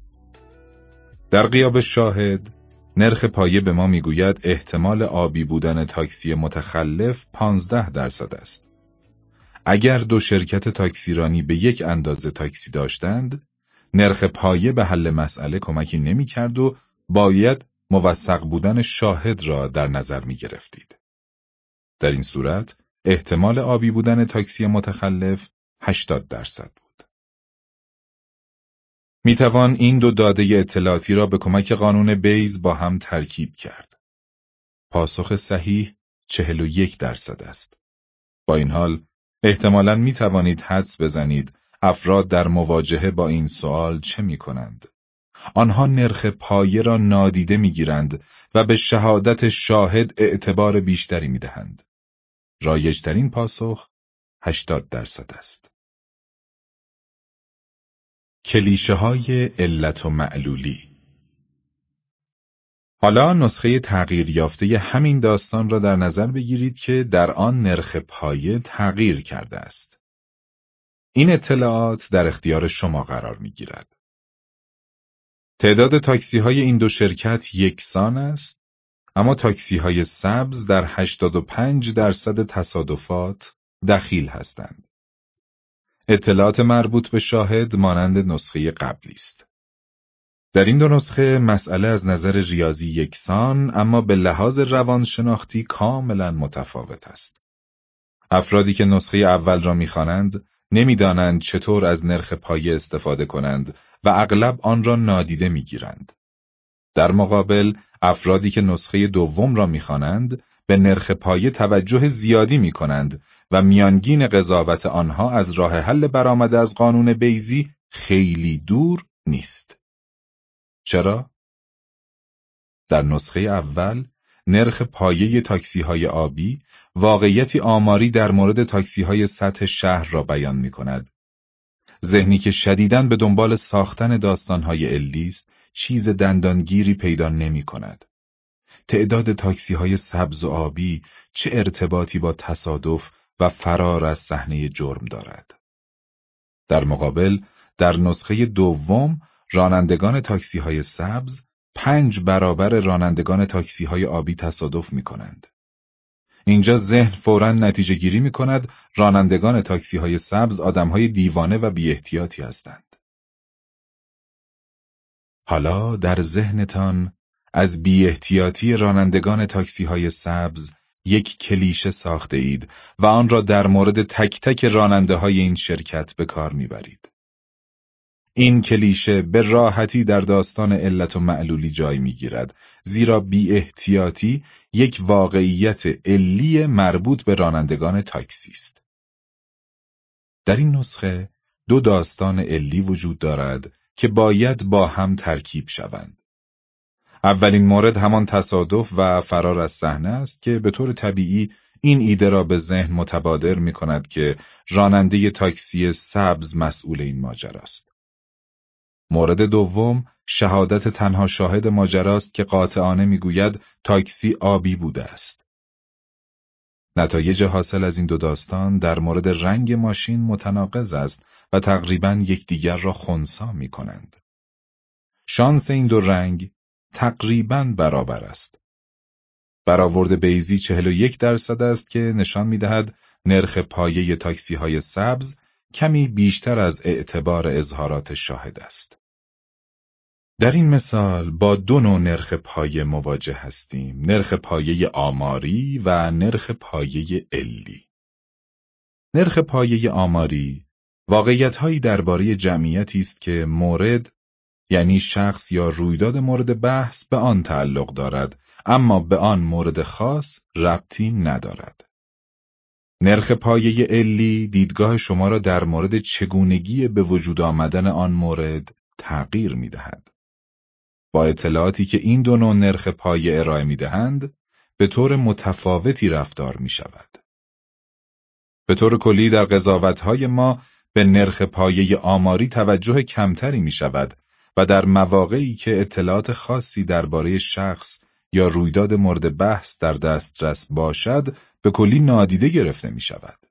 در غیاب شاهد، نرخ پایه به ما میگوید احتمال آبی بودن تاکسی متخلف 15% است. اگر دو شرکت تاکسیرانی به یک اندازه تاکسی داشتند، نرخ پایه به حل مسئله کمکی نمی کرد و باید موثق بودن شاهد را در نظر می گرفتید. در این صورت، احتمال آبی بودن تاکسی متخلف 80% بود. میتوان این دو داده اطلاعاتی را به کمک قانون بیز با هم ترکیب کرد. پاسخ صحیح 41% است. با این حال، احتمالاً میتوانید حدس بزنید افراد در مواجهه با این سوال چه میکنند؟ آنها نرخ پایه را نادیده میگیرند و به شهادت شاهد اعتبار بیشتری میدهند. رایج‌ترین پاسخ 80% است. کلیشه‌های علت و معلولی. حالا نسخه تغییر یافته همین داستان را در نظر بگیرید که در آن نرخ پایه تغییر کرده است. این اطلاعات در اختیار شما قرار می‌گیرد. تعداد تاکسی‌های این دو شرکت یکسان است، اما تاکسی‌های سبز در 85% تصادفات دخیل هستند. اطلاعات مربوط به شاهد مانند نسخه قبلی است. در این دو نسخه مسئله از نظر ریاضی یکسان، اما به لحاظ روانشناختی کاملا متفاوت است. افرادی که نسخه اول را می‌خوانند نمی‌دانند چطور از نرخ پایه استفاده کنند و اغلب آن را نادیده می‌گیرند. در مقابل، افرادی که نسخه دوم را می‌خوانند به نرخ پایه توجه زیادی می‌کنند و میانگین قضاوت آنها از راه حل برآمده از قانون بیزی خیلی دور نیست. چرا؟ در نسخه اول، نرخ پایه تاکسی‌های آبی واقعیتی آماری در مورد تاکسی‌های سطح شهر را بیان می‌کند. ذهنی که شدیداً به دنبال ساختن داستان‌های علی است، چیز دندانگیری پیدا نمی‌کند. تعداد تاکسی‌های سبز و آبی چه ارتباطی با تصادف و فرار از صحنه جرم دارد؟ در مقابل، در نسخه دوم، رانندگان تاکسی‌های سبز 5 برابر رانندگان تاکسی‌های آبی تصادف می‌کنند. اینجا ذهن فوراً نتیجه‌گیری می‌کند رانندگان تاکسی‌های سبز آدم‌های دیوانه و بی‌احتیاطی هستند. حالا در ذهنتان از بی‌احتیاطی رانندگان تاکسی‌های سبز یک کلیشه ساخته اید و آن را در مورد تک تک راننده‌های این شرکت به کار می‌برید. این کلیشه به راحتی در داستان علت و معلولی جای میگیرد، زیرا بی احتیاطی یک واقعیت علی مربوط به رانندگان تاکسی است. در این نسخه دو داستان علی وجود دارد که باید با هم ترکیب شوند. اولین مورد همان تصادف و فرار از صحنه است که به طور طبیعی این ایده را به ذهن متبادر می کند که راننده تاکسی سبز مسئول این ماجرا است. مورد دوم شهادت تنها شاهد ماجراست که قاطعانه میگوید تاکسی آبی بوده است. نتایج حاصل از این دو داستان در مورد رنگ ماشین متناقض است و تقریباً یکدیگر را خنثی میکنند. شانس این دو رنگ تقریباً برابر است. برآورد بیزی 41% است که نشان میدهد نرخ پایه تاکسی های سبز کمی بیشتر از اعتبار اظهارات شاهد است. در این مثال با دو نوع نرخ پایه مواجه هستیم، نرخ پایه آماری و نرخ پایه علی. نرخ پایه آماری واقعیت‌هایی درباره جمعیتی است که مورد، یعنی شخص یا رویداد مورد بحث، به آن تعلق دارد، اما به آن مورد خاص ربطی ندارد. نرخ پایه علی دیدگاه شما را در مورد چگونگی به وجود آمدن آن مورد تغییر می دهد. با اطلاعاتی که این دو نوع نرخ پایه ارائه می دهند، به طور متفاوتی رفتار می شود. به طور کلی در قضاوت‌های ما به نرخ پایه آماری توجه کمتری می شود و در مواقعی که اطلاعات خاصی درباره شخص یا رویداد مورد بحث در دسترس باشد، به کلی نادیده گرفته می شود.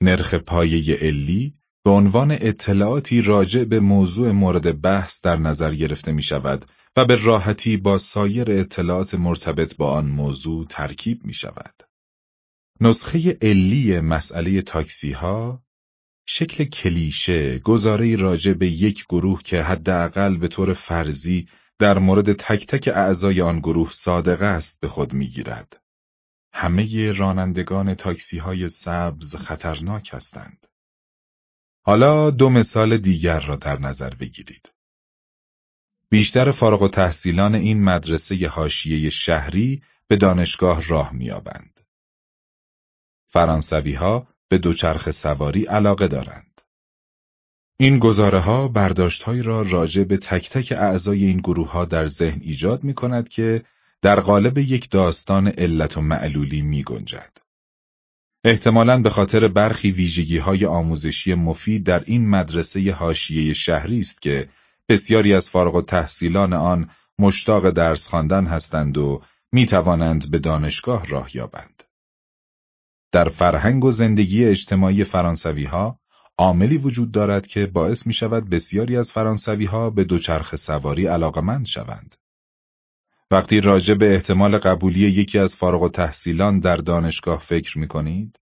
نرخ پایه علی به عنوان اطلاعاتی راجع به موضوع مورد بحث در نظر گرفته می شود و به راحتی با سایر اطلاعات مرتبط با آن موضوع ترکیب می شود. نسخه علی مسئله تاکسی ها شکل کلیشه گزاره راجع به یک گروه که حداقل به طور فرضی در مورد تک تک اعضای آن گروه صادق است به خود می گیرد. همه رانندگان تاکسی های سبز خطرناک هستند. حالا دو مثال دیگر را در نظر بگیرید. بیشتر فارغ التحصیلان این مدرسه حاشیه شهری به دانشگاه راه می‌یابند. فرانسوی‌ها به دوچرخه سواری علاقه دارند. این گزاره‌ها برداشت‌هایی را راجع به تک تک اعضای این گروه‌ها در ذهن ایجاد می‌کند که در قالب یک داستان علت و معلولی می‌گنجد. احتمالاً به خاطر برخی ویژگی‌های آموزشی مفید در این مدرسه حاشیه شهری است که بسیاری از فارغ التحصیلان آن مشتاق درس خواندن هستند و می‌توانند به دانشگاه راه یابند. در فرهنگ و زندگی اجتماعی فرانسوی‌ها عاملی وجود دارد که باعث می‌شود بسیاری از فرانسوی‌ها به دوچرخه سواری علاقه‌مند شوند. وقتی راجع به احتمال قبولی یکی از فارغ التحصیلان در دانشگاه فکر می‌کنید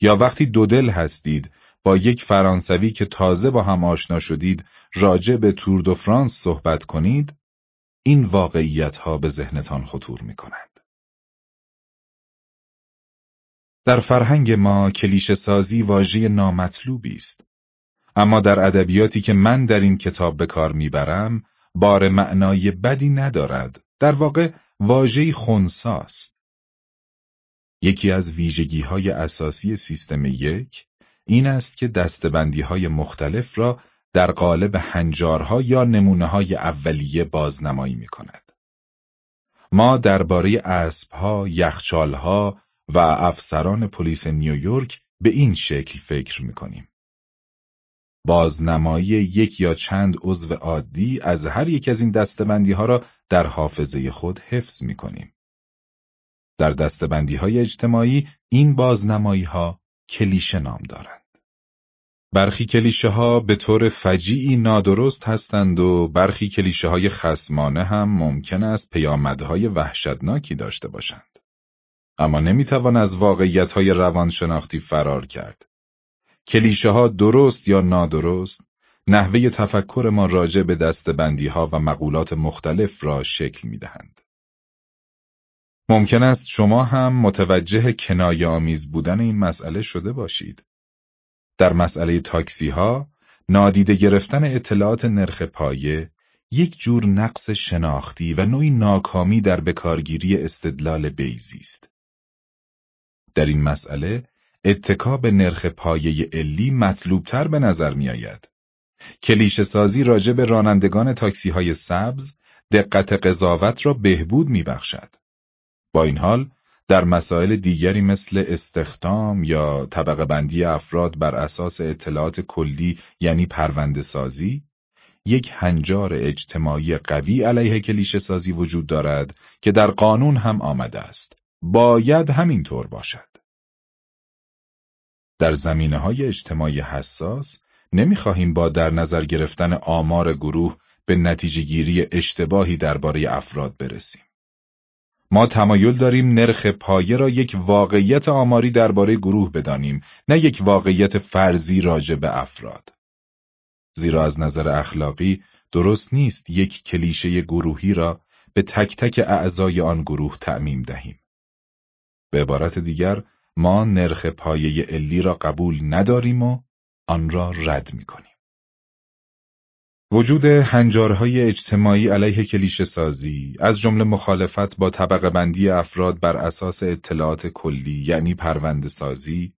یا وقتی دودل هستید با یک فرانسوی که تازه با هم آشنا شدید راجع به تور دو فرانس صحبت کنید، این واقعیت‌ها به ذهنتان خطور می‌کنند. در فرهنگ ما کلیشه سازی واژه نامطلوبی است، اما در ادبیاتی که من در این کتاب به کار می‌برم بار معنای بدی ندارد. در واقع واژه‌ای خنثی است. یکی از ویژگی‌های اساسی سیستم یک این است که دسته‌بندی‌های مختلف را در قالب هنجارها یا نمونه‌های اولیه بازنمایی می‌کند. ما درباره اسب‌ها، یخچال‌ها و افسران پلیس نیویورک به این شکل فکر می‌کنیم. بازنمایی یک یا چند عضو عادی از هر یک از این دسته‌بندی‌ها را در حافظه خود حفظ می‌کنیم. در دسته‌بندی‌های اجتماعی این بازنمایی‌ها کلیشه نام دارند. برخی کلیشه‌ها به طور فجیعی نادرست هستند و برخی کلیشه‌های خصمانه هم ممکن است پیامدهای وحشتناکی داشته باشند. اما نمی‌توان از واقعیت‌های روانشناختی فرار کرد. کلیشه‌ها درست یا نادرست نحوه تفکر ما راجع به دسته‌بندی‌ها و مقولات مختلف را شکل می‌دهند. ممکن است شما هم متوجه کنایه‌آمیز بودن این مسئله شده باشید. در مسئله تاکسی‌ها، نادیده گرفتن اطلاعات نرخ پایه یک جور نقص شناختی و نوعی ناکامی در بکارگیری استدلال بیضی است. در این مسئله اتکا به نرخ پایه علی مطلوب‌تر به نظر می‌آید. کلیشه سازی راجع به رانندگان تاکسی‌های سبز دقت قضاوت را بهبود می‌بخشد. با این حال در مسائل دیگری مثل استخدام یا طبقه بندی افراد بر اساس اطلاعات کلی یعنی پرونده سازی یک هنجار اجتماعی قوی علیه کلیشه سازی وجود دارد که در قانون هم آمده است. باید همین طور باشد. در زمینه‌های اجتماعی حساس نمی‌خواهیم با در نظر گرفتن آمار گروه به نتیجه‌گیری اشتباهی درباره افراد برسیم. ما تمایل داریم نرخ پایه را یک واقعیت آماری درباره گروه بدانیم، نه یک واقعیت فرضی راجع به افراد. زیرا از نظر اخلاقی درست نیست یک کلیشه گروهی را به تک تک اعضای آن گروه تعمیم دهیم. به عبارت دیگر، ما نرخ پایه علی را قبول نداریم و آن را رد می‌کنیم. وجود هنجارهای اجتماعی علیه کلیشه سازی از جمله مخالفت با طبقه بندی افراد بر اساس اطلاعات کلی یعنی پرونده سازی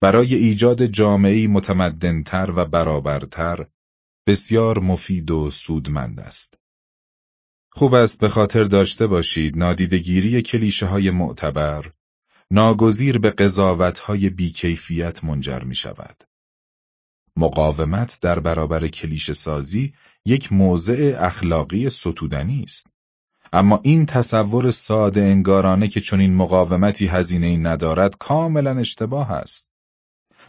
برای ایجاد جامعه‌ای متمدن‌تر و برابرتر بسیار مفید و سودمند است. خوب است به خاطر داشته باشید نادیده‌گیری کلیشه‌های معتبر ناگزیر به قضاوت‌های بی‌کیفیت منجر می‌شود. مقاومت در برابر کلیشه سازی یک موضع اخلاقی ستودنی است، اما این تصور ساده انگارانه که چنین مقاومتی هزینه‌ای ندارد کاملا اشتباه است.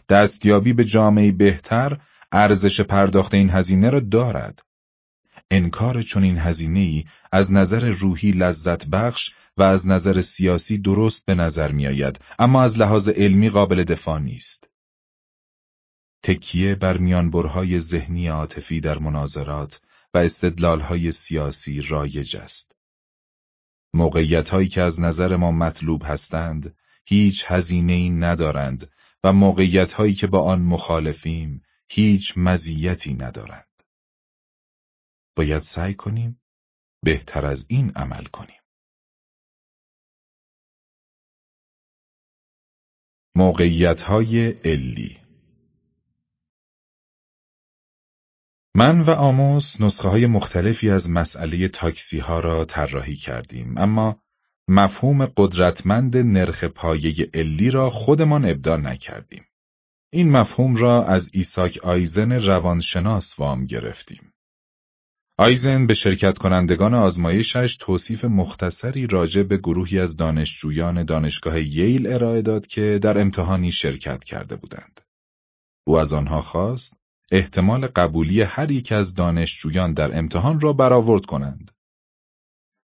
دستیابی به جامعه بهتر ارزش پرداخت این هزینه را دارد. انکار چنین هزینه‌ای از نظر روحی لذت بخش و از نظر سیاسی درست به نظر می‌آید، اما از لحاظ علمی قابل دفاع نیست. تکیه بر میانبرهای ذهنی عاطفی در مناظرات و استدلال‌های سیاسی رایج است. موقعیت‌هایی که از نظر ما مطلوب هستند، هیچ هزینه‌ای ندارند و موقعیت‌هایی که با آن مخالفیم، هیچ مزیتی ندارند. باید سعی کنیم بهتر از این عمل کنیم. موقعیت‌های علی. من و آموس نسخه‌های مختلفی از مسئله تاکسی‌ها را طراحی کردیم، اما مفهوم قدرتمند نرخ پایه علی را خودمان ابداع نکردیم. این مفهوم را از ایساک آیزن روانشناس وام گرفتیم. آیزن به شرکت کنندگان آزمایشش توصیف مختصری راجع به گروهی از دانشجویان دانشگاه ییل ارائه داد که در امتحانی شرکت کرده بودند. او از آنها خواست احتمال قبولی هر یک از دانشجویان در امتحان را برآورد کنند.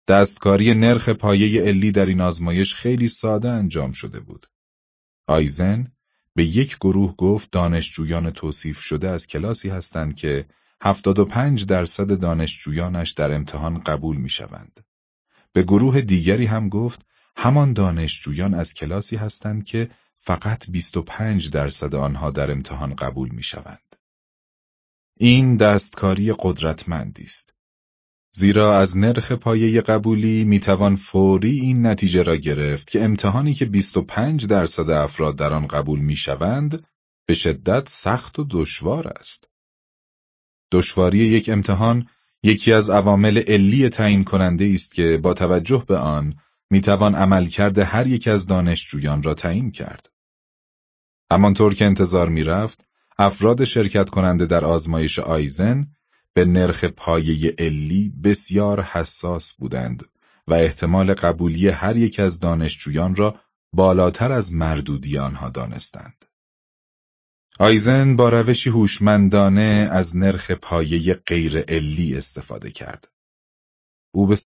دستکاری نرخ پایه علی در این آزمایش خیلی ساده انجام شده بود. آیزن به یک گروه گفت دانشجویان توصیف شده از کلاسی هستند که 75% دانشجویانش در امتحان قبول می شوند. به گروه دیگری هم گفت همان دانشجویان از کلاسی هستند که فقط 25% آنها در امتحان قبول می شوند. این دستکاری قدرتمندی است. زیرا از نرخ پایه قبولی می توان فوری این نتیجه را گرفت که امتحانی که 25% افراد در آن قبول می شوند به شدت سخت و دشوار است. دشواری یک امتحان یکی از عوامل علی تعیین کننده است که با توجه به آن می توان عملکرد هر یک از دانشجویان را تعیین کرد. همانطور که انتظار می رفت، افراد شرکت کننده در آزمایش آیزن به نرخ پایه علی بسیار حساس بودند و احتمال قبولی هر یک از دانشجویان را بالاتر از مردودی آنها دانستند. آیزن با روشی هوشمندانه از نرخ پایه غیر علی استفاده کرد. او به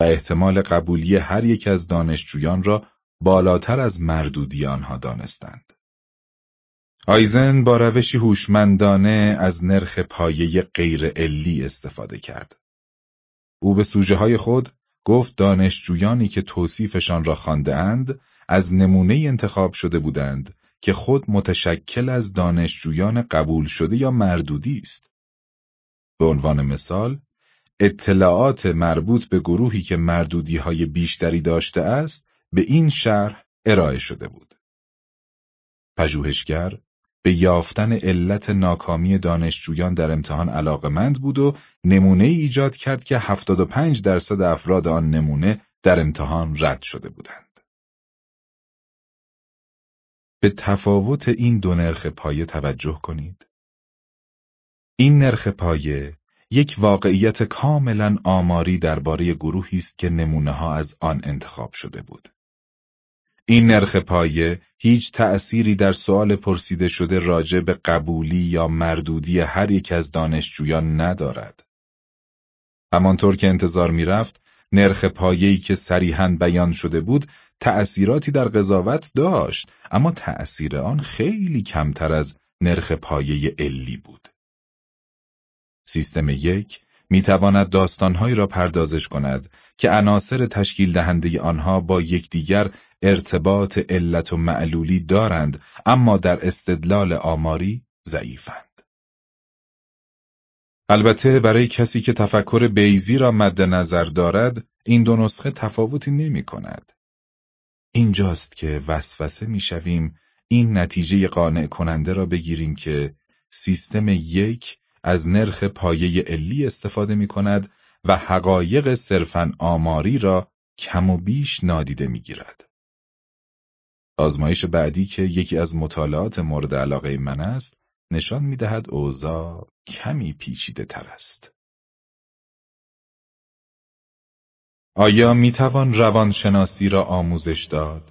احتمال قبولی هر یک از دانشجویان را بالاتر از مردودی آنها دانستند. آیزن با روشی هوشمندانه از نرخ پایه غیر علی استفاده کرد. او به سوژه‌های خود گفت دانشجویانی که توصیفشان را خوانده‌اند از نمونه انتخاب شده بودند که خود متشکل از دانشجویان قبول شده یا مردودی است. به عنوان مثال، اطلاعات مربوط به گروهی که مردودی‌های بیشتری داشته است به این شرح ارائه شده بود. پژوهشگر به یافتن علت ناکامی دانشجویان در امتحان علاقمند بود و نمونه ایجاد کرد که 75% افراد آن نمونه در امتحان رد شده بودند. به تفاوت این دو نرخ پایه توجه کنید. این نرخ پایه یک واقعیت کاملا آماری درباره گروهی است که نمونه‌ها از آن انتخاب شده بود. این نرخ پایه هیچ تأثیری در سوال پرسیده شده راجع به قبولی یا مردودی هر یک از دانشجویان ندارد. همانطور که انتظار می‌رفت، نرخ پایه‌ای که صریحاً بیان شده بود، تأثیراتی در قضاوت داشت، اما تأثیر آن خیلی کمتر از نرخ پایه علی بود. سیستم یک می تواند داستانهایی را پردازش کند که عناصر تشکیل دهنده آنها با یکدیگر ارتباط علت و معلولی دارند، اما در استدلال آماری ضعیفند. البته برای کسی که تفکر بیزی را مد نظر دارد، این دو نسخه تفاوتی نمی کند. اینجاست که وسوسه می شویم این نتیجه قانع کننده را بگیریم که سیستم یک از نرخ پایه علی استفاده می کند و حقایق صرفاً آماری را کم و بیش نادیده می گیرد. آزمایش بعدی که یکی از مطالعات مورد علاقه من است، نشان می‌دهد اوضاع کمی پیچیده‌تر است. آیا می‌توان روانشناسی را آموزش داد؟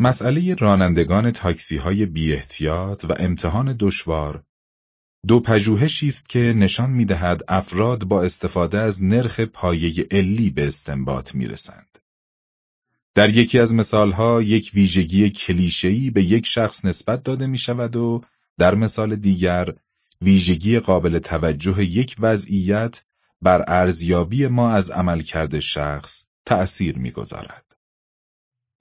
مسئله رانندگان تاکسی‌های بی‌احتیاط و امتحان دشوار دو پژوهشی است که نشان می‌دهد افراد با استفاده از نرخ پایه علی به استنباط می‌رسند. در یکی از مثالها یک ویژگی کلیشه‌ای به یک شخص نسبت داده می‌شود و در مثال دیگر ویژگی قابل توجه یک وضعیت بر ارزیابی ما از عملکرد شخص تأثیر می‌گذارد.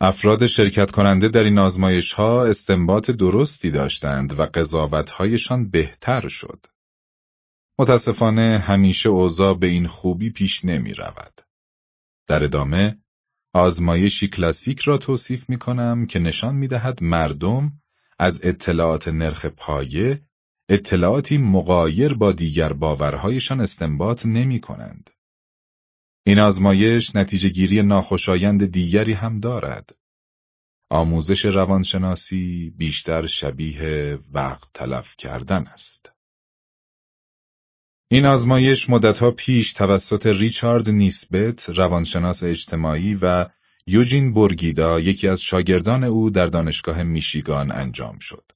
افراد شرکت کننده در این آزمایش‌ها استنباط درستی داشتند و قضاوت‌هایشان بهتر شد. متأسفانه همیشه اوضاع به این خوبی پیش نمی‌رود. در ادامه آزمایشی کلاسیک را توصیف می‌کنم که نشان می‌دهد مردم از اطلاعات نرخ پایه اطلاعاتی مغایر با دیگر باورهایشان استنباط نمی‌کنند. این آزمایش نتیجه‌گیری ناخوشایند دیگری هم دارد. آموزش روانشناسی بیشتر شبیه وقت تلف کردن است. این آزمایش مدت‌ها پیش توسط ریچارد نیسبت، روانشناس اجتماعی و یوجین بورگیدا، یکی از شاگردان او در دانشگاه میشیگان انجام شد.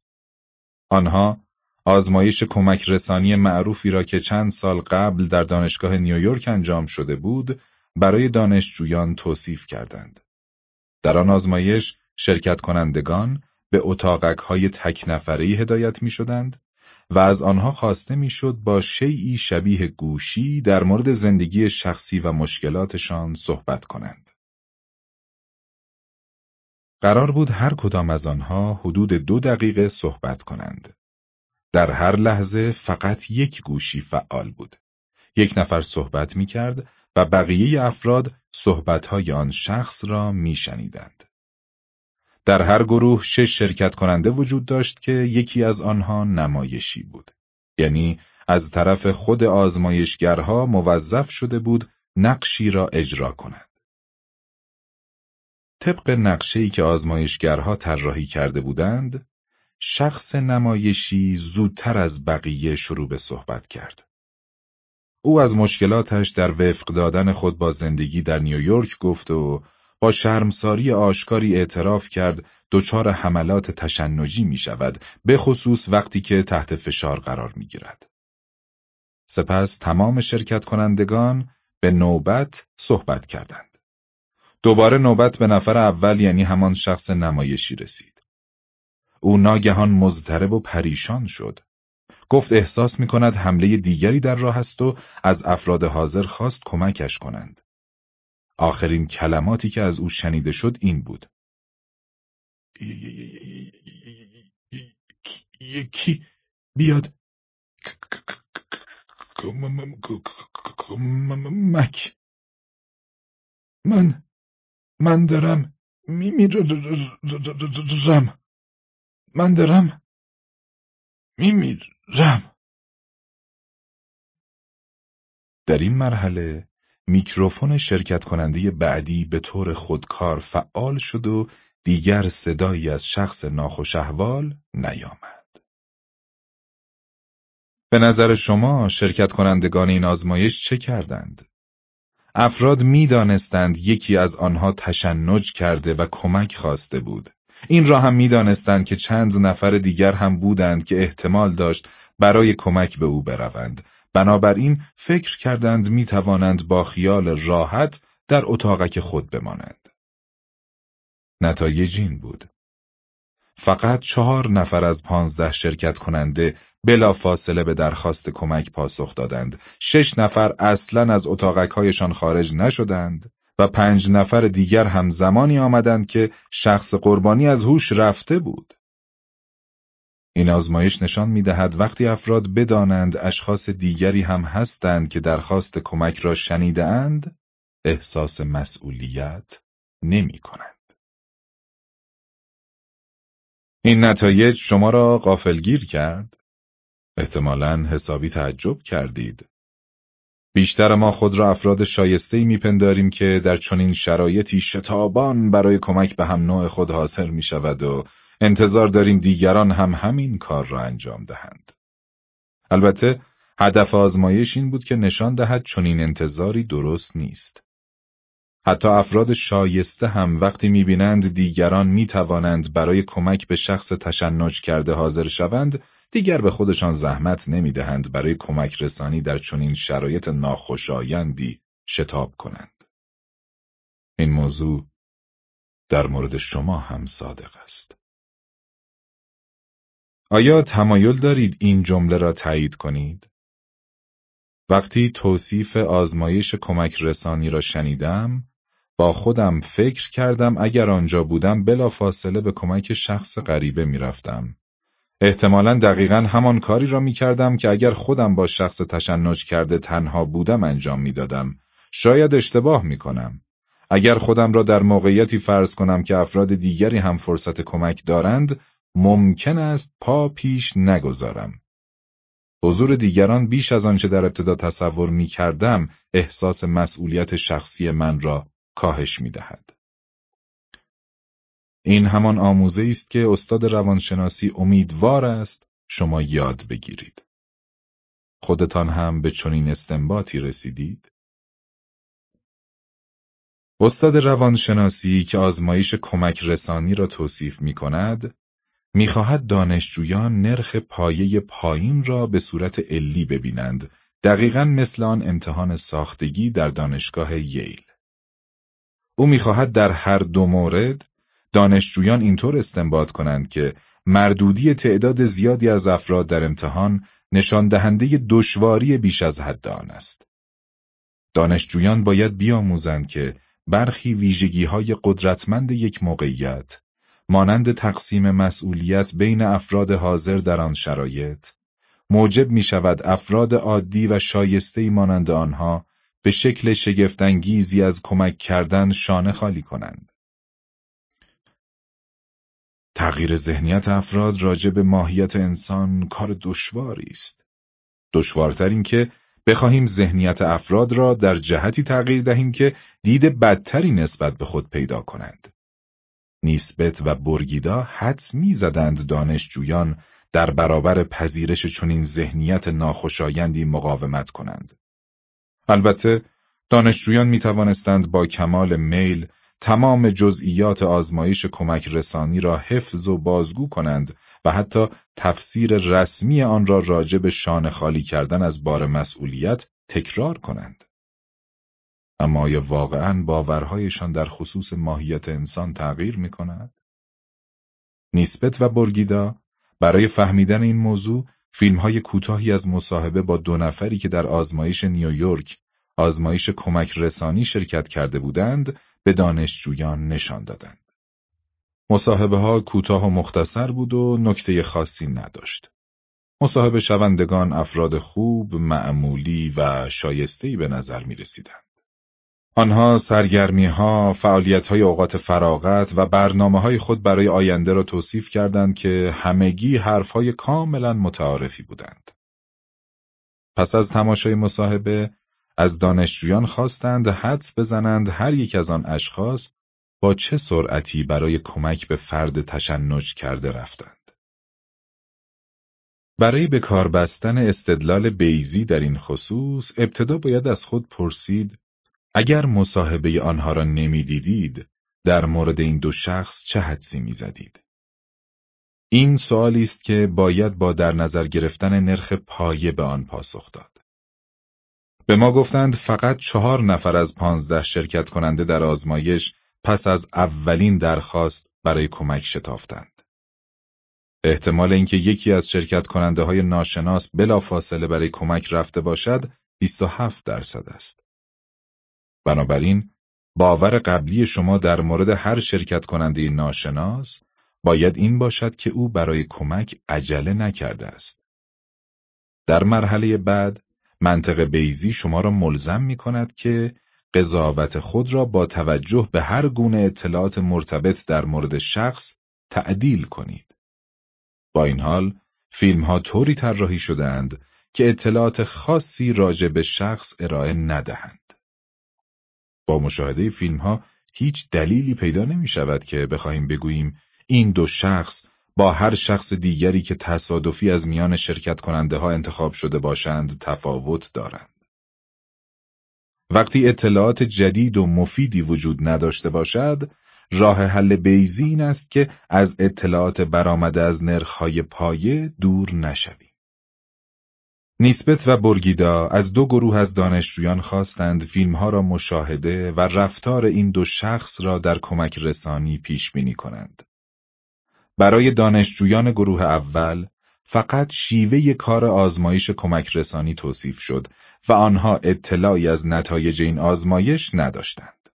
آنها آزمایش کمک رسانی معروفی را که چند سال قبل در دانشگاه نیویورک انجام شده بود، برای دانشجویان توصیف کردند. در آن آزمایش شرکت کنندگان به اتاقک‌های تک نفره‌ای هدایت می‌شدند و از آنها خواسته می‌شد با شیئی شبیه گوشی در مورد زندگی شخصی و مشکلاتشان صحبت کنند. قرار بود هر کدام از آنها حدود 2 دقیقه صحبت کنند. در هر لحظه فقط یک گوشی فعال بود. یک نفر صحبت می کرد و بقیه افراد صحبت‌های آن شخص را می شنیدند. در هر گروه 6 شرکت کننده وجود داشت که یکی از آنها نمایشی بود. یعنی از طرف خود آزمایشگرها موظف شده بود نقشی را اجرا کند. طبق نقشه‌ای که آزمایشگرها طراحی کرده بودند، شخص نمایشی زودتر از بقیه شروع به صحبت کرد. او از مشکلاتش در وفق دادن خود با زندگی در نیویورک گفت و با شرمساری آشکاری اعتراف کرد دچار حملات تشنجی می شود، به خصوص وقتی که تحت فشار قرار می گیرد. سپس تمام شرکت کنندگان به نوبت صحبت کردند. دوباره نوبت به نفر اول، یعنی همان شخص نمایشی رسید. او ناگهان مضطرب و پریشان شد. گفت احساس می‌کند حمله دیگری در راه است و از افراد حاضر خواست کمکش کنند. آخرین کلماتی که از او شنیده شد این بود: یکی بیاد کمک. من دارم میمیرم. من دارم میمیرم. در این مرحله میکروفون شرکت کننده بعدی به طور خودکار فعال شد و دیگر صدایی از شخص ناخوش احوال نیامد. به نظر شما شرکت کنندگان این آزمایش چه کردند؟ افراد میدانستند یکی از آنها تشنج کرده و کمک خواسته بود. این را هم می‌دانستند که چند نفر دیگر هم بودند که احتمال داشت برای کمک به او بروند. بنابراین فکر کردند می‌توانند با خیال راحت در اتاقک خود بمانند. نتایج این بود: فقط 4 نفر از 15 شرکت کننده بلافاصله به درخواست کمک پاسخ دادند. 6 نفر اصلاً از اتاقک‌هایشان خارج نشدند و 5 نفر دیگر هم زمانی آمدند که شخص قربانی از هوش رفته بود. این آزمایش نشان می‌دهد وقتی افراد بدانند اشخاص دیگری هم هستند که درخواست کمک را شنیده‌اند، احساس مسئولیت نمی‌کنند. این نتایج شما را غافلگیر کرد؟ احتمالاً حسابی تعجب کردید. بیشتر ما خود را افراد شایسته‌ای می‌پنداریم که در چنین شرایطی شتابان برای کمک به هم نوع خود حاضر می‌شود و انتظار داریم دیگران هم همین کار را انجام دهند. البته هدف آزمایش این بود که نشان دهد چنین انتظاری درست نیست. حتی افراد شایسته هم وقتی می‌بینند دیگران می‌توانند برای کمک به شخص تشنج کرده حاضر شوند، دیگر به خودشان زحمت نمی‌دهند برای کمک رسانی در چنین شرایط ناخوشایندی شتاب کنند. این موضوع در مورد شما هم صادق است. آیا تمایل دارید این جمله را تایید کنید؟ وقتی توصیف آزمایش کمک رسانی را شنیدم، با خودم فکر کردم اگر آنجا بودم بلافاصله به کمک شخص غریبه می رفتم. احتمالاً دقیقاً همان کاری را می کردم که اگر خودم با شخص تشنج کرده تنها بودم انجام می دادم. شاید اشتباه می کنم. اگر خودم را در موقعیتی فرض کنم که افراد دیگری هم فرصت کمک دارند، ممکن است پا پیش نگذارم. حضور دیگران بیش از آنچه در ابتدا تصور می کردم احساس مسئولیت شخصی من را کاهش می دهد. این همان آموزه است که استاد روانشناسی امیدوار است شما یاد بگیرید. خودتان هم به چنین استنباطی رسیدید؟ استاد روانشناسی که آزمایش کمک رسانی را توصیف می کند، می‌خواهد دانشجویان نرخ پایه پایین را به صورت علی ببینند، دقیقاً مثل آن امتحان ساختگی در دانشگاه ییل. او می‌خواهد در هر دو مورد دانشجویان اینطور استنباط کنند که مردودی تعداد زیادی از افراد در امتحان نشان دهنده دشواری بیش از حد آن است. دانشجویان باید بیاموزند که برخی ویژگی‌های قدرتمند یک موقعیت، مانند تقسیم مسئولیت بین افراد حاضر در آن شرایط، موجب می شود افراد عادی و شایسته مانند آنها به شکل شگفت‌انگیزی از کمک کردن شانه خالی کنند. تغییر ذهنیت افراد راجع به ماهیت انسان کار دشواری است. دشوارتر این که بخواهیم ذهنیت افراد را در جهتی تغییر دهیم که دید بدتری نسبت به خود پیدا کنند. نیسبت و بورگیدا حدس می‌زدند دانشجویان در برابر پذیرش چنین ذهنیت ناخوشایندی مقاومت کنند. البته دانشجویان می‌توانستند با کمال میل تمام جزئیات آزمایش کمک رسانی را حفظ و بازگو کنند و حتی تفسیر رسمی آن را راجع به شانه خالی کردن از بار مسئولیت تکرار کنند. اما آیا واقعاً باورهایشان در خصوص ماهیت انسان تغییر می کند؟ نیسبت و بورگیدا برای فهمیدن این موضوع فیلم‌های کوتاهی از مصاحبه با دو نفری که در آزمایش نیویورک آزمایش کمک رسانی شرکت کرده بودند به دانشجویان نشان دادند. مصاحبه‌ها کوتاه و مختصر بود و نکته خاصی نداشت. مصاحبه شوندگان افراد خوب، معمولی و شایسته‌ای به نظر می رسیدند. آنها سرگرمی‌ها، فعالیت‌های اوقات فراغت و برنامه‌های خود برای آینده را توصیف کردند که همگی حرف‌های کاملاً متعارفی بودند. پس از تماشای مصاحبه، از دانشجویان خواستند حدس بزنند هر یک از آن اشخاص با چه سرعتی برای کمک به فرد تشنج کرده رفتند. برای به کار بستن استدلال بیضی در این خصوص، ابتدا باید از خود پرسید اگر مصاحبه آنها را نمی‌دیدید، در مورد این دو شخص چه حدسی می‌زدید؟ این سوالی است که باید با در نظر گرفتن نرخ پایه به آن پاسخ داد. به ما گفتند فقط 4 نفر از 15 شرکت کننده در آزمایش پس از اولین درخواست برای کمک شتافتند. احتمال اینکه یکی از شرکت کننده های ناشناس بلافاصله برای کمک رفته باشد 27% است. بنابراین باور قبلی شما در مورد هر شرکت کننده ناشناس باید این باشد که او برای کمک عجله نکرده است. در مرحله بعد منطق بیضی شما را ملزم می کند که قضاوت خود را با توجه به هر گونه اطلاعات مرتبط در مورد شخص تعدیل کنید. با این حال فیلم ها طوری طراحی شده‌اند که اطلاعات خاصی راجع به شخص ارائه ندهند. با مشاهده فیلم‌ها هیچ دلیلی پیدا نمی‌شود که بخواهیم بگوییم این دو شخص با هر شخص دیگری که تصادفی از میان شرکت کننده ها انتخاب شده باشند تفاوت دارند. وقتی اطلاعات جدید و مفیدی وجود نداشته باشد، راه حل بیضی این است که از اطلاعات برآمده از نرخ‌های پایه دور نشویم. نیسبت و بورگیدا از دو گروه از دانشجویان خواستند فیلم‌ها را مشاهده و رفتار این دو شخص را در کمک رسانی پیش‌بینی کنند. برای دانشجویان گروه اول، فقط شیوه کار آزمایش کمک رسانی توصیف شد و آنها اطلاعی از نتایج این آزمایش نداشتند.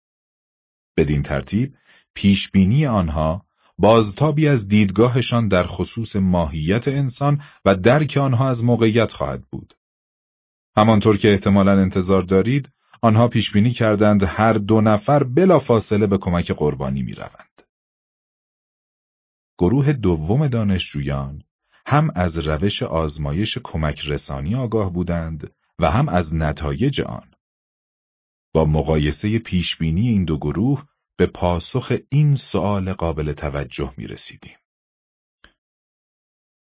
بدین ترتیب، پیشبینی آنها بازتابی از دیدگاهشان در خصوص ماهیت انسان و درک آنها از موقعیت خواهد بود. همانطور که احتمالاً انتظار دارید، آنها پیشبینی کردند هر دو نفر بلافاصله به کمک قربانی می روند. گروه دوم دانشجویان هم از روش آزمایش کمک رسانی آگاه بودند و هم از نتایج آن. با مقایسه پیشبینی این دو گروه به پاسخ این سؤال قابل توجه می رسیدیم.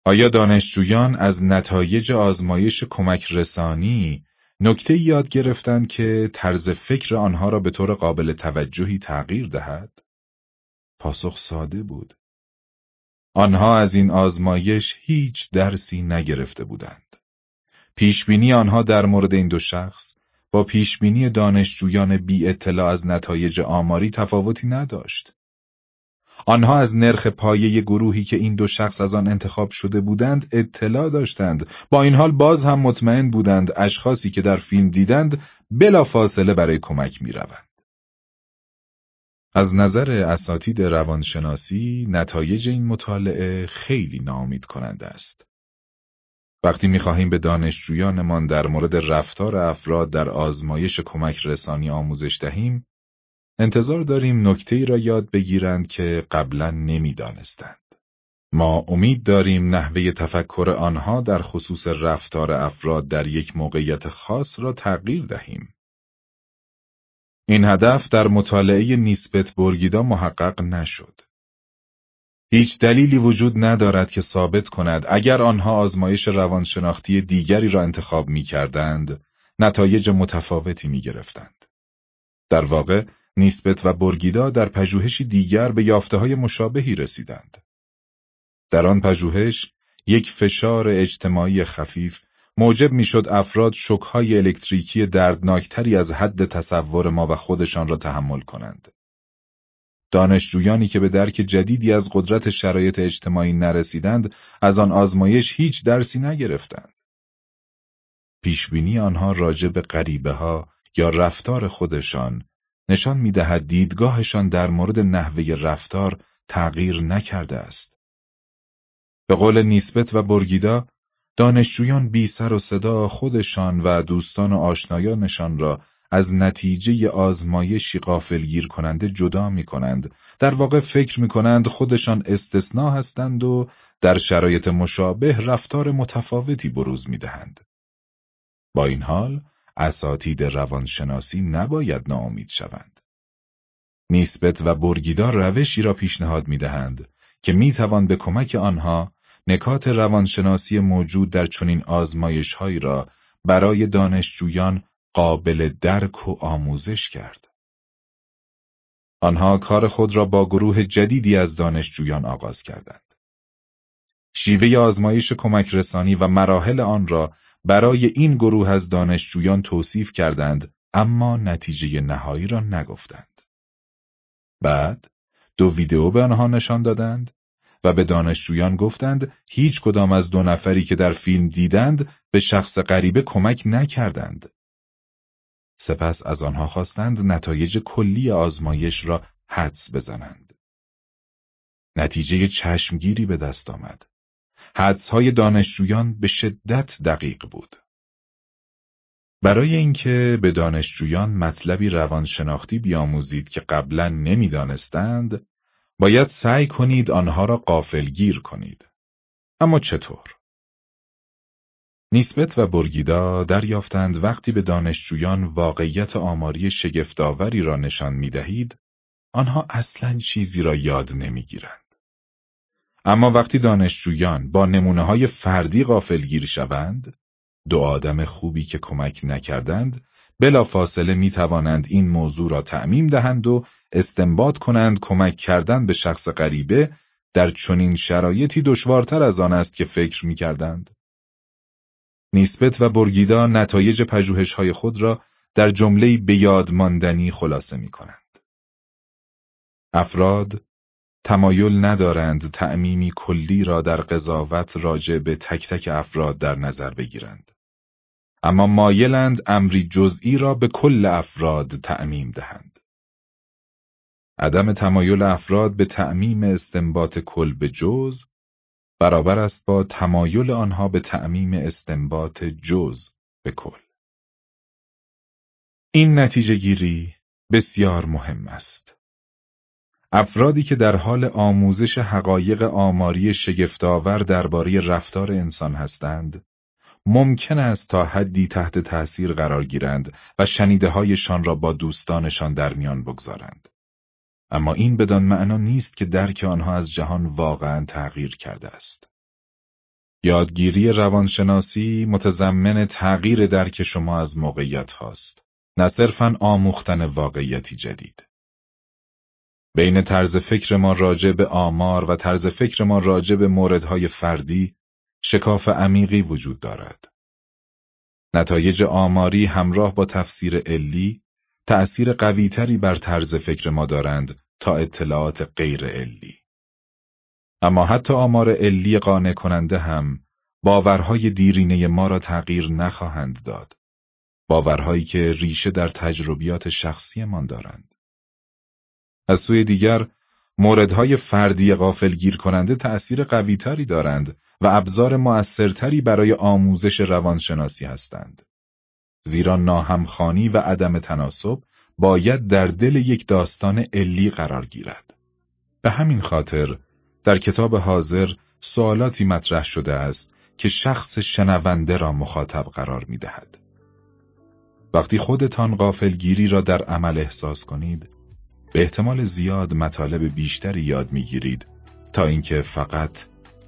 آیا دانشجویان از نتایج آزمایش کمک رسانی نکته یاد گرفتند که طرز فکر آنها را به طور قابل توجهی تغییر دهد؟ پاسخ ساده بود. آنها از این آزمایش هیچ درسی نگرفته بودند. پیشبینی آنها در مورد این دو شخص با پیشبینی دانشجویان بی اطلاع از نتایج آماری تفاوتی نداشت. آنها از نرخ پایه گروهی که این دو شخص از آن انتخاب شده بودند اطلاع داشتند. با این حال باز هم مطمئن بودند اشخاصی که در فیلم دیدند بلافاصله برای کمک می روند. از نظر اساتید روانشناسی نتایج این مطالعه خیلی ناامید کننده است. وقتی می‌خواهیم به دانشجویانمان در مورد رفتار افراد در آزمایش کمک رسانی آموزش دهیم، انتظار داریم نکته‌ای را یاد بگیرند که قبلاً نمی‌دانستند. ما امید داریم نحوه تفکر آنها در خصوص رفتار افراد در یک موقعیت خاص را تغییر دهیم. این هدف در مطالعه نیسبت بورگیدا محقق نشد. هیچ دلیلی وجود ندارد که ثابت کند اگر آنها آزمایش روانشناختی دیگری را انتخاب می کردند، نتایج متفاوتی می گرفتند. در واقع، نیسبت و بورگیدا در پژوهشی دیگر به یافته‌های مشابهی رسیدند. در آن پژوهش، یک فشار اجتماعی خفیف موجب میشد افراد شوک‌های الکتریکی دردناکتری از حد تصور ما و خودشان را تحمل کنند. دانشجویانی که به درک جدیدی از قدرت شرایط اجتماعی نرسیدند، از آن آزمایش هیچ درسی نگرفتند. پیشبینی آنها راجع به غریبه‌ها یا رفتار خودشان نشان می‌دهد دیدگاهشان در مورد نحوه رفتار تغییر نکرده است. به قول نیسبت و بورگیدا، دانشجویان بی سر و صدا خودشان و دوستان و آشنایانشان را از نتیجه آزمایشی غافلگیر کننده جدا می کنند. در واقع فکر می کنند خودشان استثنا هستند و در شرایط مشابه رفتار متفاوتی بروز می دهند. با این حال، اساتید روانشناسی نباید ناامید شوند. نیسبت و بورگیدا روشی را پیشنهاد می دهند که می توان به کمک آنها نکات روانشناسی موجود در چنین آزمایش‌هایی را برای دانشجویان قابل درک و آموزش کرد. آنها کار خود را با گروه جدیدی از دانشجویان آغاز کردند. شیوه آزمایش کمک رسانی و مراحل آن را برای این گروه از دانشجویان توصیف کردند، اما نتیجه نهایی را نگفتند. بعد دو ویدئو به آنها نشان دادند و به دانشجویان گفتند هیچ کدام از دو نفری که در فیلم دیدند به شخص غریبه کمک نکردند. سپس از آنها خواستند نتایج کلی آزمایش را حدس بزنند. نتیجه چشمگیری به دست آمد. حدس‌های دانشجویان به شدت دقیق بود. برای اینکه به دانشجویان مطلبی روانشناختی بیاموزید که قبلاً نمی‌دانستند، باید سعی کنید آنها را غافلگیر کنید. اما چطور؟ نیسبت و بورگیدا دریافتند وقتی به دانشجویان واقعیت آماری شگفت‌آوری را نشان می‌دهید، آنها اصلاً چیزی را یاد نمی‌گیرند. اما وقتی دانشجویان با نمونه‌های فردی غافلگیر شوند، دو آدم خوبی که کمک نکردند، بلافاصله می‌توانند این موضوع را تعمیم دهند و استنباط کنند کمک کردن به شخص غریبه در چنین شرایطی دشوارتر از آن است که فکر می‌کردند. نیسبت و بورگیدا نتایج پژوهش‌های خود را در جمله‌ای بیادماندنی خلاصه می‌کنند. افراد تمایل ندارند تعمیمی کلی را در قضاوت راجع به تک تک افراد در نظر بگیرند، اما مایلند امری جزئی را به کل افراد تعمیم دهند. عدم تمایل افراد به تعمیم استنباط کل به جز برابر است با تمایل آنها به تعمیم استنباط جز به کل. این نتیجه گیری بسیار مهم است. افرادی که در حال آموزش حقایق آماری شگفت‌آور درباره رفتار انسان هستند، ممکن است تا حدی تحت تأثیر قرار گیرند و شنیده‌هایشان را با دوستانشان در میان بگذارند. اما این بدان معنا نیست که درک آنها از جهان واقعاً تغییر کرده است. یادگیری روانشناسی متضمن تغییر درک شما از موقعیت هاست، نه صرفاً آموختن واقعیتی جدید. بین طرز فکر ما راجع به آمار و طرز فکر ما راجع به موردهای فردی شکاف عمیقی وجود دارد. نتایج آماری همراه با تفسیر علی تأثیر قویتری بر طرز فکر ما دارند تا اطلاعات غیر علی. اما حتی آمار علی قانع کننده هم باورهای دیرینه ما را تغییر نخواهند داد. باورهایی که ریشه در تجربیات شخصی ما دارند. از سوی دیگر، موردهای فردی غافلگیر کننده تأثیر قویتری دارند و ابزار مؤثرتری برای آموزش روانشناسی هستند. زیرا ناهمخوانی و عدم تناسب باید در دل یک داستان علی قرار گیرد. به همین خاطر، در کتاب حاضر سوالاتی مطرح شده است که شخص شنونده را مخاطب قرار می دهد. وقتی خودتان غافلگیری را در عمل احساس کنید، به احتمال زیاد مطالب بیشتری یاد میگیرید تا اینکه فقط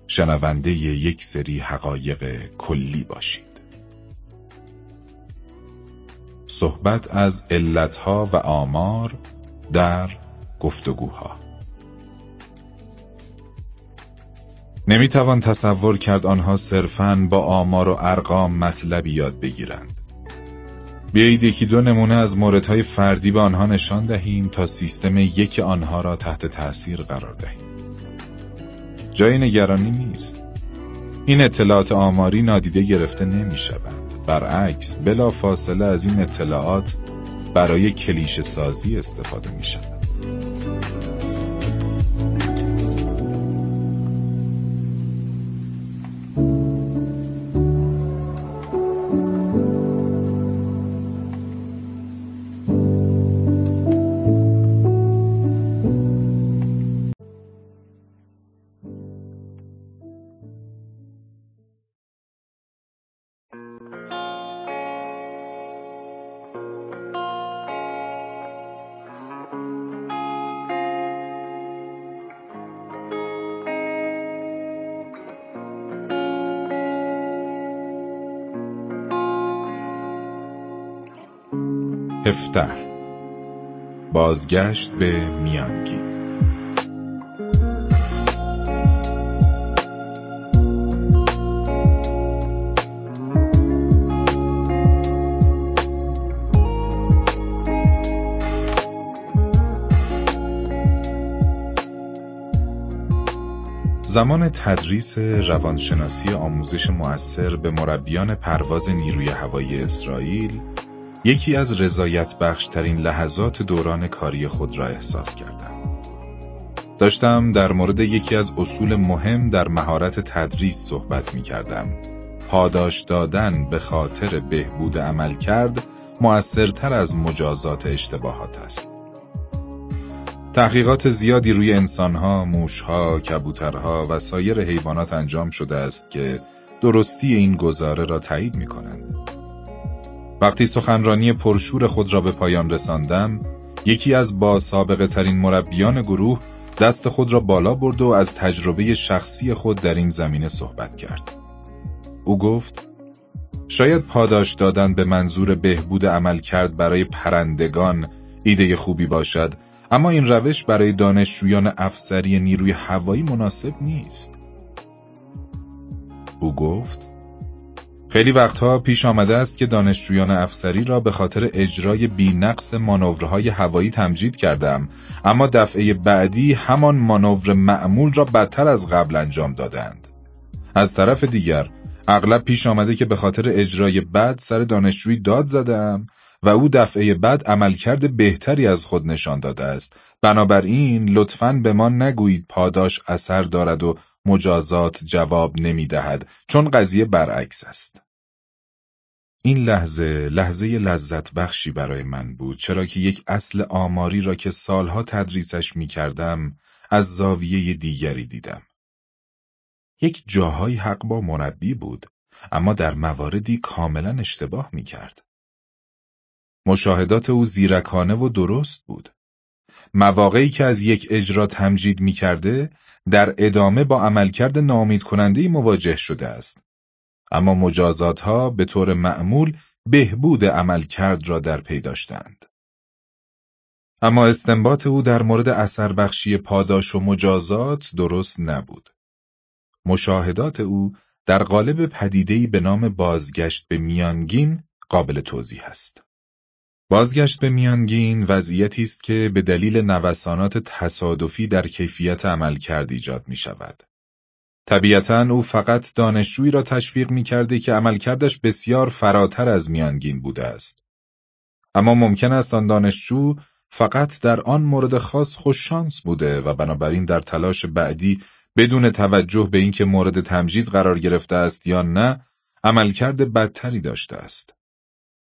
شنونده یک سری حقایق کلی باشید. صحبت از علتها و آمار در گفتگوها. نمیتوان تصور کرد آنها صرفاً با آمار و ارقام مطلبی یاد بگیرند. بیایید یکی دو نمونه از موردهای فردی به آنها نشان دهیم تا سیستم یک آنها را تحت تأثیر قرار دهیم. جای نگرانی نیست. این اطلاعات آماری نادیده گرفته نمی شوند. برعکس، بلا فاصله از این اطلاعات برای کلیشه سازی استفاده می شود. بازگشت به میانگین. زمان تدریس روانشناسی آموزش مؤثر به مربیان پرواز نیروی هوایی اسرائیل یکی از رضایت بخش ترین لحظات دوران کاری خود را احساس کردم. داشتم در مورد یکی از اصول مهم در مهارت تدریس صحبت می کردم. پاداش دادن به خاطر بهبود عمل کرد مؤثرتر از مجازات اشتباهات است. تحقیقات زیادی روی انسانها، موشها، کبوترها و سایر حیوانات انجام شده است که درستی این گزاره را تایید می کنند. وقتی سخنرانی پرشور خود را به پایان رساندم، یکی از با سابقه ترین مربیان گروه دست خود را بالا برد و از تجربه شخصی خود در این زمینه صحبت کرد. او گفت: شاید پاداش دادن به منظور بهبود عملکرد برای پرندگان ایده خوبی باشد، اما این روش برای دانشجویان افسری نیروی هوایی مناسب نیست. او گفت: خیلی وقتها پیش آمده است که دانشجویان افسری را به خاطر اجرای بی‌نقص مانورهای هوایی تمجید کردم، اما دفعه بعدی همان مانور معمول را بدتر از قبل انجام دادند. از طرف دیگر اغلب پیش آمده که به خاطر اجرای بد سر دانشجویی داد زدم و او دفعه بعد عملکرد بهتری از خود نشان داده است. بنابراین لطفاً به ما نگویید پاداش اثر دارد و مجازات جواب نمی دهد، چون قضیه برعکس است. این لحظه لذت بخشی برای من بود، چرا که یک اصل آماری را که سالها تدریسش می کردم از زاویه دیگری دیدم. یک جاهای حق با مربی بود، اما در مواردی کاملا اشتباه می کرد. مشاهدات او زیرکانه و درست بود. مواقعی که از یک اجرا تمجید می کرده، در ادامه با عملکرد ناامید کننده‌ای مواجه شده است. اما مجازاتها به طور معمول بهبود عملکرد را در پی داشتند. اما استنباط او در مورد اثر بخشی پاداش و مجازات درست نبود. مشاهدات او در قالب پدیده‌ای به نام بازگشت به میانگین قابل توضیح است. بازگشت به میانگین وضعیتی است که به دلیل نوسانات تصادفی در کیفیت عملکرد ایجاد می شود. طبیعتاً او فقط دانشجویی را تشویق می کرده که عملکردش بسیار فراتر از میانگین بوده است. اما ممکن است آن دانشجو فقط در آن مورد خاص خوششانس بوده و بنابراین در تلاش بعدی بدون توجه به اینکه مورد تمجید قرار گرفته است یا نه، عملکرد بدتری داشته است.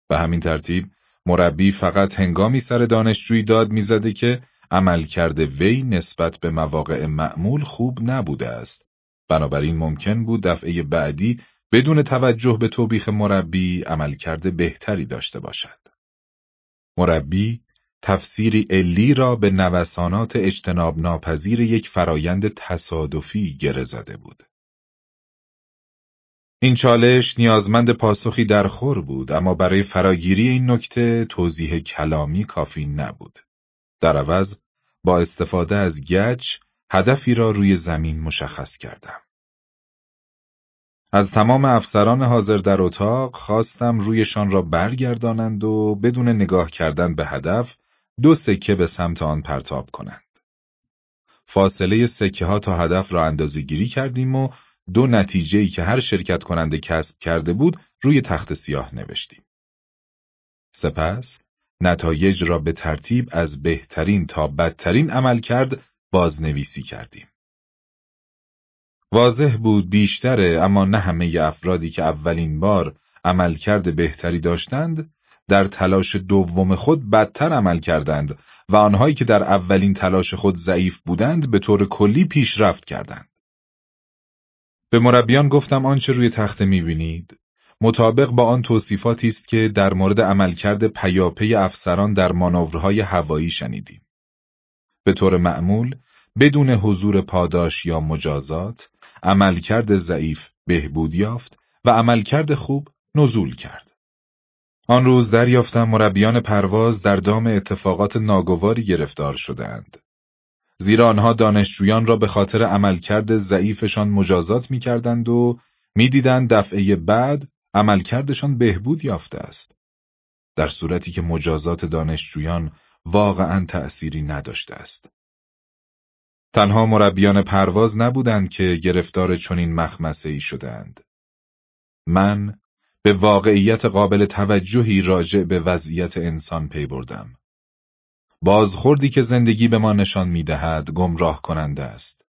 به همین ترتیب مربی فقط هنگامی سر دانشجویی داد می‌زده که عملکرد وی نسبت به مواقع معمول خوب نبوده است. بنابراین ممکن بود دفعه بعدی بدون توجه به توبیخ مربی عملکرد بهتری داشته باشد. مربی تفسیری علی را به نوسانات اجتناب ناپذیر یک فرایند تصادفی گره زده بود. این چالش نیازمند پاسخی در خور بود، اما برای فراگیری این نکته توضیح کلامی کافی نبود. در عوض با استفاده از گچ هدفی را روی زمین مشخص کردم. از تمام افسران حاضر در اتاق خواستم رویشان را برگردانند و بدون نگاه کردن به هدف دو سکه به سمت آن پرتاب کنند. فاصله سکه ها تا هدف را اندازه‌گیری کردیم و دو نتیجه‌ای که هر شرکت کننده کسب کرده بود روی تخت سیاه نوشتیم. سپس نتایج را به ترتیب از بهترین تا بدترین عملکرد بازنویسی کردیم. واضح بود بیشتره، اما نه همه افرادی که اولین بار عملکرد بهتری داشتند در تلاش دوم خود بدتر عمل کردند و آنهایی که در اولین تلاش خود ضعیف بودند به طور کلی پیشرفت کردند. به مربیان گفتم آنچه روی تخته می‌بینید مطابق با آن توصیفاتی است که در مورد عملکرد پیاپی افسران در مانورهای هوایی شنیدیم. به طور معمول بدون حضور پاداش یا مجازات، عملکرد ضعیف بهبود یافت و عملکرد خوب نزول کرد. آن روز دریافتم مربیان پرواز در دام اتفاقات ناگواری گرفتار شدند. زیرا آنها دانشجویان را به خاطر عملکرد ضعیفشان مجازات می‌کردند و می‌دیدند دفعه بعد عملکردشان بهبود یافته است، در صورتی که مجازات دانشجویان واقعاً تأثیری نداشته است. تنها مربیان پرواز نبودند که گرفتار چنین مخمسه‌ای شدند. من به واقعیت قابل توجهی راجع به وضعیت انسان پی بردم. بازخوردی که زندگی به ما نشان می‌دهد گمراه کننده است.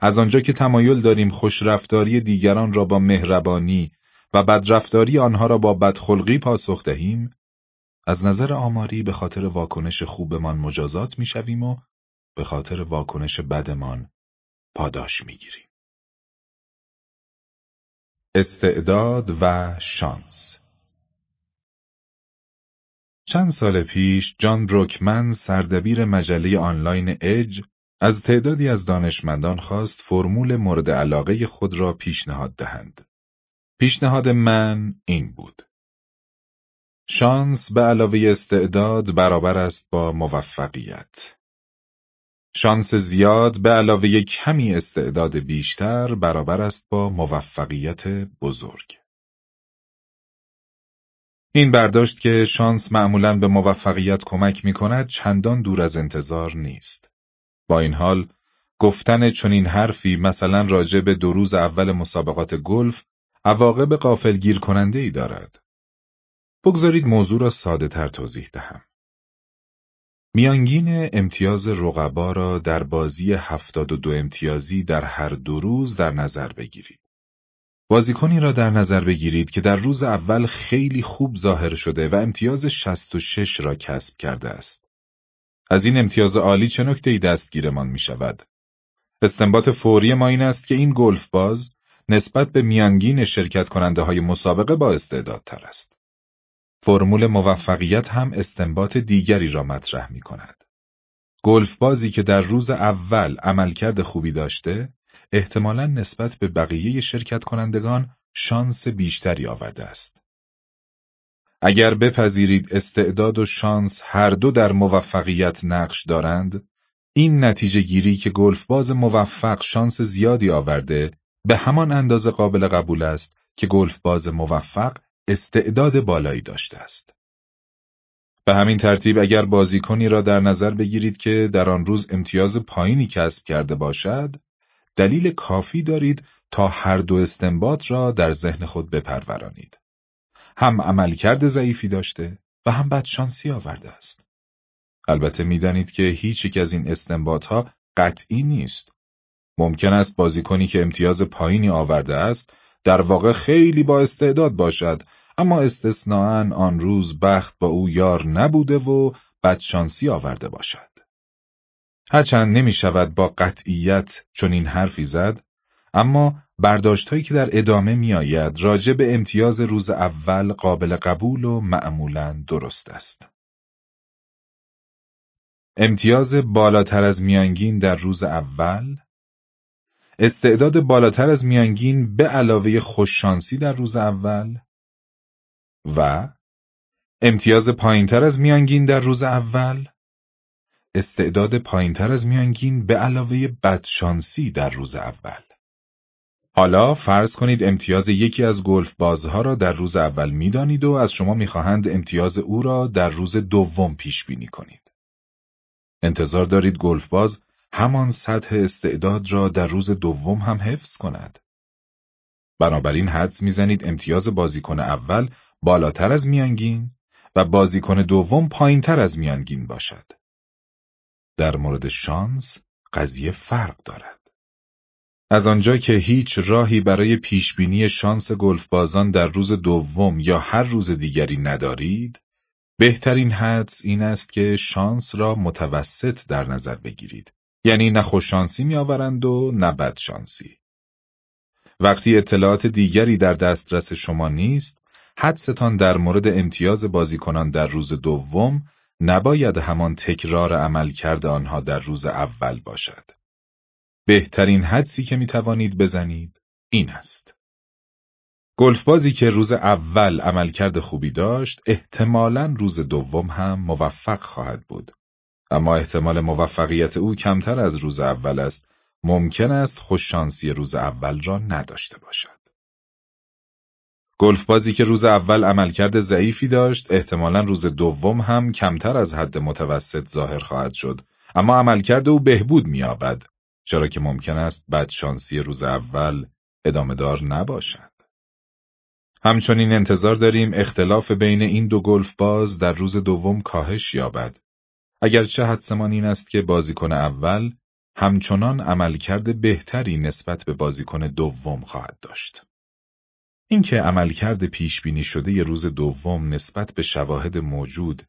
از آنجا که تمایل داریم خوشرفتاری دیگران را با مهربانی و بدرفتاری آنها را با بدخلقی پاسخ دهیم، از نظر آماری به خاطر واکنش خوبمان مجازات می‌شویم و به خاطر واکنش بدمان پاداش می‌گیریم. استعداد و شانس. چند سال پیش جان بروکمن، سردبیر مجله آنلاین اج، از تعدادی از دانشمندان خواست فرمول مورد علاقه خود را پیشنهاد دهند. پیشنهاد من این بود: شانس به علاوه استعداد برابر است با موفقیت. شانس زیاد به علاوه کمی استعداد بیشتر برابر است با موفقیت بزرگ. این برداشت که شانس معمولاً به موفقیت کمک می‌کند چندان دور از انتظار نیست. با این حال گفتن چنین حرفی مثلا راجع به 2 روز اول مسابقات گلف عواقب غافلگیر کننده ای دارد. بگذارید موضوع را ساده تر توضیح دهم. میانگین امتیاز رقبا را در بازی 72 امتیازی در هر 2 روز در نظر بگیرید. بازیکنی را در نظر بگیرید که در روز اول خیلی خوب ظاهر شده و امتیاز 66 را کسب کرده است. از این امتیاز عالی چه نکته‌ای دستگیرمان می شود؟ استنباط فوری ما این است که این گلف باز نسبت به میانگین شرکت کننده های مسابقه با استعدادتر است. فرمول موفقیت هم استنباط دیگری را مطرح می کند. گلف بازی که در روز اول عملکرد خوبی داشته، احتمالاً نسبت به بقیه شرکت کنندگان شانس بیشتری آورده است. اگر بپذیرید استعداد و شانس هر دو در موفقیت نقش دارند، این نتیجه گیری که گلف باز موفق شانس زیادی آورده، به همان اندازه قابل قبول است که گلف باز موفق استعداد بالایی داشته است. به همین ترتیب اگر بازیکنی را در نظر بگیرید که در آن روز امتیاز پایینی کسب کرده باشد، دلیل کافی دارید تا هر دو استنباط را در ذهن خود بپرورانید. هم عملکرد ضعیفی داشته و هم بدشانسی آورده است. البته می‌دانید که هیچ یک از این استنباط‌ها قطعی نیست. ممکن است بازیکنی که امتیاز پایینی آورده است در واقع خیلی با استعداد باشد، اما استثناءاً آن روز بخت با او یار نبوده و بدشانسی آورده باشد. هرچند نمی‌شود با قطعیت چنین حرفی زد، اما برداشت‌هایی که در ادامه می‌آید راجع به امتیاز روز اول قابل قبول و معمولاً درست است. امتیاز بالاتر از میانگین در روز اول، استعداد بالاتر از میانگین به علاوه خوششانسی در روز اول و امتیاز پایین‌تر از میانگین در روز اول، استعداد پایین‌تر از میانگین به علاوه بدشانسی در روز اول. حالا فرض کنید امتیاز یکی از گلف بازها را در روز اول می‌دانید و از شما می‌خواهند امتیاز او را در روز دوم پیش بینی کنید. انتظار دارید گلف باز همان سطح استعداد را در روز دوم هم حفظ کند. بنابراین حدس می‌زنید امتیاز بازیکن اول بالاتر از میانگین و بازیکن دوم پایین‌تر از میانگین باشد. در مورد شانس قضیه فرق دارد. از آنجا که هیچ راهی برای پیشبینی شانس گلفبازان در روز دوم یا هر روز دیگری ندارید، بهترین حدس این است که شانس را متوسط در نظر بگیرید، یعنی نه خوششانسی می‌آورند و نه بدشانسی. وقتی اطلاعات دیگری در دسترس شما نیست، حدستان در مورد امتیاز بازیکنان در روز دوم نباید همان تکرار عملکرد آنها در روز اول باشد. بهترین حدسی که می توانید بزنید این است: گلفبازی که روز اول عملکرد خوبی داشت احتمالاً روز دوم هم موفق خواهد بود، اما احتمال موفقیت او کمتر از روز اول است. ممکن است خوششانسی روز اول را نداشته باشد. گلفبازی که روز اول عملکرد ضعیفی داشت احتمالاً روز دوم هم کمتر از حد متوسط ظاهر خواهد شد، اما عملکرد او بهبود می‌یابد، چرا که ممکن است بدشانسی روز اول ادامه دار نباشد. همچنین انتظار داریم اختلاف بین این دو گلف باز در روز دوم کاهش یابد، اگرچه حدسمان این است که بازیکن اول همچنان عملکرد بهتری نسبت به بازیکن دوم خواهد داشت. اینکه عملکرد پیش بینی شده ی روز دوم نسبت به شواهد موجود،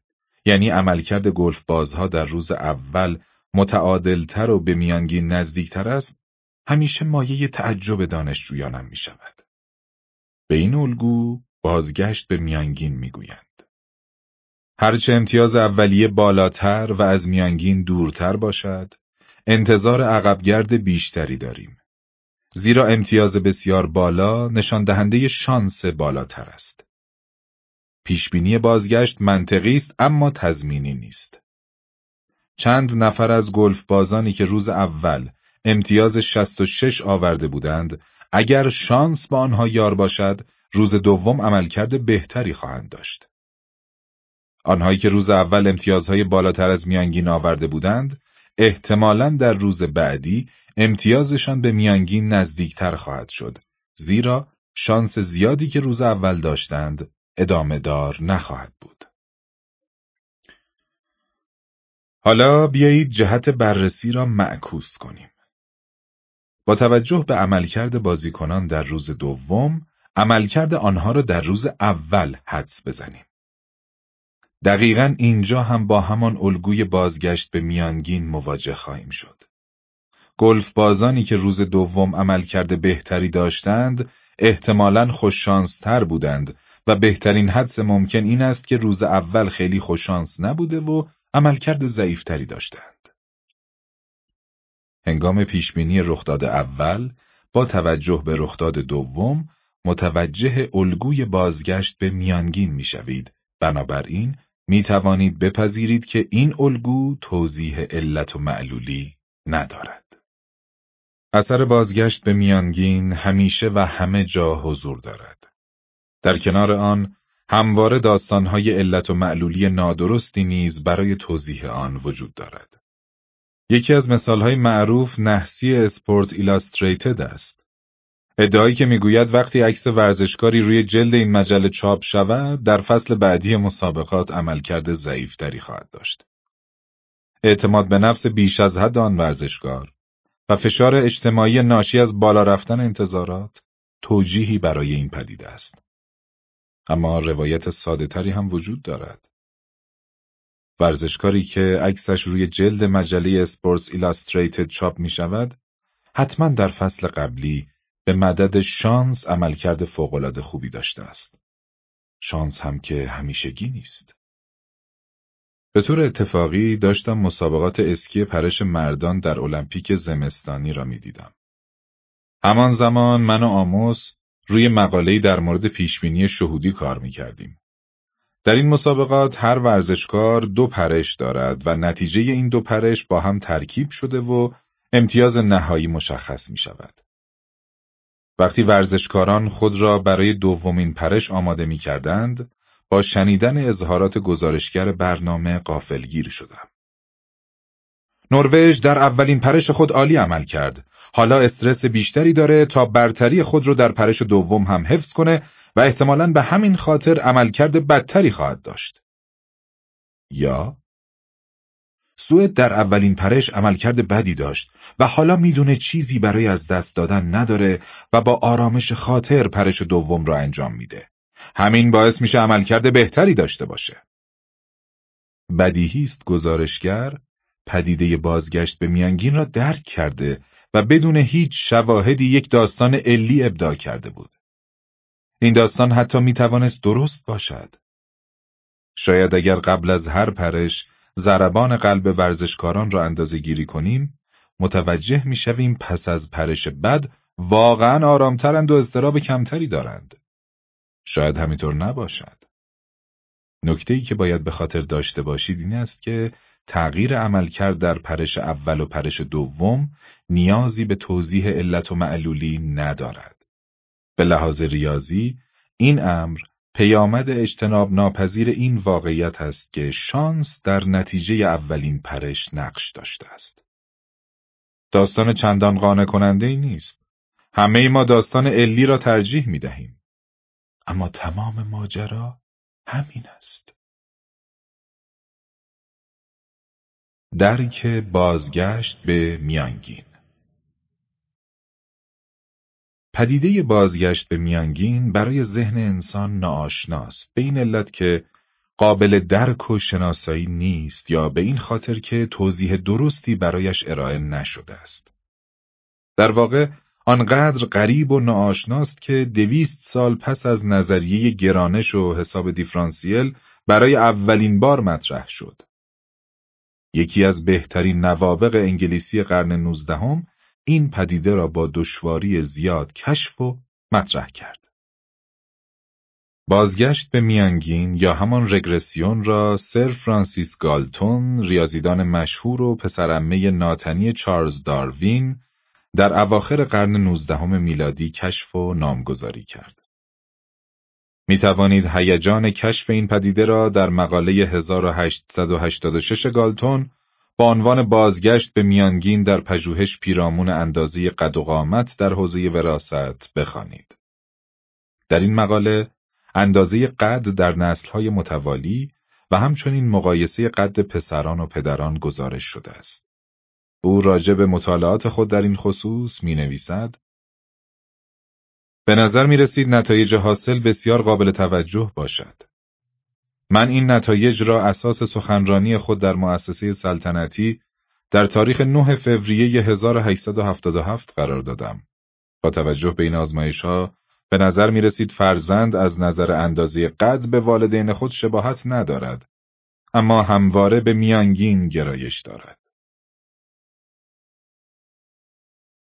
یعنی عملکرد گلف بازها در روز اول متعادلتر و به میانگین نزدیکتر است، همیشه مایه تعجب دانشجویانم می شود. به این الگو بازگشت به میانگین می گویند. هرچه امتیاز اولیه بالاتر و از میانگین دورتر باشد، انتظار عقبگرد بیشتری داریم. زیرا امتیاز بسیار بالا نشان دهنده شانس بالاتر است. پیشبینی بازگشت منطقی است اما تضمینی نیست. چند نفر از گلف بازانی که روز اول امتیاز 66 آورده بودند، اگر شانس با آنها یار باشد، روز دوم عملکرد بهتری خواهند داشت. آنهایی که روز اول امتیازهای بالاتر از میانگین آورده بودند، احتمالاً در روز بعدی امتیازشان به میانگین نزدیکتر خواهد شد، زیرا شانس زیادی که روز اول داشتند ادامه دار نخواهد بود. حالا بیایید جهت بررسی را معکوس کنیم. با توجه به عملکرد بازیکنان در روز دوم، عملکرد آنها را در روز اول حدس بزنیم. دقیقاً اینجا هم با همان الگوی بازگشت به میانگین مواجه خواهیم شد. گلف بازانی که روز دوم عملکرد بهتری داشتند، احتمالاً خوششانس‌تر بودند و بهترین حدس ممکن این است که روز اول خیلی خوششانس نبوده و عملکرد ضعیف‌تری داشتند. هنگام پیشبینی رخداد اول با توجه به رخداد دوم متوجه الگوی بازگشت به میانگین می‌شوید. بنابراین می‌توانید بپذیرید که این الگو توضیح علت و معلولی ندارد. اثر بازگشت به میانگین همیشه و همه جا حضور دارد. در کنار آن همواره داستان‌های علت و معلولی نادرستی نیز برای توضیح آن وجود دارد. یکی از مثال‌های معروف نحسی اسپورت ایلاستریتد است. ادعایی که می‌گوید وقتی عکس ورزشکاری روی جلد این مجله چاپ شود، در فصل بعدی مسابقات عملکرد ضعیف‌تری خواهد داشت. اعتماد به نفس بیش از حد آن ورزشکار و فشار اجتماعی ناشی از بالا رفتن انتظارات توجیهی برای این پدیده است. اما روایت ساده‌تری هم وجود دارد. ورزشکاری که عکسش روی جلد مجله اسپورتس ایلاستریتد چاپ می شود، حتما در فصل قبلی به مدد شانس عملکرد فوق‌العاده خوبی داشته است. شانس هم که همیشگی نیست. به طور اتفاقی داشتم مسابقات اسکی پرش مردان در المپیک زمستانی را می دیدم. همان زمان من و آموس روی مقاله‌ای در مورد پیشبینی شهودی کار می کردیم. در این مسابقات هر ورزشکار 2 پرش دارد و نتیجه این 2 پرش با هم ترکیب شده و امتیاز نهایی مشخص می شود. وقتی ورزشکاران خود را برای دومین پرش آماده می کردند، با شنیدن اظهارات گزارشگر برنامه غافلگیر شدم. نروژ در اولین پرش خود عالی عمل کرد. حالا استرس بیشتری داره تا برتری خود رو در پرش دوم هم حفظ کنه و احتمالاً به همین خاطر عملکرد بدتری خواهد داشت. یا سوئد در اولین پرش عملکرد بدی داشت و حالا میدونه چیزی برای از دست دادن نداره و با آرامش خاطر پرش دوم را انجام میده. همین باعث میشه عملکرد بهتری داشته باشه. بدیهی است گزارشگر پدیده بازگشت به میانگین را درک کرده و بدون هیچ شواهدی یک داستان علی ابداع کرده بود. این داستان حتی میتوانست درست باشد. شاید اگر قبل از هر پرش ضربان قلب ورزشکاران را اندازه گیری کنیم، متوجه میشویم پس از پرش بد واقعاً آرامترند و اضطراب کمتری دارند. شاید همینطور نباشد. نکته‌ای که باید به خاطر داشته باشید این است که تغییر عملکرد در پرش اول و پرش دوم نیازی به توضیح علت و معلولی ندارد. به لحاظ ریاضی، این امر پیامد اجتناب ناپذیر این واقعیت است که شانس در نتیجه اولین پرش نقش داشته است. داستان چندان قانع کننده ای نیست. همه ما داستان علی را ترجیح می دهیم. اما تمام ماجرا همین است. درک بازگشت به میانگین. پدیده بازگشت به میانگین برای ذهن انسان ناآشناست، به این علت که قابل درک و شناسایی نیست یا به این خاطر که توضیح درستی برایش ارائه نشده است. در واقع آنقدر غریب و ناآشناست که 200 سال پس از نظریه گرانش و حساب دیفرانسیل برای اولین بار مطرح شد. یکی از بهترین نوابغ انگلیسی قرن 19 این پدیده را با دشواری زیاد کشف و مطرح کرد. بازگشت به میانگین یا همان رگرسیون را سر فرانسیس گالتون، ریاضیدان مشهور و پسرعمه ناتنی چارلز داروین، در اواخر قرن 19 میلادی کشف و نامگذاری کرد. می توانید هیجان کشف این پدیده را در مقاله 1886 گالتون با عنوان بازگشت به میانگین در پژوهش پیرامون اندازه قد و قامت در حوزه وراثت بخوانید. در این مقاله اندازه قد در نسل‌های متوالی و همچنین مقایسه قد پسران و پدران گزارش شده است. او راجع به مطالعات خود در این خصوص می‌نویسد: به نظر می‌رسید نتایج حاصل بسیار قابل توجه باشد. من این نتایج را اساس سخنرانی خود در مؤسسه سلطنتی در تاریخ 9 فوریه 1877 قرار دادم. با توجه به این آزمایش‌ها به نظر می‌رسید فرزند از نظر اندازه قد به والدین خود شباهت ندارد، اما همواره به میانگین گرایش دارد.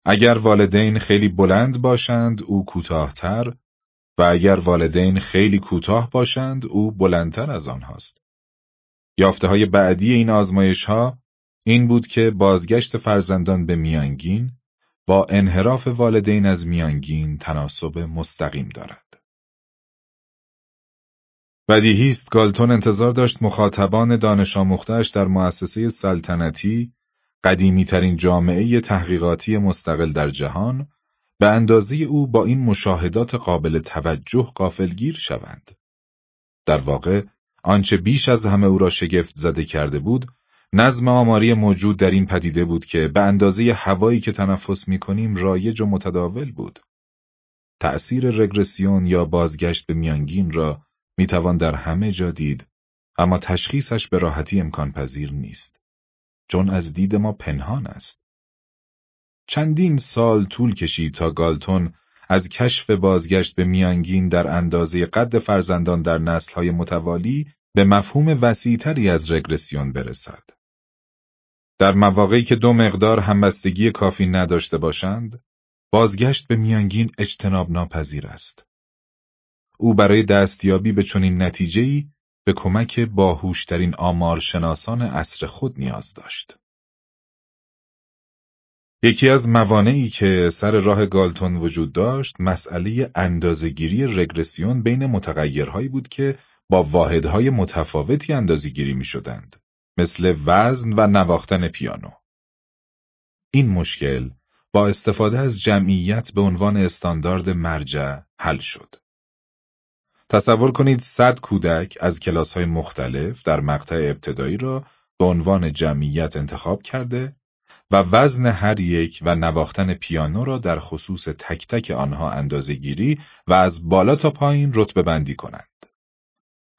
اگر والدین خیلی بلند باشند، او کوتاه‌تر، و اگر والدین خیلی کوتاه باشند، او بلندتر از آنهاست. یافته‌های بعدی این آزمایش‌ها این بود که بازگشت فرزندان به میانگین با انحراف والدین از میانگین تناسب مستقیم دارد. بدیهی است گالتون انتظار داشت مخاطبان دانش آموخته‌اش در مؤسسه سلطنتی، قدیمی‌ترین جامعه تحقیقاتی مستقل در جهان، به اندازه او با این مشاهدات قابل توجه غافلگیر شوند. در واقع آنچه بیش از همه او را شگفت زده کرده بود نظم آماری موجود در این پدیده بود که به اندازه هوایی که تنفس می‌کنیم رایج و متداول بود. تأثیر رگرسیون یا بازگشت به میانگین را می‌توان در همه جا دید، اما تشخیصش به راحتی امکان پذیر نیست، چون از دید ما پنهان است. چندین سال طول کشید تا گالتون از کشف بازگشت به میانگین در اندازه قد فرزندان در نسل‌های متوالی به مفهوم وسیع‌تری از رگرسیون برسد. در مواقعی که دو مقدار همبستگی کافی نداشته باشند، بازگشت به میانگین اجتناب ناپذیر است. او برای دستیابی به چنین نتیجه‌ای به کمک باهوشترین آمارشناسان عصر خود نیاز داشت. یکی از موانعی که سر راه گالتون وجود داشت، مسئله اندازه‌گیری رگرسیون بین متغیرهایی بود که با واحدهای متفاوتی اندازه‌گیری می‌شدند، مثل وزن و نواختن پیانو. این مشکل با استفاده از جمعیت به عنوان استاندارد مرجع حل شد. تصور کنید 100 کودک از کلاس‌های مختلف در مقطع ابتدایی را به عنوان جمعیت انتخاب کرده و وزن هر یک و نواختن پیانو را در خصوص تک تک آنها اندازه‌گیری و از بالا تا پایین رتبه بندی کنند.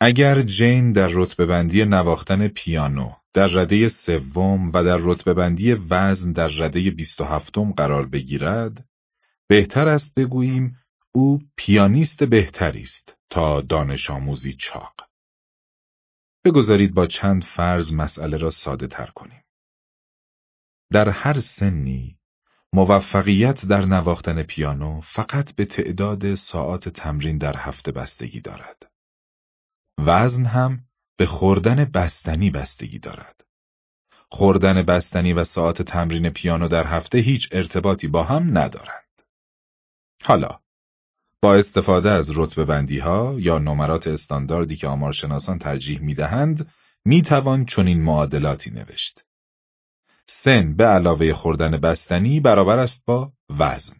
اگر جین در رتبه بندی نواختن پیانو در رده 3 و در رتبه بندی وزن در رده 27 قرار بگیرد، بهتر است بگوییم او پیانیست بهتری است تا دانش آموزی چاق. بگذارید با چند فرض مسئله را ساده تر کنیم. در هر سنی، موفقیت در نواختن پیانو فقط به تعداد ساعات تمرین در هفته بستگی دارد. وزن هم به خوردن بستنی بستگی دارد. خوردن بستنی و ساعات تمرین پیانو در هفته هیچ ارتباطی با هم ندارند. حالا، با استفاده از رتبه بندی ها یا نمرات استانداردی که آمارشناسان ترجیح می دهند، می توان چنین معادلاتی نوشت. سن به علاوه خوردن بستنی برابر است با وزن.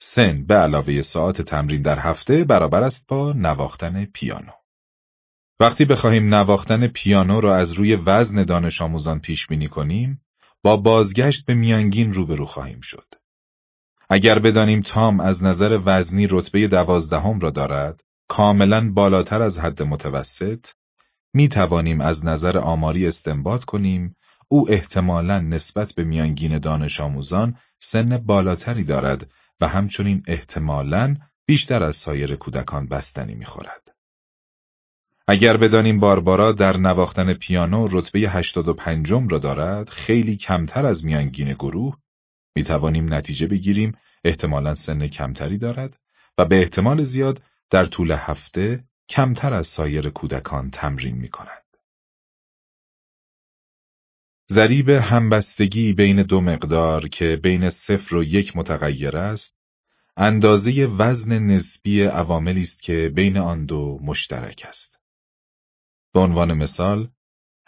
سن به علاوه ساعت تمرین در هفته برابر است با نواختن پیانو. وقتی بخواهیم نواختن پیانو را از روی وزن دانش آموزان پیش بینی کنیم، با بازگشت به میانگین روبرو خواهیم شد. اگر بدانیم تام از نظر وزنی رتبه 12 را دارد، کاملا بالاتر از حد متوسط، می توانیم از نظر آماری استنباط کنیم او احتمالاً نسبت به میانگین دانش آموزان سن بالاتری دارد و همچنین احتمالاً بیشتر از سایر کودکان بستنی می خورد. اگر بدانیم باربارا در نواختن پیانو رتبه 85 را دارد، خیلی کمتر از میانگین گروه، می توانیم نتیجه بگیریم احتمالاً سن کمتری دارد و به احتمال زیاد در طول هفته کمتر از سایر کودکان تمرین می کنند. ضریب همبستگی بین دو مقدار که بین 0 و 1 متغیر است، اندازه وزن نسبی عواملی است که بین آن دو مشترک است. به عنوان مثال،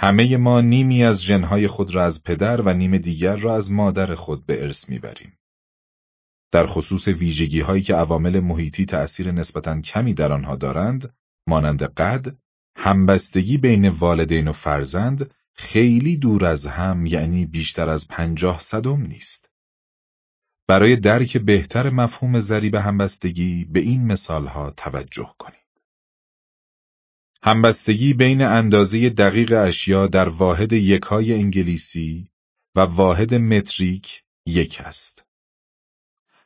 همه ما نیمی از ژن‌های خود را از پدر و نیم دیگر را از مادر خود به ارث میبریم. در خصوص ویژگی‌هایی که عوامل محیطی تأثیر نسبتاً کمی در آنها دارند، مانند قد، همبستگی بین والدین و فرزند خیلی دور از هم، یعنی بیشتر از 50% نیست. برای درک بهتر مفهوم ضریب همبستگی به این مثالها توجه کنید. همبستگی بین اندازه دقیق اشیا در واحد یکای انگلیسی و واحد متریک 1 است.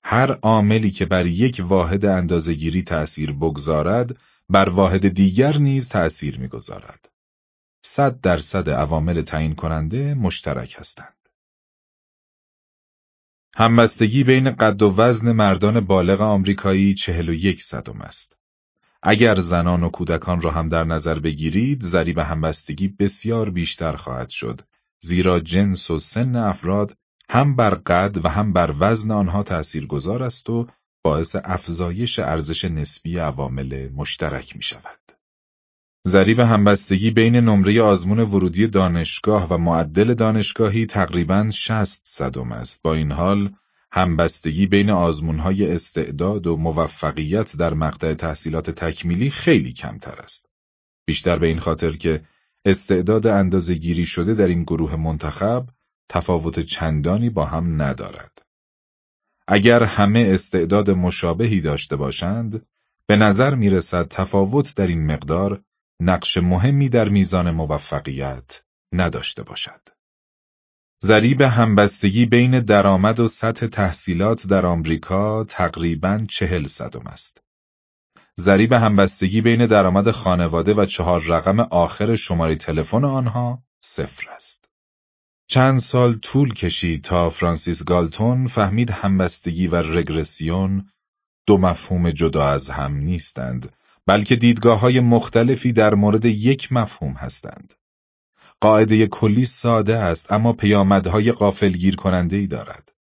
هر عاملی که بر یک واحد اندازه‌گیری تأثیر بگذارد، بر واحد دیگر نیز تأثیر می‌گذارد. 100% عوامل تعیین کننده مشترک هستند. همبستگی بین قد و وزن مردان بالغ آمریکایی 41% است. اگر زنان و کودکان را هم در نظر بگیرید، ضریب همبستگی بسیار بیشتر خواهد شد، زیرا جنس و سن افراد هم بر قد و هم بر وزن آنها تأثیرگذار است و باعث افزایش ارزش نسبی عوامل مشترک می شود. ضریب همبستگی بین نمره آزمون ورودی دانشگاه و معدل دانشگاهی تقریباً 60% است. با این حال، همبستگی بین آزمون‌های استعداد و موفقیت در مقطع تحصیلات تکمیلی خیلی کمتر است. بیشتر به این خاطر که استعداد اندازه‌گیری شده در این گروه منتخب تفاوت چندانی با هم ندارد. اگر همه استعداد مشابهی داشته باشند، به نظر می‌رسد تفاوت در این مقدار نقش مهمی در میزان موفقیت نداشته باشد. ضریب همبستگی بین درآمد و سطح تحصیلات در آمریکا تقریباً 40% است. ضریب همبستگی بین درآمد خانواده و 4 رقم آخر شماره تلفن آنها 0 است. چند سال طول کشید تا فرانسیس گالتون فهمید همبستگی و رگرسیون دو مفهوم جدا از هم نیستند، بلکه دیدگاه‌های مختلفی در مورد یک مفهوم هستند. قاعده کلی ساده است، اما پیامدهای غافلگیر کننده‌ای دارد.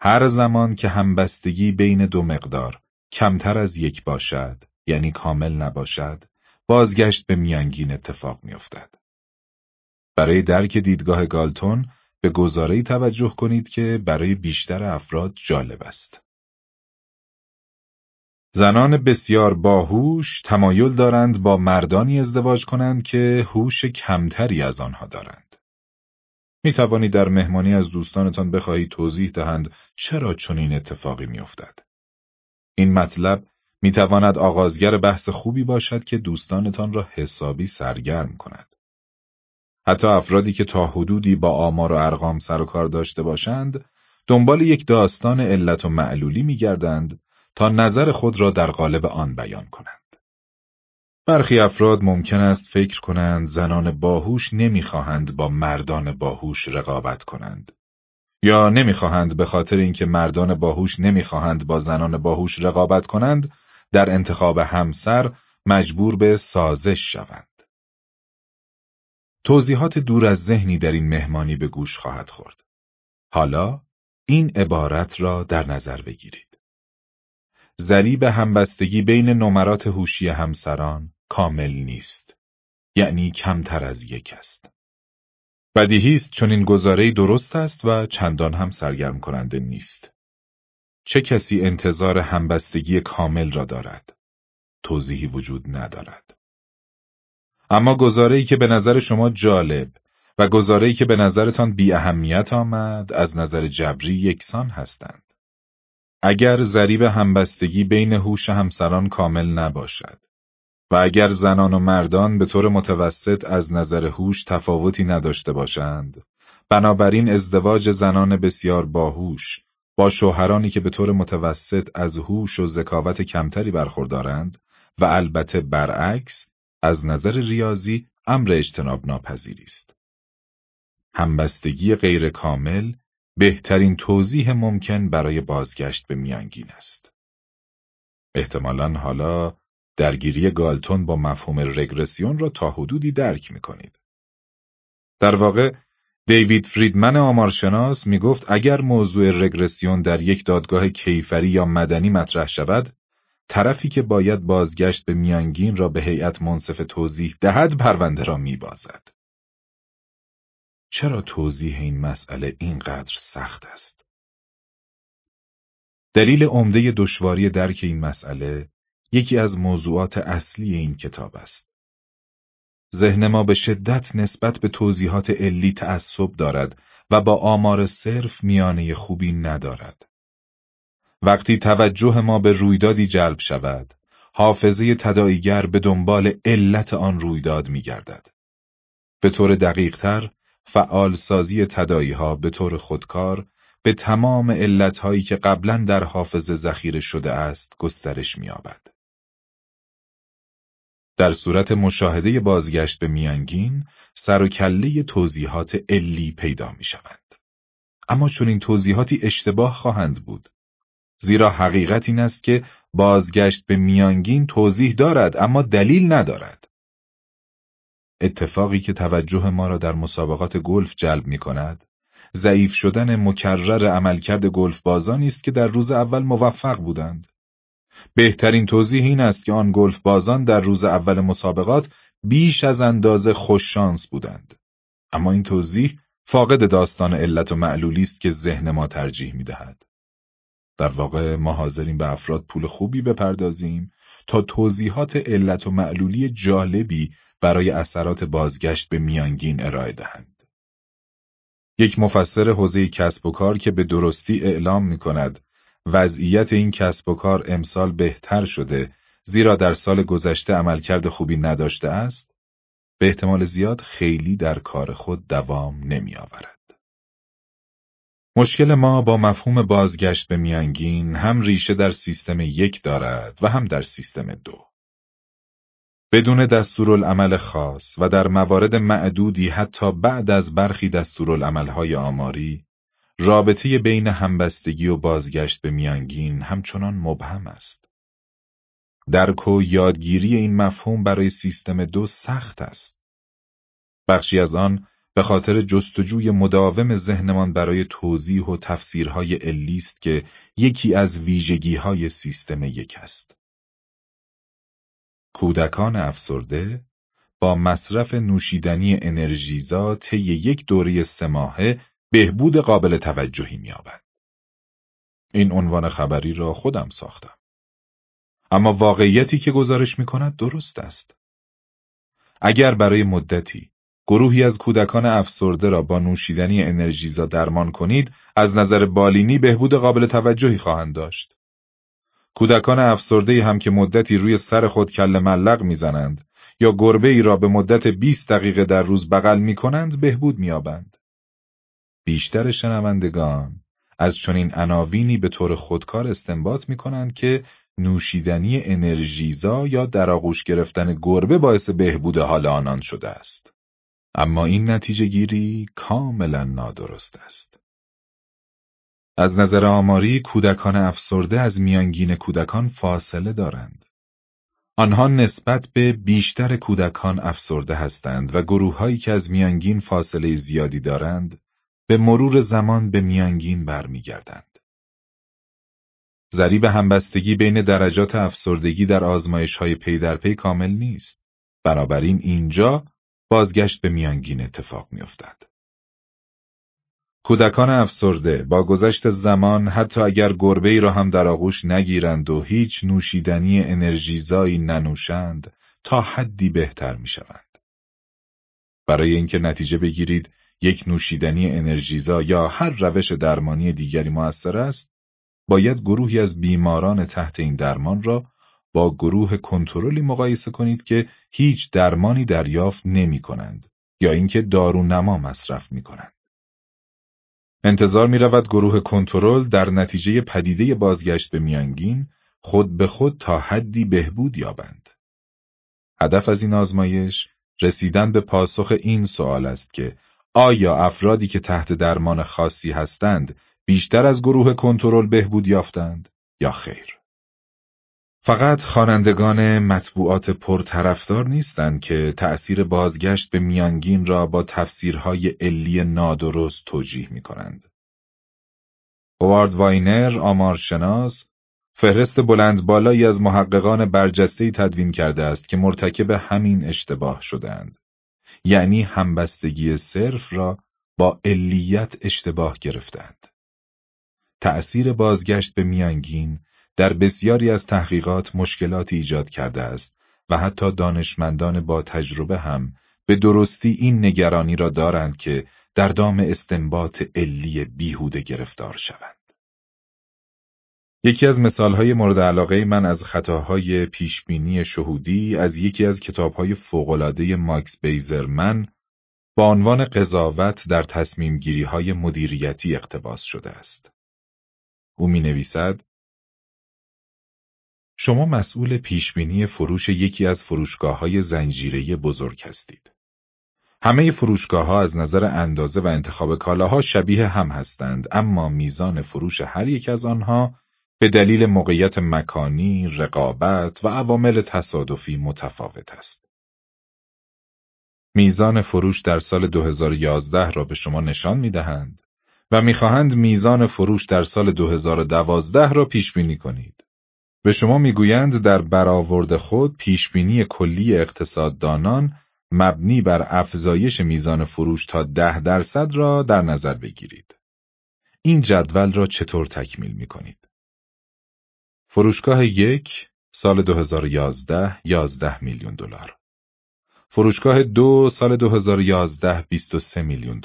هر زمان که همبستگی بین دو مقدار کمتر از 1 باشد، یعنی کامل نباشد، بازگشت به میانگین اتفاق می‌افتد. برای درک دیدگاه گالتون به گزاره‌ای توجه کنید که برای بیشتر افراد جالب است. زنان بسیار باهوش تمایل دارند با مردانی ازدواج کنند که هوش کمتری از آنها دارند. می توانید در مهمانی از دوستانتان بخواهید توضیح دهند چرا چنین اتفاقی می افتد. این مطلب می تواند آغازگر بحث خوبی باشد که دوستانتان را حسابی سرگرم کند. حتی افرادی که تا حدودی با آمار و ارقام سر و کار داشته باشند، دنبال یک داستان علت و معلولی می گردند تا نظر خود را در قالب آن بیان کنند. برخی افراد ممکن است فکر کنند زنان باهوش نمی‌خواهند با مردان باهوش رقابت کنند، یا نمی‌خواهند به خاطر اینکه مردان باهوش نمی‌خواهند با زنان باهوش رقابت کنند، در انتخاب همسر مجبور به سازش شوند. توضیحات دور از ذهنی در این مهمانی به گوش خواهد خورد. حالا این عبارت را در نظر بگیرید: ضریب همبستگی بین نمرات هوشی همسران کامل نیست، یعنی کمتر از 1 است. بدیهی است چنین گزاره‌ای درست است و چندان هم سرگرم کننده نیست. چه کسی انتظار همبستگی کامل را دارد؟ توضیحی وجود ندارد. اما گزاره‌ای که به نظر شما جالب و گزاره‌ای که به نظرتان بی اهمیت آمد، از نظر جبری یکسان هستند. اگر ضریب همبستگی بین هوش همسران کامل نباشد و اگر زنان و مردان به طور متوسط از نظر هوش تفاوتی نداشته باشند، بنابراین ازدواج زنان بسیار باهوش با شوهرانی که به طور متوسط از هوش و ذکاوت کمتری برخوردارند و البته برعکس از نظر ریاضی امر اجتناب ناپذیری است. همبستگی غیر کامل بهترین توضیح ممکن برای بازگشت به میانگین است. احتمالاً حالا درگیری گالتون با مفهوم رگرسیون را تا حدودی درک می‌کنید. در واقع دیوید فریدمن آمارشناس می‌گفت اگر موضوع رگرسیون در یک دادگاه کیفری یا مدنی مطرح شود، طرفی که باید بازگشت به میانگین را به هیئت منصفه توضیح دهد پرونده را می‌بازد. چرا توضیح این مسئله اینقدر سخت است؟ دلیل عمده دشواری درک این مسئله یکی از موضوعات اصلی این کتاب است. ذهن ما به شدت نسبت به توضیحات علی تعصب دارد و با آمار صرف میانه خوبی ندارد. وقتی توجه ما به رویدادی جلب شود، حافظه تداعیگر به دنبال علت آن رویداد می‌گردد. به طور دقیق‌تر، فعالسازی تداعی‌ها به طور خودکار به تمام علت‌هایی که قبلاً در حافظه ذخیره شده است گسترش می‌یابد. در صورت مشاهده بازگشت به میانگین، سر و کله توضیحات علی پیدا می‌شوند. اما چون این توضیحاتی اشتباه خواهند بود، زیرا حقیقت این است که بازگشت به میانگین توضیح دارد اما دلیل ندارد. اتفاقی که توجه ما را در مسابقات گلف جلب می‌کند، ضعیف شدن مکرر عملکرد گلف بازانی است که در روز اول موفق بودند. بهترین توضیح این است که آن گلف بازان در روز اول مسابقات بیش از اندازه خوش شانس بودند. اما این توضیح فاقد داستان علت و معلولی است که ذهن ما ترجیح می‌دهد. در واقع ما حاضریم به افراد پول خوبی بپردازیم تا توضیحات علت و معلولی جالبی برای اثرات بازگشت به میانگین ارائه دهند. یک مفسر حوزه کسب و کار که به درستی اعلام می‌کند وضعیت این کسب و کار امسال بهتر شده زیرا در سال گذشته عملکرد خوبی نداشته است، به احتمال زیاد خیلی در کار خود دوام نمی‌آورد. مشکل ما با مفهوم بازگشت به میانگین هم ریشه در سیستم یک دارد و هم در سیستم دو. بدون دستورالعمل خاص و در موارد معدودی حتی بعد از برخی دستورالعمل‌های آماری، رابطه بین همبستگی و بازگشت به میانگین همچنان مبهم است. درک و یادگیری این مفهوم برای سیستم دو سخت است. بخشی از آن به خاطر جستجوی مداوم ذهنمان برای توضیح و تفسیرهای علی است که یکی از ویژگی‌های سیستم یک است. کودکان افسرده با مصرف نوشیدنی انرژیزا طی یک دوره 3 ماهه بهبود قابل توجهی می‌یابند. این عنوان خبری را خودم ساختم. اما واقعیتی که گزارش می‌کند درست است. اگر برای مدتی گروهی از کودکان افسرده را با نوشیدنی انرژیزا درمان کنید، از نظر بالینی بهبود قابل توجهی خواهند داشت. کودکان افسرده‌ای هم که مدتی روی سر خود کله ملق می‌زنند یا گربه‌ای را به مدت 20 دقیقه در روز بغل می‌کنند بهبود می‌یابند. بیشتر شنوندگان از چنین عناوینی به طور خودکار استنباط می‌کنند که نوشیدنی انرژیزا یا در آغوش گرفتن گربه باعث بهبود حال آنان شده است. اما این نتیجه گیری کاملا نادرست است. از نظر آماری کودکان افسرده از میانگین کودکان فاصله دارند. آنها نسبت به بیشتر کودکان افسرده هستند و گروه‌هایی که از میانگین فاصله زیادی دارند به مرور زمان به میانگین برمیگردند. ضریب همبستگی بین درجات افسردگی در آزمایش‌های پی در پی کامل نیست. بنابراین اینجا بازگشت به میانگین اتفاق می‌افتد. کودکان افسرده با گذشت زمان حتی اگر گربه‌ای را هم در آغوش نگیرند و هیچ نوشیدنی انرژیزایی ننوشند، تا حدی بهتر می‌شوند. برای اینکه نتیجه بگیرید یک نوشیدنی انرژیزا یا هر روش درمانی دیگری مؤثر است، باید گروهی از بیماران تحت این درمان را با گروه کنترلی مقایسه کنید که هیچ درمانی دریافت نمی کنند یا اینکه دارونما مصرف می کنند. انتظار می رود گروه کنترل در نتیجه پدیده بازگشت به میانگین خود به خود تا حدی بهبود یابند. هدف از این آزمایش رسیدن به پاسخ این سوال است که آیا افرادی که تحت درمان خاصی هستند بیشتر از گروه کنترل بهبود یافتند یا خیر؟ فقط خوانندگان مطبوعات پرطرفدار نیستند که تأثیر بازگشت به میانگین را با تفسیرهای علی نادرست توجیه می‌کنند. هوارد واینر، آمارشناس، فهرست بلند بالایی از محققان برجسته‌ای تدوین کرده است که مرتکب همین اشتباه شدند. یعنی همبستگی صرف را با علیت اشتباه گرفتند. تأثیر بازگشت به میانگین در بسیاری از تحقیقات مشکلاتی ایجاد کرده است و حتی دانشمندان با تجربه هم به درستی این نگرانی را دارند که در دام استنباط علی بیهوده گرفتار شوند. یکی از مثالهای مورد علاقه من از خطاهای پیشبینی شهودی از یکی از کتابهای فوق‌العاده ماکس بیزرمن با عنوان قضاوت در تصمیم‌گیری‌های مدیریتی اقتباس شده است. او می‌نویسد: شما مسئول پیشبینی فروش یکی از فروشگاه‌های زنجیره‌ای بزرگ هستید. همه فروشگاه‌ها از نظر اندازه و انتخاب کالاها شبیه هم هستند، اما میزان فروش هر یک از آنها به دلیل موقعیت مکانی، رقابت و عوامل تصادفی متفاوت است. میزان فروش در سال 2011 را به شما نشان می‌دهند و می‌خواهند میزان فروش در سال 2012 را پیش‌بینی کنید. به شما می‌گویند در برآورد خود پیش‌بینی کلی اقتصاددانان مبنی بر افزایش میزان فروش تا 10% را در نظر بگیرید. این جدول را چطور تکمیل می‌کنید؟ فروشگاه یک سال 2011 $11 میلیون. فروشگاه دو سال 2011 $23 میلیون.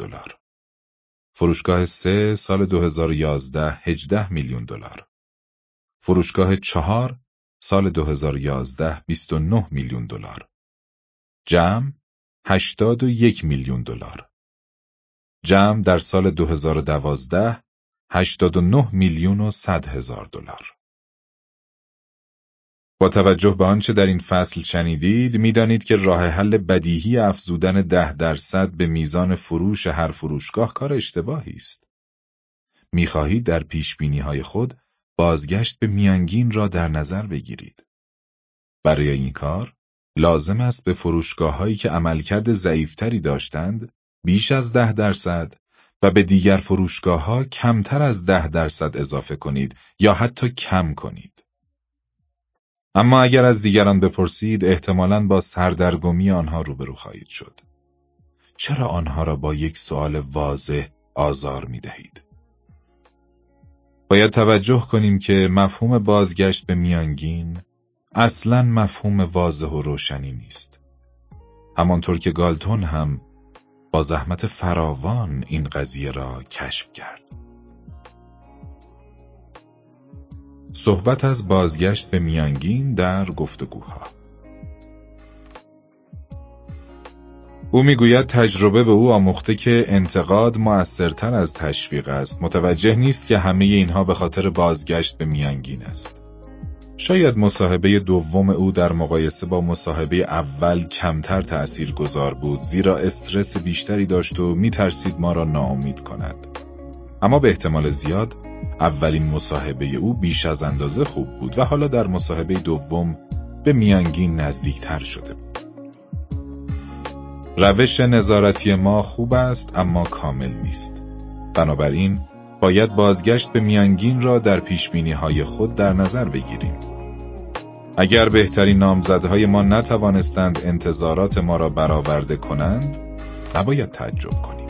فروشگاه سه سال 2011 $18 میلیون. فروشگاه چهار سال 2011 $29 میلیون. جمع $81 میلیون. جمع در سال 2012 $89,100,000. با توجه به آنچه در این فصل شنیدید، می‌دانید که راه حل بدیهی افزودن 10% به میزان فروش هر فروشگاه کار اشتباهی است. می‌خواهید در پیش‌بینی‌های خود بازگشت به میانگین را در نظر بگیرید. برای این کار لازم است به فروشگاه‌هایی که عملکرد ضعیف‌تری داشتند بیش از 10% و به دیگر فروشگاه‌ها کمتر از 10% اضافه کنید یا حتی کم کنید. اما اگر از دیگران بپرسید، احتمالاً با سردرگمی آنها روبرو خواهید شد. چرا آنها را با یک سوال واضح آزار می دهید؟ باید توجه کنیم که مفهوم بازگشت به میانگین اصلاً مفهوم واضح و روشنی نیست. همانطور که گالتون هم با زحمت فراوان این قضیه را کشف کرد. صحبت از بازگشت به میانگین در گفتگوها. او میگوید تجربه به او آموخته که انتقاد مؤثرتر از تشویق است. متوجه نیست که همه اینها به خاطر بازگشت به میانگین است. شاید مصاحبه دوم او در مقایسه با مصاحبه اول کمتر تأثیرگذار بود، زیرا استرس بیشتری داشت و میترسید ما را ناامید کند. اما به احتمال زیاد اولین مصاحبه او بیش از اندازه خوب بود و حالا در مصاحبه دوم به میانگین نزدیکتر شده بود. روش نظارتی ما خوب است اما کامل نیست. بنابراین باید بازگشت به میانگین را در پیشبینی‌های خود در نظر بگیریم. اگر بهترین نامزدهای ما نتوانستند انتظارات ما را برآورده کنند، نباید تعجب کنیم.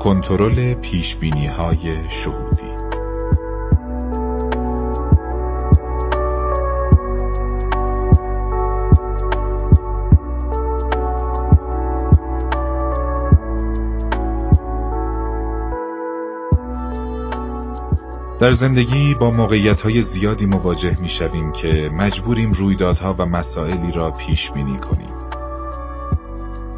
کنترل پیشبینی‌های شهودی. در زندگی با موقعیت‌های زیادی مواجه می‌شویم که مجبوریم رویدادها و مسائلی را پیش‌بینی کنیم.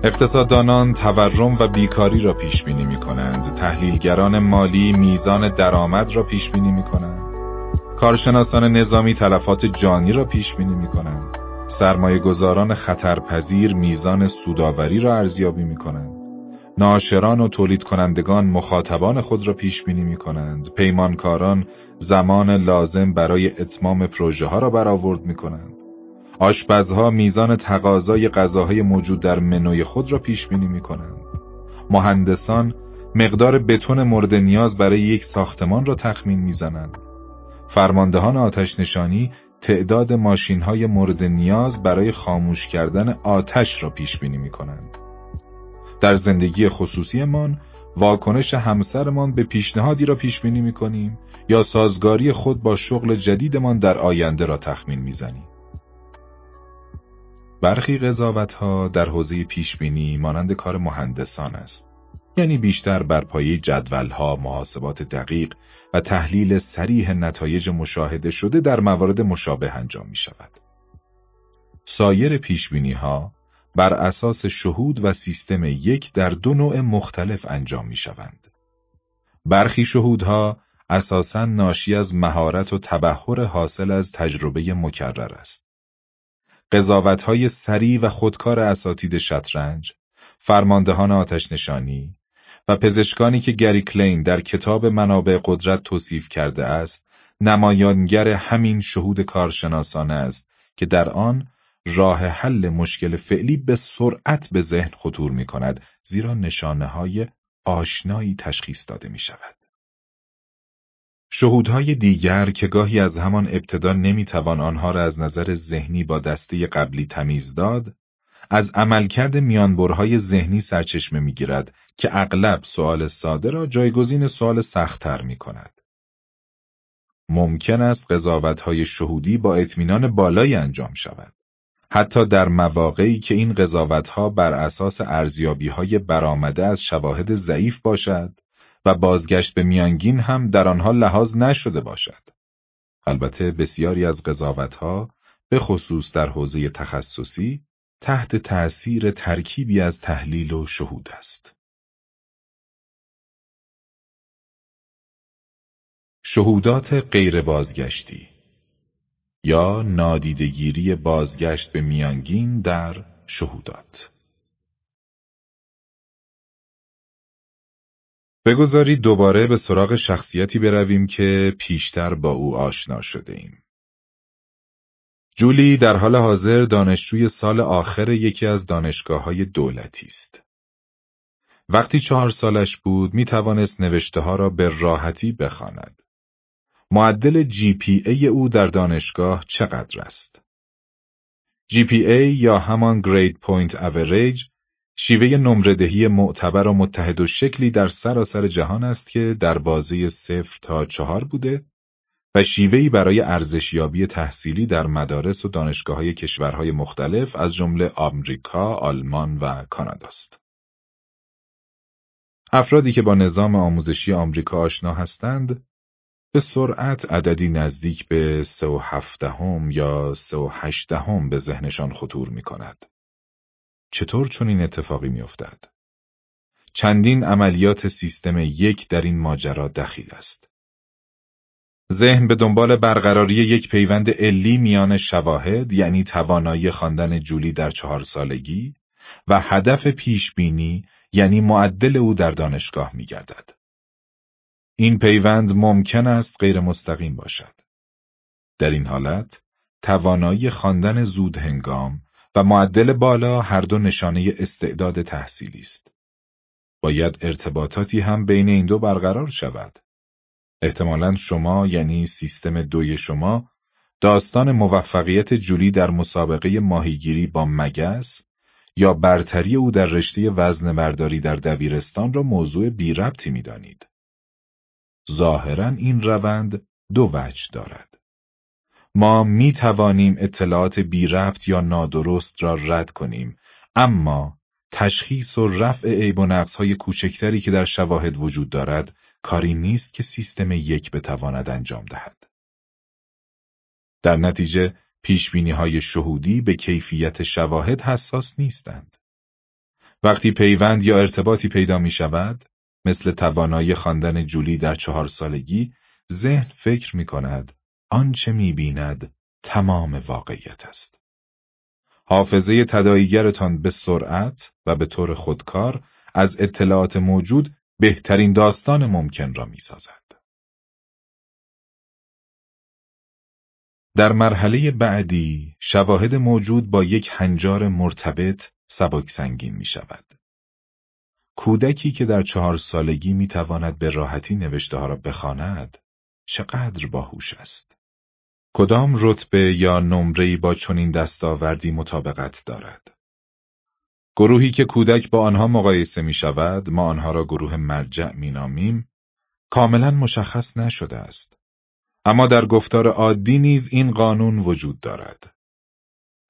اقتصاددانان تورم و بیکاری را پیش‌بینی می‌کنند، تحلیلگران مالی میزان درآمد را پیش‌بینی می‌کنند، کارشناسان نظامی تلفات جانی را پیش‌بینی می‌کنند، سرمایه‌گذاران خطرپذیر میزان سودآوری را ارزیابی می‌کنند، ناشران و تولید کنندگان مخاطبان خود را پیش بینی می کنند، پیمانکاران زمان لازم برای اتمام پروژه ها را برآورد می کنند، آشپزها میزان تقاضای غذاهای موجود در منوی خود را پیش بینی می کنند، مهندسان مقدار بتون مورد نیاز برای یک ساختمان را تخمین می زنند، فرماندهان آتش نشانی تعداد ماشین های مورد نیاز برای خاموش کردن آتش را پیش بینی می کنند. در زندگی خصوصیمان واکنش همسرمان به پیشنهادی را پیشبینی می‌کنیم یا سازگاری خود با شغل جدیدمان در آینده را تخمین می‌زنیم. برخی قضاوت‌ها در حوزه پیشبینی مانند کار مهندسان است، یعنی بیشتر بر پایه جدول‌ها، محاسبات دقیق و تحلیل صریح نتایج مشاهده شده در موارد مشابه انجام می‌شود. سایر پیشبینی‌ها بر اساس شهود و سیستم یک در دو نوع مختلف انجام می شوند. برخی شهودها اساساً ناشی از مهارت و تبحر حاصل از تجربه مکرر است. قضاوت‌های سریع و خودکار اساتید شطرنج، فرماندهان آتش نشانی و پزشکانی که گری کلین در کتاب منابع قدرت توصیف کرده است، نمایانگر همین شهود کارشناسانه است که در آن راه حل مشکل فعلی به سرعت به ذهن خطور می کند، زیرا نشانه‌های آشنایی تشخیص داده می شود. شهودهای دیگر که گاهی از همان ابتدا نمی توان آنها را از نظر ذهنی با دسته قبلی تمیز داد، از عملکرد میانبرهای ذهنی سرچشمه می گیرد که اغلب سوال ساده را جایگزین سوال سخت‌تر می کند. ممکن است قضاوت‌های شهودی با اطمینان بالایی انجام شود، حتی در مواقعی که این قضاوت‌ها بر اساس ارزیابی‌های برآمده از شواهد ضعیف باشد و بازگشت به میانگین هم در آنها لحاظ نشده باشد. البته بسیاری از قضاوت‌ها به خصوص در حوزه تخصصی تحت تأثیر ترکیبی از تحلیل و شهود است. شهودات غیر بازگشتی یا نادیدگیری بازگشت به میانگین در شهودات. بگذارید دوباره به سراغ شخصیتی برویم که پیشتر با او آشنا شده ایم. جولی در حال حاضر دانشجوی سال آخر یکی از دانشگاه‌های دولتی است. وقتی 4 سالش بود می توانست نوشته‌ها را به راحتی بخواند. معدل GPA او در دانشگاه چقدر است؟ GPA یا همان Grade Point Average شیوه نمردهی معتبر و متحد و شکلی در سراسر جهان است که در بازه 0 تا 4 بوده و شیوهی برای ارزشیابی تحصیلی در مدارس و دانشگاه‌های کشورهای مختلف از جمله آمریکا، آلمان و کانادا است. افرادی که با نظام آموزشی آمریکا آشنا هستند، به سرعت عددی نزدیک به 3.7 یا 3.8 به ذهنشان خطور می کند. چطور چنین اتفاقی می افتد؟ چندین عملیات سیستم یک در این ماجرا دخیل است. ذهن به دنبال برقراری یک پیوند علی میان شواهد، یعنی توانایی خواندن جولی در 4 سالگی و هدف پیشبینی، یعنی معدل او در دانشگاه می گردد. این پیوند ممکن است غیر مستقیم باشد. در این حالت، توانایی خواندن زود هنگام و معدل بالا هر دو نشانه استعداد تحصیلی است. باید ارتباطاتی هم بین این دو برقرار شود. احتمالاً شما، یعنی سیستم دوی شما، داستان موفقیت جولی در مسابقه ماهیگیری با مگس یا برتری او در رشته وزنه‌برداری در دبیرستان را موضوع بی ربطی می دانید. ظاهراً این روند 2 وجه دارد. ما می توانیم اطلاعات بی ربط یا نادرست را رد کنیم، اما تشخیص و رفع عیب و نقص‌های کوچکتری که در شواهد وجود دارد کاری نیست که سیستم یک بتواند انجام دهد. در نتیجه پیشبینی‌های شهودی به کیفیت شواهد حساس نیستند. وقتی پیوند یا ارتباطی پیدا می شود، مثل توانایی خواندن جولی در 4 سالگی، ذهن فکر می کند آنچه می بیند تمام واقعیت است. حافظه تداعیگرتان به سرعت و به طور خودکار از اطلاعات موجود بهترین داستان ممکن را می سازد. در مرحله بعدی، شواهد موجود با یک هنجار مرتبط سبک سنگین می شود. کودکی که در 4 سالگی می تواند به راحتی نوشته ها را بخواند، چقدر باهوش است؟ کدام رتبه یا نمره‌ای با چنین دستاوردی مطابقت دارد؟ گروهی که کودک با آنها مقایسه می شود، ما آنها را گروه مرجع می نامیم، کاملا مشخص نشده است. اما در گفتار عادی نیز این قانون وجود دارد.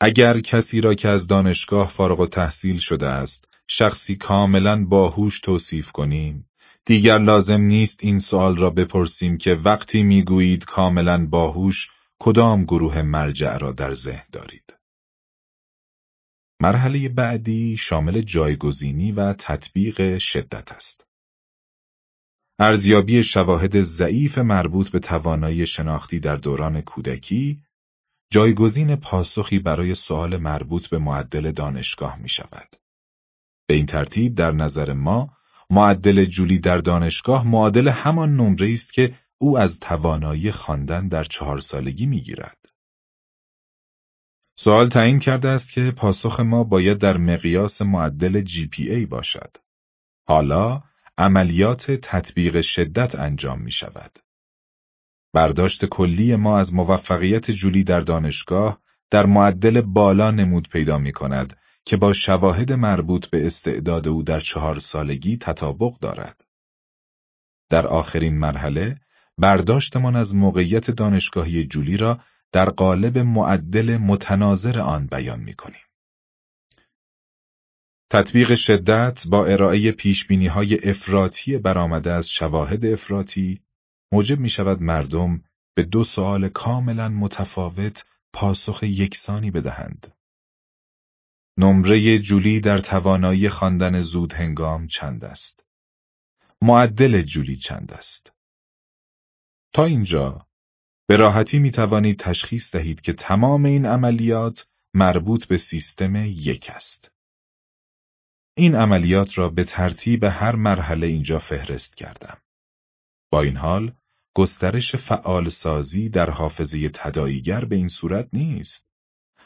اگر کسی را که از دانشگاه فارغ التحصیل شده است، شخصی کاملا باهوش توصیف کنیم، دیگر لازم نیست این سوال را بپرسیم که وقتی میگویید کاملا باهوش، کدام گروه مرجع را در ذهن دارید؟ مرحله بعدی شامل جایگزینی و تطبیق شدت است. ارزیابی شواهد ضعیف مربوط به توانایی شناختی در دوران کودکی، جایگزین پاسخی برای سوال مربوط به معدل دانشگاه می شود. به این ترتیب در نظر ما، معدل جولی در دانشگاه معادل همان نمره است که او از توانایی خواندن در 4 سالگی می گیرد. سوال تعیین کرده است که پاسخ ما باید در مقیاس معدل GPA باشد. حالا، عملیات تطبیق شدت انجام می شود. برداشت کلی ما از موفقیت جولی در دانشگاه در معدل بالا نمود پیدا می کند که با شواهد مربوط به استعداد او در 4 سالگی تطابق دارد. در آخرین مرحله، برداشتمان از موقعیت دانشگاهی جولی را در قالب معدل متناظر آن بیان می کنیم. تطبیق شدت با ارائه پیشبینی‌های افراطی برآمده از شواهد افراطی موجب می شود مردم به 2 سوال کاملا متفاوت پاسخ یکسانی بدهند. نمره جولی در توانایی خواندن زود هنگام چند است؟ معدل جولی چند است؟ تا اینجا به راحتی می توانید تشخیص دهید که تمام این عملیات مربوط به سیستم یک است. این عملیات را به ترتیب هر مرحله اینجا فهرست کردم. با این حال، گسترش فعال سازی در حافظه تداعیگر به این صورت نیست.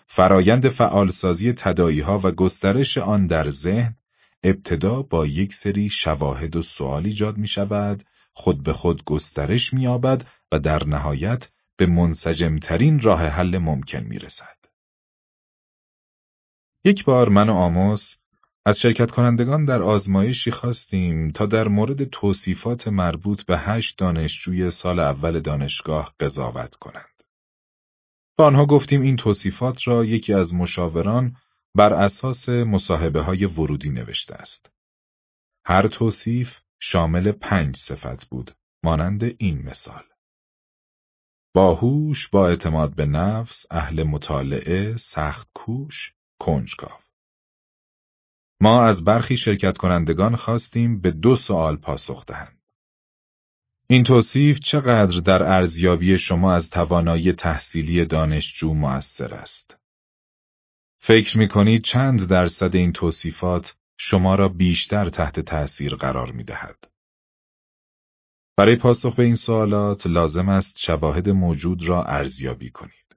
فرایند فعال سازی تداعی‌ها و گسترش آن در ذهن ابتدا با یک سری شواهد و سوال ایجاد می شود، خود به خود گسترش می یابد و در نهایت به منسجمترین راه حل ممکن می رسد. یک بار من و آموس از شرکت کنندگان در آزمایشی خواستیم تا در مورد توصیفات مربوط به 8 دانشجوی سال اول دانشگاه قضاوت کنند. با آنها گفتیم این توصیفات را یکی از مشاوران بر اساس مصاحبه‌های ورودی نوشته است. هر توصیف شامل 5 صفت بود، مانند این مثال: باهوش، با اعتماد به نفس، اهل مطالعه، سخت کوش، کنجکاو. ما از برخی شرکت کنندگان خواستیم به 2 سوال پاسخ دهند. این توصیف چقدر در ارزیابی شما از توانایی تحصیلی دانشجو مؤثر است؟ فکر می‌کنید چند درصد این توصیفات شما را بیشتر تحت تأثیر قرار می‌دهد؟ برای پاسخ به این سوالات لازم است شواهد موجود را ارزیابی کنید.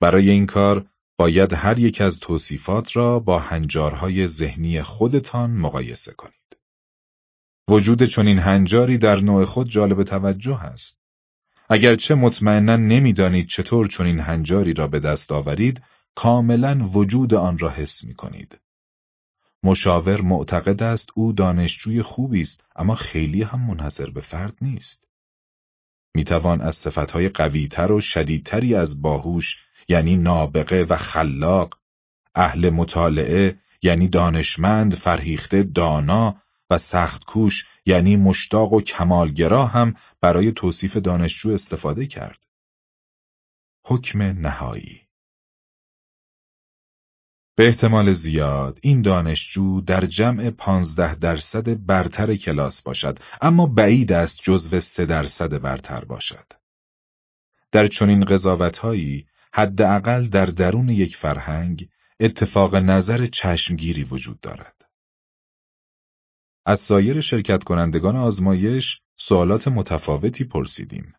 برای این کار باید هر یک از توصیفات را با هنجارهای ذهنی خودتان مقایسه کنید. وجود چنین هنجاری در نوع خود جالب توجه است. اگرچه مطمئنا نمی‌دانید چطور چنین هنجاری را به دست آورید، کاملا وجود آن را حس می‌کنید. مشاور معتقد است او دانشجوی خوبی است، اما خیلی هم منحصر به فرد نیست. می‌توان از صفت‌های قوی‌تر و شدیدتری از باهوش، یعنی نابغه و خلاق، اهل مطالعه، یعنی دانشمند، فرهیخته، دانا و سختکوش یعنی مشتاق و کمالگرا هم برای توصیف دانشجو استفاده کرد. حکم نهایی. به احتمال زیاد این دانشجو در جمع 15% برتر کلاس باشد، اما بعید است جزو 3% برتر باشد. در چنین قضاوت‌هایی حداقل در درون یک فرهنگ اتفاق نظر چشمگیری وجود دارد. از سایر شرکت کنندگان آزمایش سوالات متفاوتی پرسیدیم.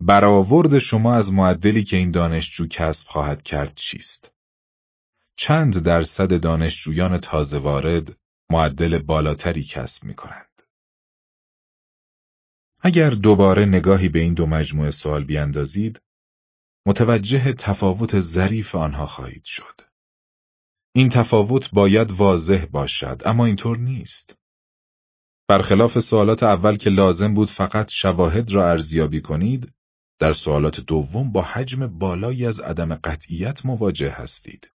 برآورد شما از معدلی که این دانشجو کسب خواهد کرد چیست؟ چند درصد دانشجویان تازه وارد معدل بالاتری کسب می کنند؟ اگر دوباره نگاهی به این دو مجموعه سوال بیندازید، متوجه تفاوت ظریف آنها خواهید شد. این تفاوت باید واضح باشد، اما اینطور نیست. برخلاف سوالات اول که لازم بود فقط شواهد را ارزیابی کنید، در سوالات دوم با حجم بالایی از عدم قطعیت مواجه هستید.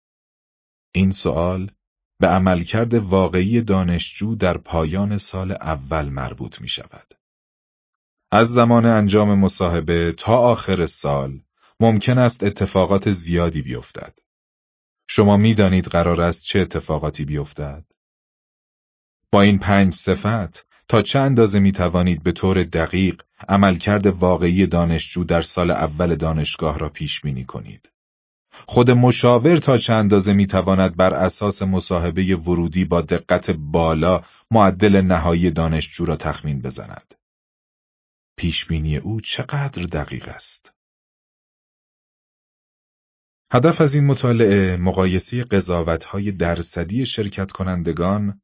این سوال به عملکرد واقعی دانشجو در پایان سال اول مربوط می شود. از زمان انجام مصاحبه تا آخر سال ممکن است اتفاقات زیادی بیفتد. شما می دانید قرار است چه اتفاقاتی بیفتد؟ با این 5 صفت تا چه اندازه می توانید به طور دقیق عملکرد واقعی دانشجو در سال اول دانشگاه را پیش بینی کنید؟ خود مشاور تا چه اندازه میتواند بر اساس مصاحبه ورودی با دقت بالا معدل نهایی دانشجو را تخمین بزند؟ پیش بینی او چقدر دقیق است؟ هدف از این مطالعه مقایسه قضاوت‌های درصدی شرکت کنندگان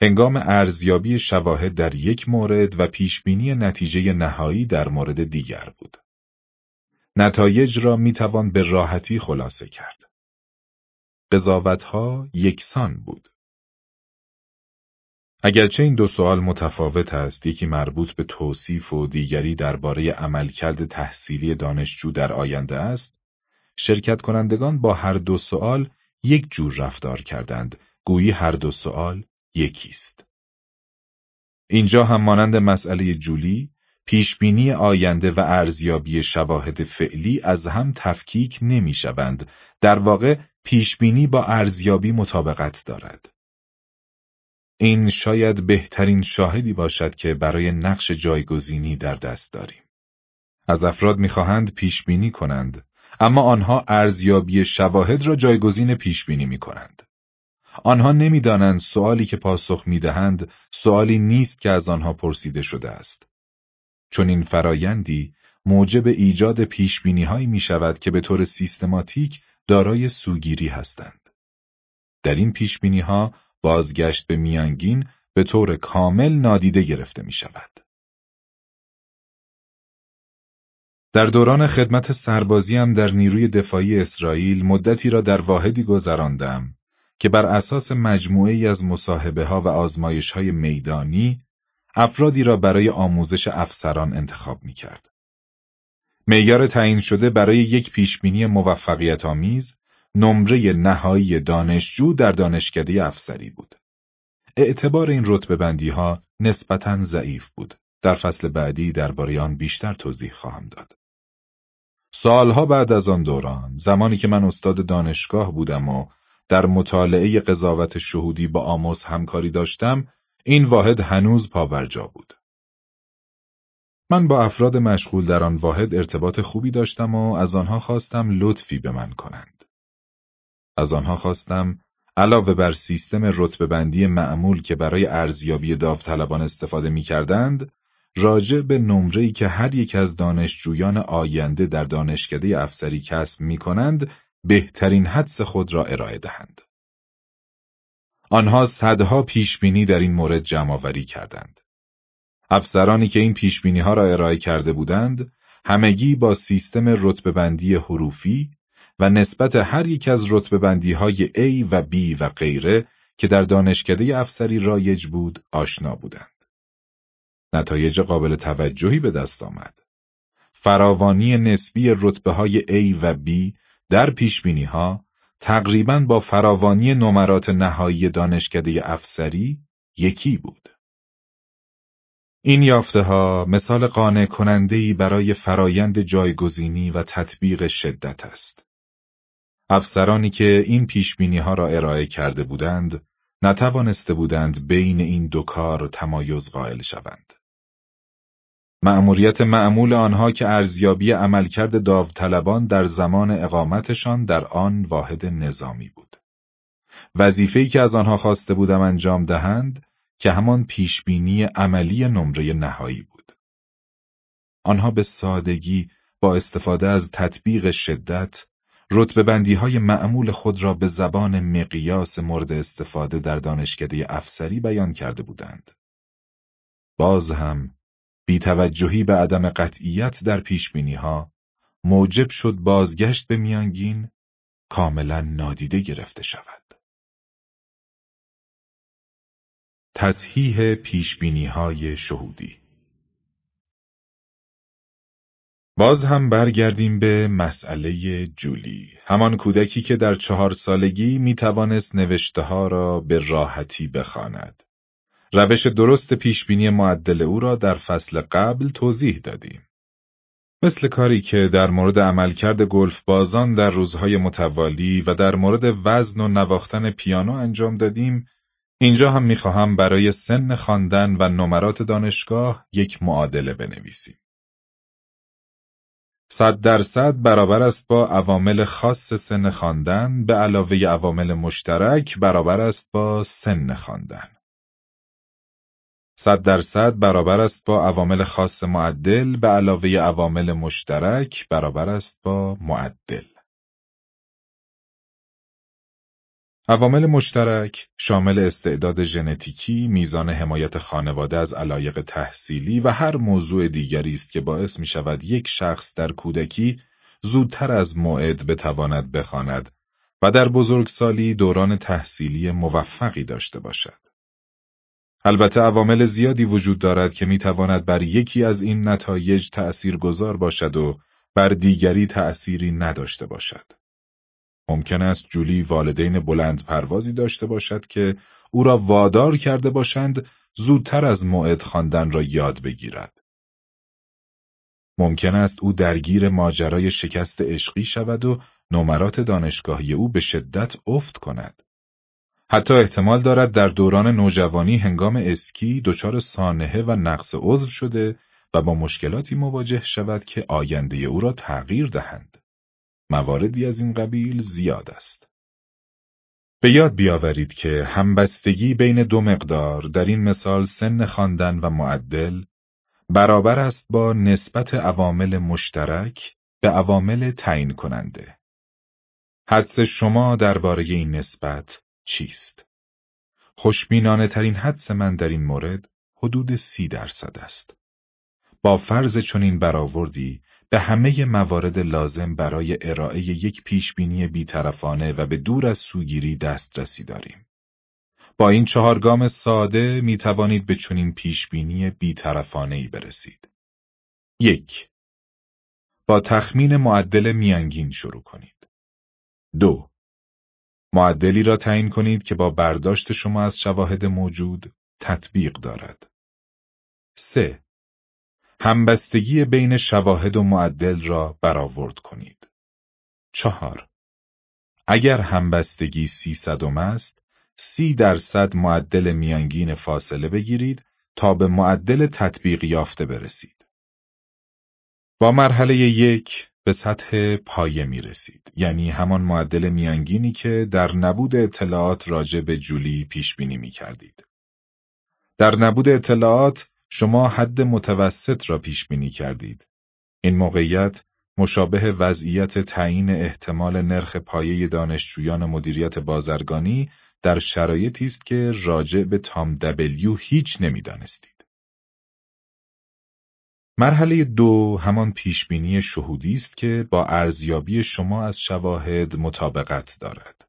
هنگام ارزیابی شواهد در یک مورد و پیش بینی نتیجه نهایی در مورد دیگر بود. نتایج را میتوان به راحتی خلاصه کرد. قضاوت‌ها یکسان بود. اگرچه این دو سوال متفاوت است، یکی مربوط به توصیف و دیگری درباره عملکرد تحصیلی دانشجو در آینده است، شرکت کنندگان با هر دو سوال یک جور رفتار کردند، گویی هر دو سوال یکی است. اینجا هم مانند مسئله جولی، پیشبینی آینده و ارزیابی شواهد فعلی از هم تفکیک نمی شوند. در واقع پیشبینی با ارزیابی مطابقت دارد. این شاید بهترین شاهدی باشد که برای نقش جایگزینی در دست داریم. از افراد می خواهند پیشبینی کنند، اما آنها ارزیابی شواهد را جایگزین پیشبینی می کنند. آنها نمی دانند سوالی که پاسخ می دهند سوالی نیست که از آنها پرسیده شده است. چون این فرایندی موجب ایجاد پیشبینی‌هایی می‌شود که به طور سیستماتیک دارای سوگیری هستند. در این پیشبینی‌ها بازگشت به میانگین به طور کامل نادیده گرفته می‌شود. در دوران خدمت سربازی هم در نیروی دفاعی اسرائیل مدتی را در واحدی گذراندم که بر اساس مجموعه‌ای از مصاحبه‌ها و آزمایش‌های میدانی افرادی را برای آموزش افسران انتخاب می کرد. معیار تعیین شده برای یک پیشبینی موفقیت آمیز، نمره نهایی دانشجو در دانشکده افسری بود. اعتبار این رتبه بندی ها نسبتاً ضعیف بود. در فصل بعدی درباره آن بیشتر توضیح خواهم داد. سالها بعد از آن دوران، زمانی که من استاد دانشگاه بودم و در مطالعه قضاوت شهودی با آموز همکاری داشتم، این واحد هنوز پابرجا بود. من با افراد مشغول در آن واحد ارتباط خوبی داشتم و از آنها خواستم لطفی به من کنند. از آنها خواستم علاوه بر سیستم رتبه‌بندی معمول که برای ارزیابی داوطلبان استفاده می‌کردند، راجع به نمره‌ای که هر یک از دانشجویان آینده در دانشکده افسری کسب می‌کنند، بهترین حدس خود را ارائه دهند. آنها صدها پیشبینی در این مورد جمع‌آوری کردند. افسرانی که این پیشبینی‌ها را ارائه کرده بودند، همگی با سیستم رتبه‌بندی حروفی و نسبت هر یک از رتبه‌بندی‌های A و B و غیره که در دانشکده افسری رایج بود، آشنا بودند. نتایج قابل توجهی به دست آمد. فراوانی نسبی رتبه‌های A و B در پیشبینی‌ها تقریباً با فراوانی نمرات نهایی دانشکده افسری یکی بود. این یافته‌ها مثال قانع کننده‌ای برای فرایند جایگزینی و تطبیق شدت است. افسرانی که این پیشبینی‌ها را ارائه کرده بودند، نتوانسته بودند بین این دو کار تمایز قائل شوند. مأموریت معمول آنها که ارزیابی عملکرد داوطلبان در زمان اقامتشان در آن واحد نظامی بود. وظیفه‌ای که از آنها خواسته بودم انجام دهند، که همان پیشبینی عملی نمره نهایی بود. آنها به سادگی با استفاده از تطبیق شدت، رتبه بندی های معمول خود را به زبان مقیاس مورد استفاده در دانشکده افسری بیان کرده بودند. باز هم بی‌توجهی به عدم قطعیت در پیشبینی ها موجب شد بازگشت به میانگین کاملا نادیده گرفته شود. تصحیح پیشبینی‌های شهودی. باز هم برگردیم به مسئله جولی، همان کودکی که در 4 سالگی میتوانست نوشته‌ها را به راحتی بخواند. روش درست پیشبینی معدل او را در فصل قبل توضیح دادیم. مثل کاری که در مورد عملکرد گلف بازان در روزهای متوالی و در مورد وزن و نواختن پیانو انجام دادیم، اینجا هم میخواهم برای سن خواندن و نمرات دانشگاه یک معادله بنویسیم. 100% برابر است با عوامل خاص سن خواندن به علاوه عوامل مشترک برابر است با سن خواندن. 100% برابر است با عوامل خاص معدل به علاوه عوامل مشترک برابر است با معدل. عوامل مشترک شامل استعداد ژنتیکی، میزان حمایت خانواده از علایق تحصیلی و هر موضوع دیگری است که باعث می شود یک شخص در کودکی زودتر از موعد بتواند بخواند و در بزرگسالی دوران تحصیلی موفقی داشته باشد. البته عوامل زیادی وجود دارد که می تواند بر یکی از این نتایج تأثیرگذار باشد و بر دیگری تأثیری نداشته باشد. ممکن است جولی والدین بلند پروازی داشته باشد که او را وادار کرده باشند زودتر از موعد خواندن را یاد بگیرد. ممکن است او درگیر ماجرای شکست عشقی شود و نمرات دانشگاهی او به شدت افت کند. حتی احتمال دارد در دوران نوجوانی هنگام اسکی دچار سانحه و نقص عضو شده و با مشکلاتی مواجه شود که آینده او را تغییر دهند. مواردی از این قبیل زیاد است. به یاد بیاورید که همبستگی بین دو مقدار، در این مثال سن خواندن و معدل، برابر است با نسبت عوامل مشترک به عوامل تعیین کننده. حدس شما درباره این نسبت چیست؟ خوشبینانه ترین حدس من در این مورد حدود 30% است. با فرض چنین برآوردی به همه موارد لازم برای ارائه یک پیشبینی بیطرفانه و به دور از سوگیری دسترسی داریم. با این 4 گام ساده می توانید به چنین پیشبینی بیطرفانه‌ای برسید. 1. با تخمین معدل میانگین شروع کنید. 2. معدلی را تعیین کنید که با برداشت شما از شواهد موجود تطبیق دارد. 3. همبستگی بین شواهد و معدل را برآورد کنید. 4. اگر همبستگی 300 است، 30% معدل میانگین فاصله بگیرید تا به معدل تطبیق یافته برسید. با مرحله 1 به سطح پایه می رسید، یعنی همان معدل میانگینی که در نبود اطلاعات راجع به جولی پیش بینی می کردید. در نبود اطلاعات، شما حد متوسط را پیش بینی کردید. این موقعیت مشابه وضعیت تعیین احتمال نرخ پایه دانشجویان مدیریت بازرگانی در شرایطی است که راجع به تام دبلیو هیچ نمی‌دانستید. مرحله 2 همان پیش بینی شهودی است که با ارزیابی شما از شواهد مطابقت دارد.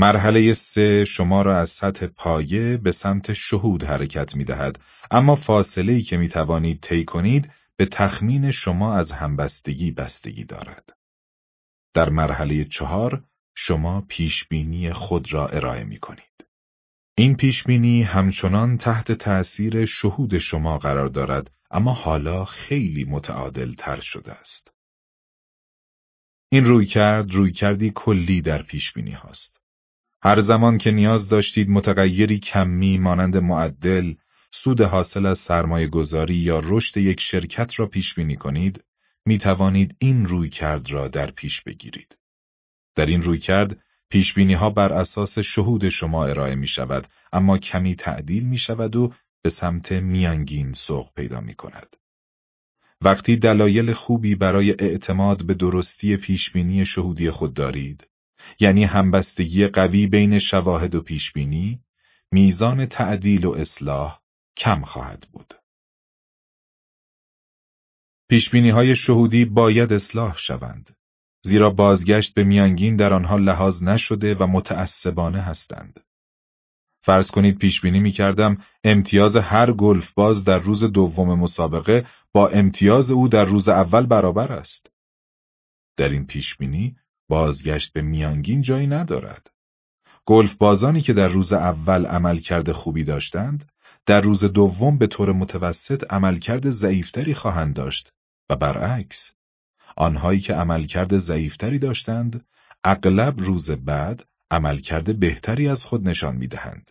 مرحله 3 شما را از سطح پایه به سمت شهود حرکت می دهد، اما فاصله‌ای که می توانید طی کنید به تخمین شما از همبستگی بستگی دارد. در مرحله 4 شما پیشبینی خود را ارائه می کنید. این پیشبینی همچنان تحت تأثیر شهود شما قرار دارد، اما حالا خیلی متعادل تر شده است. این رویکردی کلی در پیشبینی هاست. هر زمان که نیاز داشتید متغیری کمی مانند معدل، سود حاصل از سرمایه گذاری یا رشد یک شرکت را پیشبینی کنید، می توانید این رویکرد را در پیش بگیرید. در این رویکرد، پیشبینی ها بر اساس شهود شما ارائه می شود، اما کمی تعدیل می شود و به سمت میانگین سوق پیدا می کند. وقتی دلایل خوبی برای اعتماد به درستی پیشبینی شهودی خود دارید، یعنی همبستگی قوی بین شواهد و پیشبینی، میزان تعدیل و اصلاح کم خواهد بود. پیشبینی های شهودی باید اصلاح شوند، زیرا بازگشت به میانگین در آنها لحاظ نشده و متعصبانه هستند. فرض کنید پیشبینی می کردم امتیاز هر گلف باز در روز دوم مسابقه با امتیاز او در روز اول برابر است. در این پیشبینی بازگشت به میانگین جایی ندارد. گلف بازانی که در روز اول عملکرد خوبی داشتند، در روز دوم به طور متوسط عملکرد ضعیفتری خواهند داشت و برعکس، آنهایی که عملکرد ضعیفتری داشتند، اغلب روز بعد عملکرد بهتری از خود نشان می‌دهند.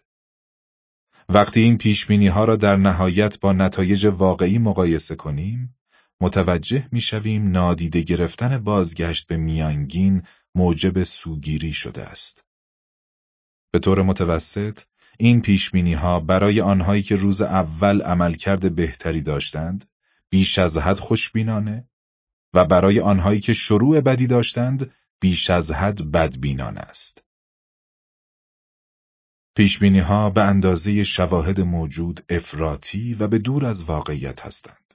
وقتی این پیش‌بینی‌ها را در نهایت با نتایج واقعی مقایسه کنیم، متوجه می‌شویم نادیده گرفتن بازگشت به میانگین موجب سوگیری شده است. به طور متوسط، این پیش‌بینی‌ها برای آنهایی که روز اول عملکرد بهتری داشتند، بیش از حد خوشبینانه و برای آنهایی که شروع بدی داشتند، بیش از حد بدبینانه است. پیشبینی‌ها به اندازه شواهد موجود افراطی و به دور از واقعیت هستند.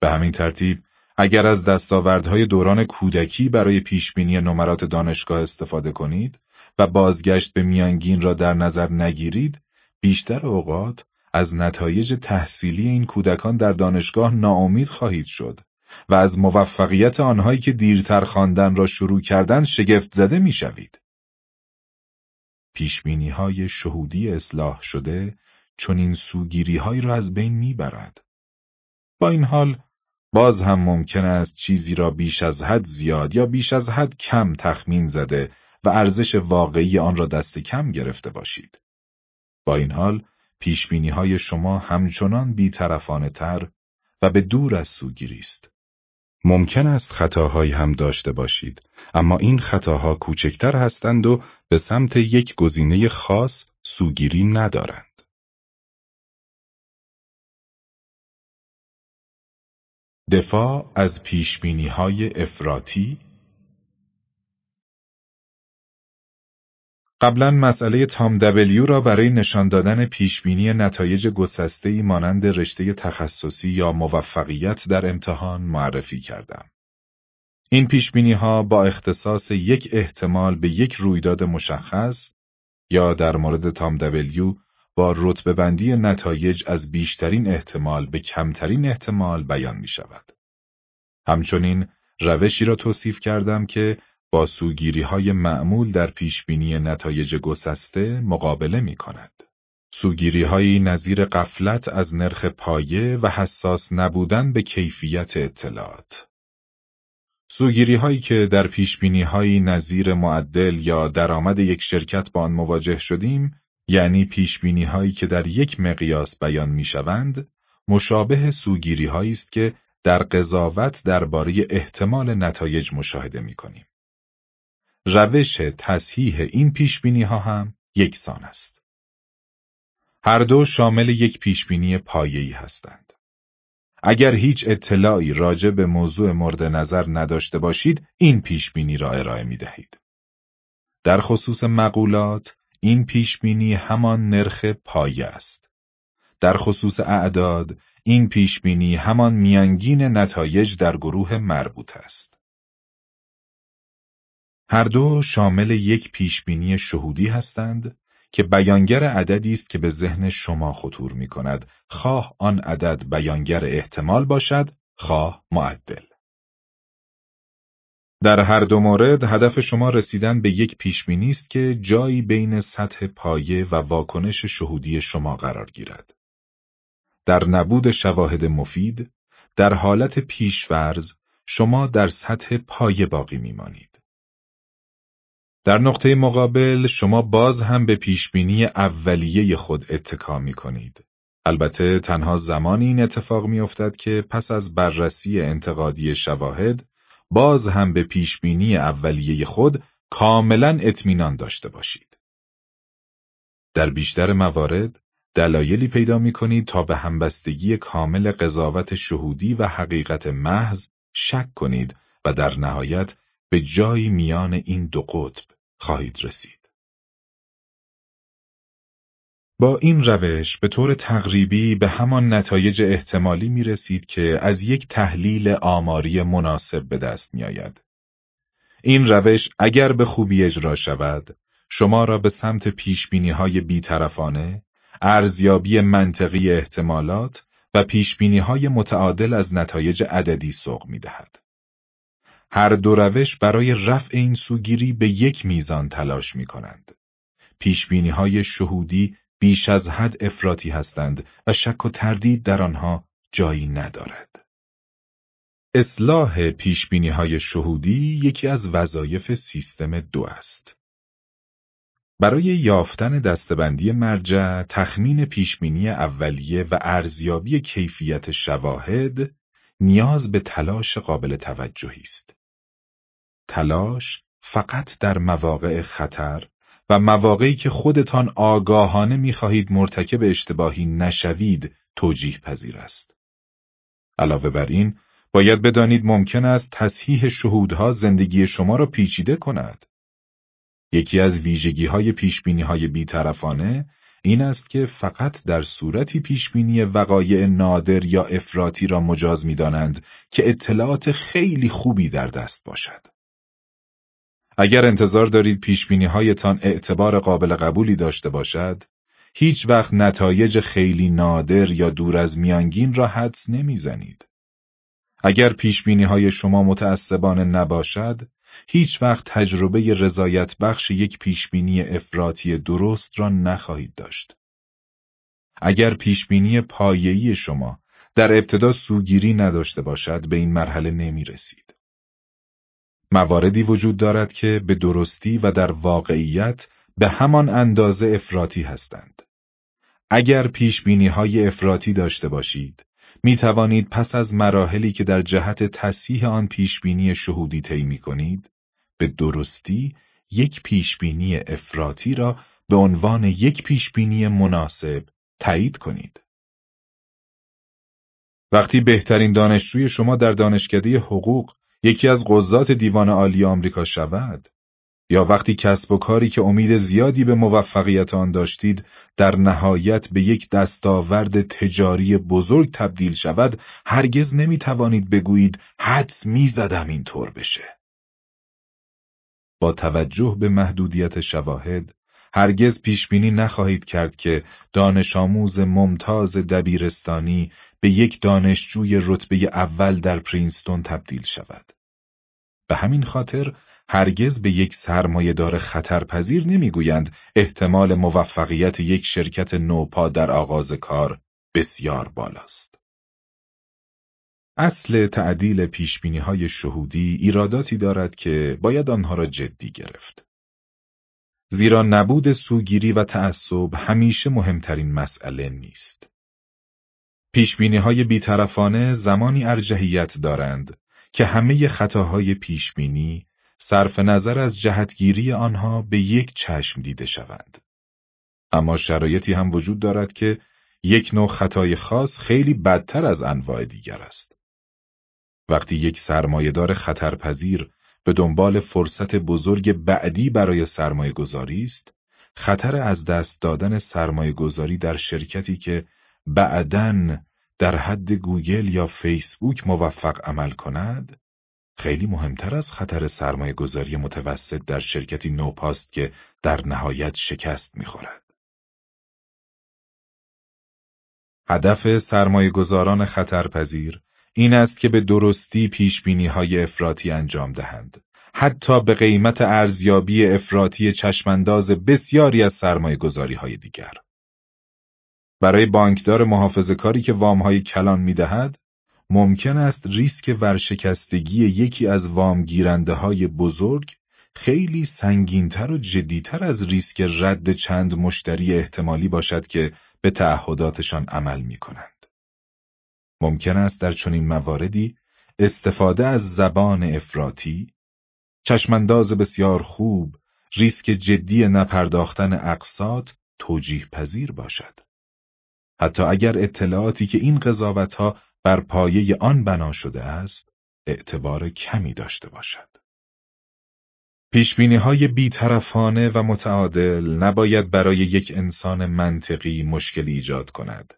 به همین ترتیب، اگر از دستاوردهای دوران کودکی برای پیشبینی نمرات دانشگاه استفاده کنید و بازگشت به میانگین را در نظر نگیرید، بیشتر اوقات از نتایج تحصیلی این کودکان در دانشگاه ناامید خواهید شد و از موفقیت آنهایی که دیرتر خواندن را شروع کردند شگفت زده می‌شوید. پیشبینی‌های شهودی اصلاح شده چنین سوگیری‌هایی را از بین می‌برد. با این حال باز هم ممکن است چیزی را بیش از حد زیاد یا بیش از حد کم تخمین زده و ارزش واقعی آن را دست کم گرفته باشید. با این حال پیشبینی‌های شما همچنان بی‌طرفانه‌تر و به دور از سوگیری است. ممکن است خطاهایی هم داشته باشید، اما این خطاها کوچکتر هستند و به سمت یک گزینه خاص سوگیری ندارند. دفاع از پیشبینی‌های افراطی. قبلا مسئله تام دبلیو را برای نشان دادن پیشبینی نتایج گسسته‌ای مانند رشته تخصصی یا موفقیت در امتحان معرفی کردم. این پیشبینی‌ها با اختصاص یک احتمال به یک رویداد مشخص یا در مورد تام دبلیو با رتبه بندی نتایج از بیشترین احتمال به کمترین احتمال بیان می‌شود. همچنین روشی را توصیف کردم که با سوگیری‌های معمول در پیشبینی نتایج گسسته مقابله می‌کند. سوگیری‌هایی نظیر غفلت از نرخ پایه و حساس نبودن به کیفیت اطلاعات. سوگیری‌هایی که در پیشبینی‌هایی نظیر معدل یا درآمد یک شرکت با آن مواجه شدیم، یعنی پیشبینی‌هایی که در یک مقیاس بیان می‌شوند، مشابه سوگیری‌هایی است که در قضاوت درباره احتمال نتایج مشاهده می‌کنیم. روش تصحیح این پیشبینی ها هم یکسان است. هر دو شامل یک پیشبینی پایه‌ای هستند. اگر هیچ اطلاعی راجع به موضوع مورد نظر نداشته باشید، این پیشبینی را ارائه می دهید. در خصوص مقولات، این پیشبینی همان نرخ پایه است. در خصوص اعداد، این پیشبینی همان میانگین نتایج در گروه مربوط است. هر دو شامل یک پیشبینی شهودی هستند که بیانگر عددی است که به ذهن شما خطور می کند، خواه آن عدد بیانگر احتمال باشد، خواه معدل. در هر دو مورد هدف شما رسیدن به یک پیش‌بینی است که جایی بین سطح پایه و واکنش شهودی شما قرار گیرد. در نبود شواهد مفید، در حالت پیش‌فرض، شما در سطح پایه باقی می‌مانید. در نقطه مقابل شما باز هم به پیش‌بینی اولیه خود اتکا می‌کنید. البته تنها زمانی این اتفاق می‌افتد که پس از بررسی انتقادی شواهد باز هم به پیش‌بینی اولیه خود کاملاً اطمینان داشته باشید. در بیشتر موارد دلایلی پیدا می‌کنید تا به همبستگی کامل قضاوت شهودی و حقیقت محض شک کنید و در نهایت به جایی میان این دو قطب خواهید رسید. با این روش به طور تقریبی به همان نتایج احتمالی می رسید که از یک تحلیل آماری مناسب به دست می آید. این روش اگر به خوبی اجرا شود، شما را به سمت پیشبینی‌های بیطرفانه، ارزیابی منطقی احتمالات و پیشبینی‌های متعادل از نتایج عددی سوق می دهد. هر دو روش برای رفع این سوگیری به یک میزان تلاش می کنند. پیشبینی‌های شهودی بیش از حد افراطی هستند و شک و تردید در آنها جایی ندارد. اصلاح پیشبینی‌های شهودی یکی از وظایف سیستم دو است. برای یافتن دسته‌بندی مرجع، تخمین پیشبینی اولیه و ارزیابی کیفیت شواهد نیاز به تلاش قابل توجهی است. تلاش فقط در مواقع خطر و مواقعی که خودتان آگاهانه می‌خواهید مرتکب اشتباهی نشوید توجیه پذیر است. علاوه بر این، باید بدانید ممکن است تصحیح شهودها زندگی شما را پیچیده کند. یکی از ویژگی‌های پیشبینی‌های بی‌طرفانه این است که فقط در صورتی پیشبینی وقایع نادر یا افراطی را مجاز می‌دانند که اطلاعات خیلی خوبی در دست باشد. اگر انتظار دارید پیشبینی‌هایتان اعتبار قابل قبولی داشته باشد، هیچ وقت نتایج خیلی نادر یا دور از میانگین را حدس نمی‌زنید. اگر پیشبینی‌های شما متعصبانه نباشد، هیچ وقت تجربه رضایت بخش یک پیشبینی افراطی درست را نخواهید داشت. اگر پیشبینی پایه‌ای شما در ابتدا سوگیری نداشته باشد، به این مرحله نمی‌رسید. مواردی وجود دارد که به درستی و در واقعیت به همان اندازه افراطی هستند. اگر پیشبینی‌های افراطی داشته باشید، می توانید پس از مراحلی که در جهت تصحیح آن پیشبینی شهودی طی می‌کنید، به درستی یک پیشبینی افراطی را به عنوان یک پیشبینی مناسب تایید کنید. وقتی بهترین دانشجوی شما در دانشکده حقوق یکی از قضات دیوان عالی آمریکا شود، یا وقتی کسب و کاری که امید زیادی به موفقیت آن داشتید در نهایت به یک دستاورد تجاری بزرگ تبدیل شود، هرگز نمی توانید بگویید حدس می زدم این طور بشه. با توجه به محدودیت شواهد، هرگز پیشبینی نخواهید کرد که دانش آموز ممتاز دبیرستانی به یک دانشجوی رتبه اول در پرینستون تبدیل شود. به همین خاطر، هرگز به یک سرمایه‌دار خطرپذیر نمی‌گویند احتمال موفقیت یک شرکت نوپا در آغاز کار بسیار بالاست. اصل تعدیل پیشبینی‌های شهودی ایراداتی دارد که باید آنها را جدی گرفت. زیرا نبود سوگیری و تعصب همیشه مهمترین مسئله نیست. پیشبینی‌های بی‌طرفانه زمانی ارجحیت دارند که همه خطاهای پیشبینی صرف نظر از جهتگیری آنها به یک چشم دیده شوند. اما شرایطی هم وجود دارد که یک نوع خطای خاص خیلی بدتر از انواع دیگر است. وقتی یک سرمایه‌دار خطرپذیر به دنبال فرصت بزرگ بعدی برای سرمایه‌گذاری است، خطر از دست دادن سرمایه‌گذاری در شرکتی که بعداً در حد گوگل یا فیسبوک موفق عمل کند، خیلی مهمتر از خطر سرمایه‌گذاری متوسط در شرکتی نوپاست که در نهایت شکست می‌خورد. هدف سرمایه‌گذاران خطرپذیر این است که به درستی پیشبینی‌های افراطی انجام دهند حتی به قیمت ارزیابی افراطی چشمانداز بسیاری از سرمایه‌گذاری‌های دیگر. برای بانکدار محافظه‌کاری که وام‌های کلان می‌دهد، ممکن است ریسک ورشکستگی یکی از وامگیرنده‌های بزرگ خیلی سنگین‌تر و جدی‌تر از ریسک رد چند مشتری احتمالی باشد که به تعهداتشان عمل می‌کنند. ممکن است در چنین مواردی استفاده از زبان افراطی، چشمانداز بسیار خوب، ریسک جدی نپرداختن اقساط توجیه پذیر باشد. حتی اگر اطلاعاتی که این قضاوت‌ها بر پایه آن بنا شده است، اعتبار کمی داشته باشد. پیشبینی‌های بی‌طرفانه و متعادل نباید برای یک انسان منطقی مشکلی ایجاد کند.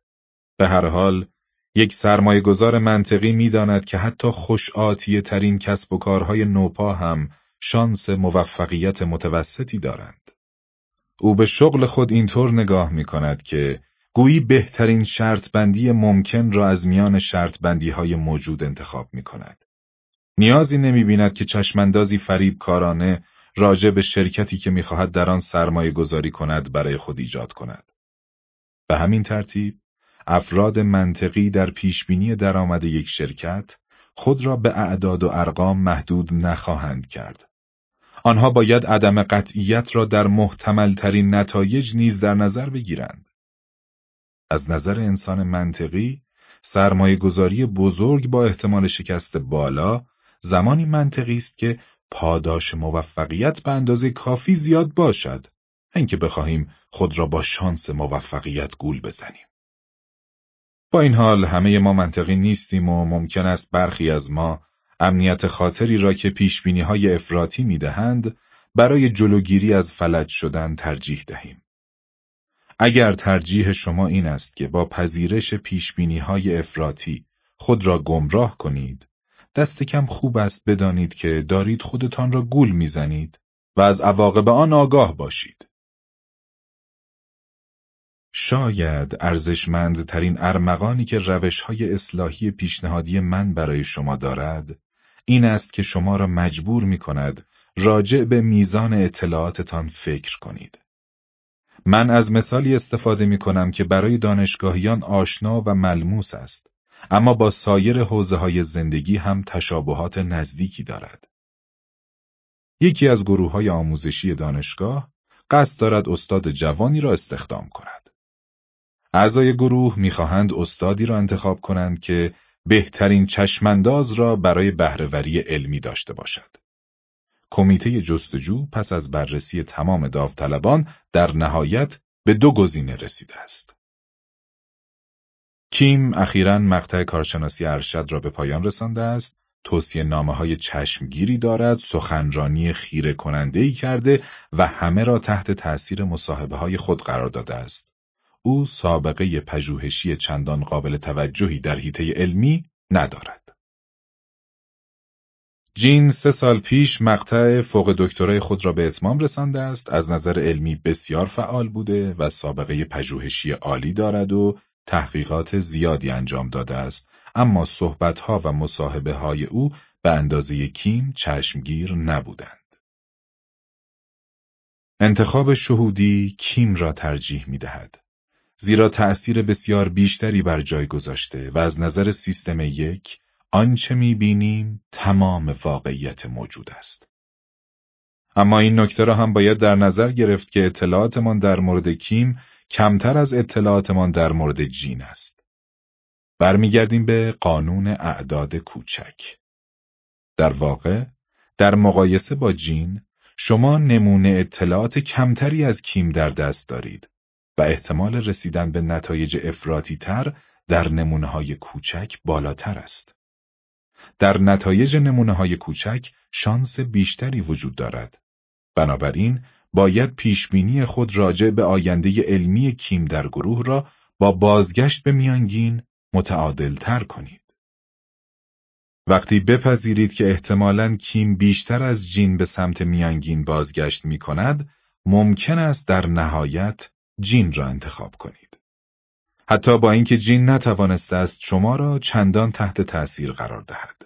به هر حال، یک سرمایه‌گذار منطقی می‌داند که حتی خوش‌آتیه‌ترین کسب و کارهای نوپا هم شانس موفقیت متوسطی دارند. او به شغل خود اینطور نگاه می‌کند که گویی بهترین شرطبندی ممکن را از میان شرطبندی‌های موجود انتخاب می‌کند. نیازی نمی‌بیند که چشماندازی فریبکارانه راجع به شرکتی که می‌خواهد در آن سرمایه‌گذاری کند برای خود ایجاد کند. به همین ترتیب افراد منطقی در پیشبینی درآمد یک شرکت خود را به اعداد و ارقام محدود نخواهند کرد. آنها باید عدم قطعیت را در محتمل‌ترین نتایج نیز در نظر بگیرند. از نظر انسان منطقی، سرمایه‌گذاری بزرگ با احتمال شکست بالا زمانی منطقی است که پاداش موفقیت به اندازه کافی زیاد باشد، اینکه بخواهیم خود را با شانس موفقیت گول بزنیم. با این حال همه ما منطقی نیستیم و ممکن است برخی از ما امنیت خاطری را که پیشبینی‌های افراطی می‌دهند برای جلوگیری از فلج شدن ترجیح دهیم. اگر ترجیح شما این است که با پذیرش پیشبینی‌های افراطی خود را گمراه کنید، دست کم خوب است بدانید که دارید خودتان را گول می‌زنید و از عواقب آن آگاه باشید. شاید ارزشمندترین ارمغانی که روش‌های اصلاحی پیشنهادی من برای شما دارد، این است که شما را مجبور می‌کند راجع به میزان اطلاعاتتان فکر کنید. من از مثالی استفاده می‌کنم که برای دانشگاهیان آشنا و ملموس است، اما با سایر حوزه‌های زندگی هم تشابهات نزدیکی دارد. یکی از گروه‌های آموزشی دانشگاه قصد دارد استاد جوانی را استخدام کند. اعضای گروه می‌خواهند استادی را انتخاب کنند که بهترین چشمانداز را برای بهره‌وری علمی داشته باشد. کمیته جستجو پس از بررسی تمام داوطلبان در نهایت به دو گزینه رسیده است. کیم اخیراً مقطع کارشناسی ارشد را به پایان رسانده است، توصیه‌نامه‌های چشمگیری دارد، سخنرانی خیره کننده‌ای کرده و همه را تحت تأثیر مصاحبه‌های خود قرار داده است. او سابقه پژوهشی چندان قابل توجهی در حیطه علمی ندارد. جین 3 سال پیش مقطع فوق دکترای خود را به اتمام رسانده است، از نظر علمی بسیار فعال بوده و سابقه پژوهشی عالی دارد و تحقیقات زیادی انجام داده است، اما صحبت‌ها و مصاحبه‌های او به اندازه کیم چشمگیر نبودند. انتخاب شهودی کیم را ترجیح می‌دهد، زیرا تأثیر بسیار بیشتری بر جای گذاشته و از نظر سیستم یک، آنچه می‌بینیم تمام واقعیت موجود است. اما این نکته را هم باید در نظر گرفت که اطلاعاتمان در مورد کیم کمتر از اطلاعاتمان در مورد جین است. برمیگردیم به قانون اعداد کوچک. در واقع، در مقایسه با جین، شما نمونه اطلاعات کمتری از کیم در دست دارید و احتمال رسیدن به نتایج افراطی تر در نمونه‌های کوچک بالاتر است. در نتایج نمونه‌های کوچک شانس بیشتری وجود دارد. بنابراین باید پیشبینی خود راجع به آینده علمی کیم در گروه را با بازگشت به میانگین متعادل تر کنید. وقتی بپذیرید که احتمالاً کیم بیشتر از جین به سمت میانگین بازگشت می کند، ممکن است در نهایت جین را انتخاب کنید. حتی با اینکه جین نتوانسته است شما را چندان تحت تأثیر قرار دهد.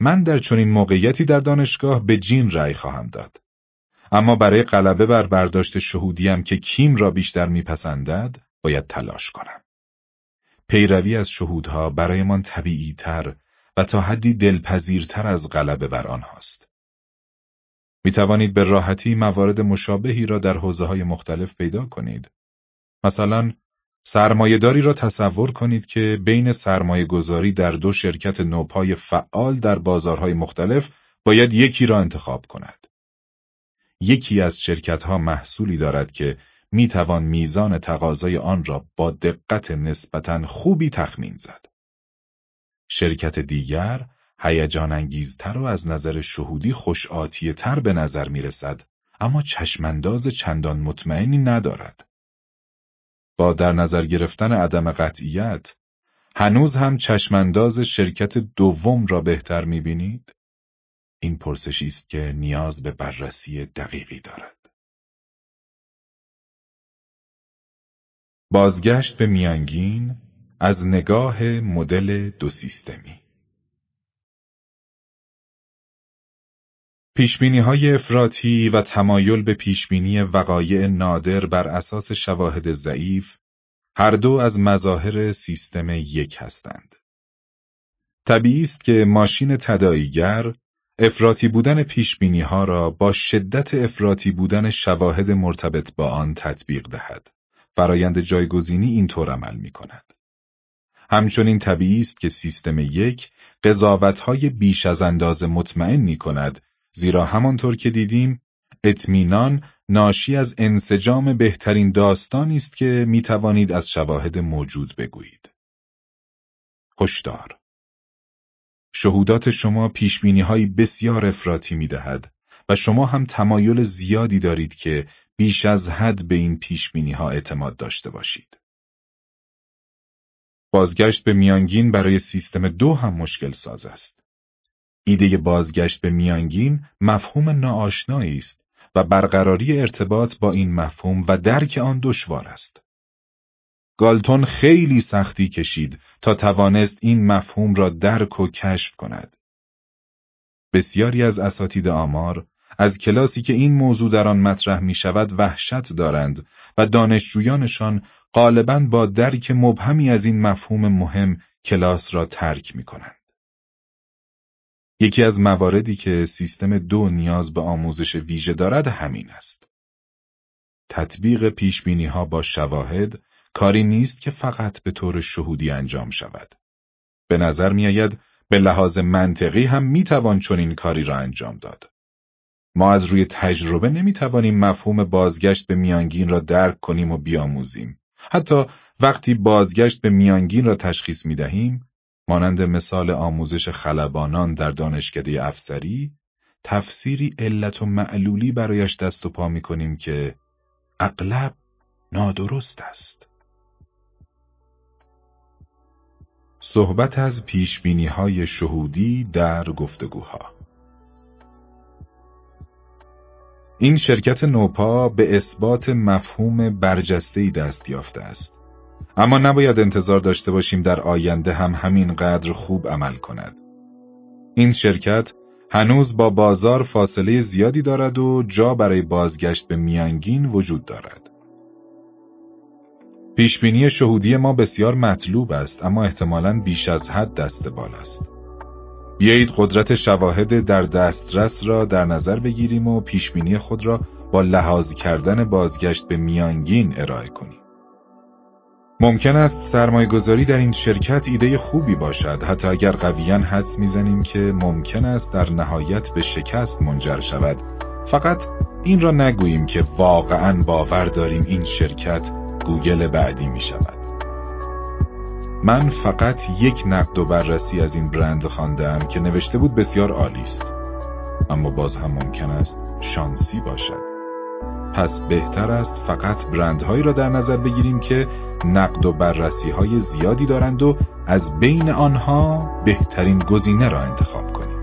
من در چنین موقعیتی در دانشگاه به جین رأی خواهم داد. اما برای غلبه بر برداشت شهودیم که کیم را بیشتر میپسندد، باید تلاش کنم. پیروی از شهودها برایمان طبیعی تر و تا حدی دلپذیرتر از غلبه بر آنهاست. می توانید به راحتی موارد مشابهی را در حوزه‌های مختلف پیدا کنید. مثلا سرمایه‌داری را تصور کنید که بین سرمایه‌گذاری در دو شرکت نوپای فعال در بازارهای مختلف باید یکی را انتخاب کند. یکی از شرکت‌ها محصولی دارد که می توان میزان تقاضای آن را با دقت نسبتاً خوبی تخمین زد. شرکت دیگر هیجان انگیزتر و از نظر شهودی خوش‌آتیه تر به نظر می رسد، اما چشمانداز چندان مطمئنی ندارد. با در نظر گرفتن عدم قطعیت، هنوز هم چشمانداز شرکت دوم را بهتر می بینید؟ این پرسشی است که نیاز به بررسی دقیقی دارد. بازگشت به میانگین از نگاه مدل دو سیستمی. پیشبینی‌های افراطی و تمایل به پیشبینی وقایع نادر بر اساس شواهد ضعیف هر دو از مظاهر سیستم یک هستند. طبیعی است که ماشین تداعیگر افراطی بودن پیشبینی‌ها را با شدت افراطی بودن شواهد مرتبط با آن تطبیق دهد. فرایند جایگزینی اینطور عمل می‌کند. همچنین طبیعی است که سیستم یک قضاوت‌های بیش از اندازه مطمئن می‌کند، زیرا همانطور که دیدیم اطمینان ناشی از انسجام بهترین داستانی است که می توانید از شواهد موجود بگویید. هشدار: شهودات شما پیشبینی‌های بسیار افراطی می دهد و شما هم تمایل زیادی دارید که بیش از حد به این پیشبینی‌ها اعتماد داشته باشید. بازگشت به میانگین برای سیستم دو هم مشکل ساز است. ایده بازگشت به میانگین مفهوم ناآشنایی است و برقراری ارتباط با این مفهوم و درک آن دشوار است. گالتون خیلی سختی کشید تا توانست این مفهوم را درک و کشف کند. بسیاری از اساتید آمار از کلاسی که این موضوع در آن مطرح می شود وحشت دارند و دانشجویانشان غالباً با درک مبهمی از این مفهوم مهم کلاس را ترک می کنند. یکی از مواردی که سیستم دو نیاز به آموزش ویژه دارد همین است. تطبیق پیشبینی‌ها با شواهد کاری نیست که فقط به طور شهودی انجام شود. به نظر می‌آید به لحاظ منطقی هم می‌توان چنین کاری را انجام داد. ما از روی تجربه نمی‌توانیم مفهوم بازگشت به میانگین را درک کنیم و بیاموزیم. حتی وقتی بازگشت به میانگین را تشخیص می‌دهیم، مانند مثال آموزش خلبانان در دانشکده افسری، تفسیری علت و معلولی برایش دست و پا می کنیم که اغلب نادرست است. صحبت از پیشبینی‌های شهودی در گفتگوها. این شرکت نوپا به اثبات مفهوم برجسته‌ای دست یافته است، اما نباید انتظار داشته باشیم در آینده هم همینقدر خوب عمل کند. این شرکت هنوز با بازار فاصله زیادی دارد و جا برای بازگشت به میانگین وجود دارد. پیشبینی شهودی ما بسیار مطلوب است، اما احتمالاً بیش از حد دست بالاست. بیایید قدرت شواهد در دسترس را در نظر بگیریم و پیشبینی خود را با لحاظ کردن بازگشت به میانگین ارائه کنیم. ممکن است سرمایه‌گذاری در این شرکت ایده خوبی باشد، حتی اگر قویاً حدس می‌زنیم که ممکن است در نهایت به شکست منجر شود. فقط این را نگوییم که واقعاً باور داریم این شرکت گوگل بعدی می‌شود. من فقط یک نقد و بررسی از این برند خواندم که نوشته بود بسیار عالی است، اما باز هم ممکن است شانسی باشد. پس بهتر است فقط برندهایی را در نظر بگیریم که نقد و بررسی های زیادی دارند و از بین آنها بهترین گزینه را انتخاب کنیم.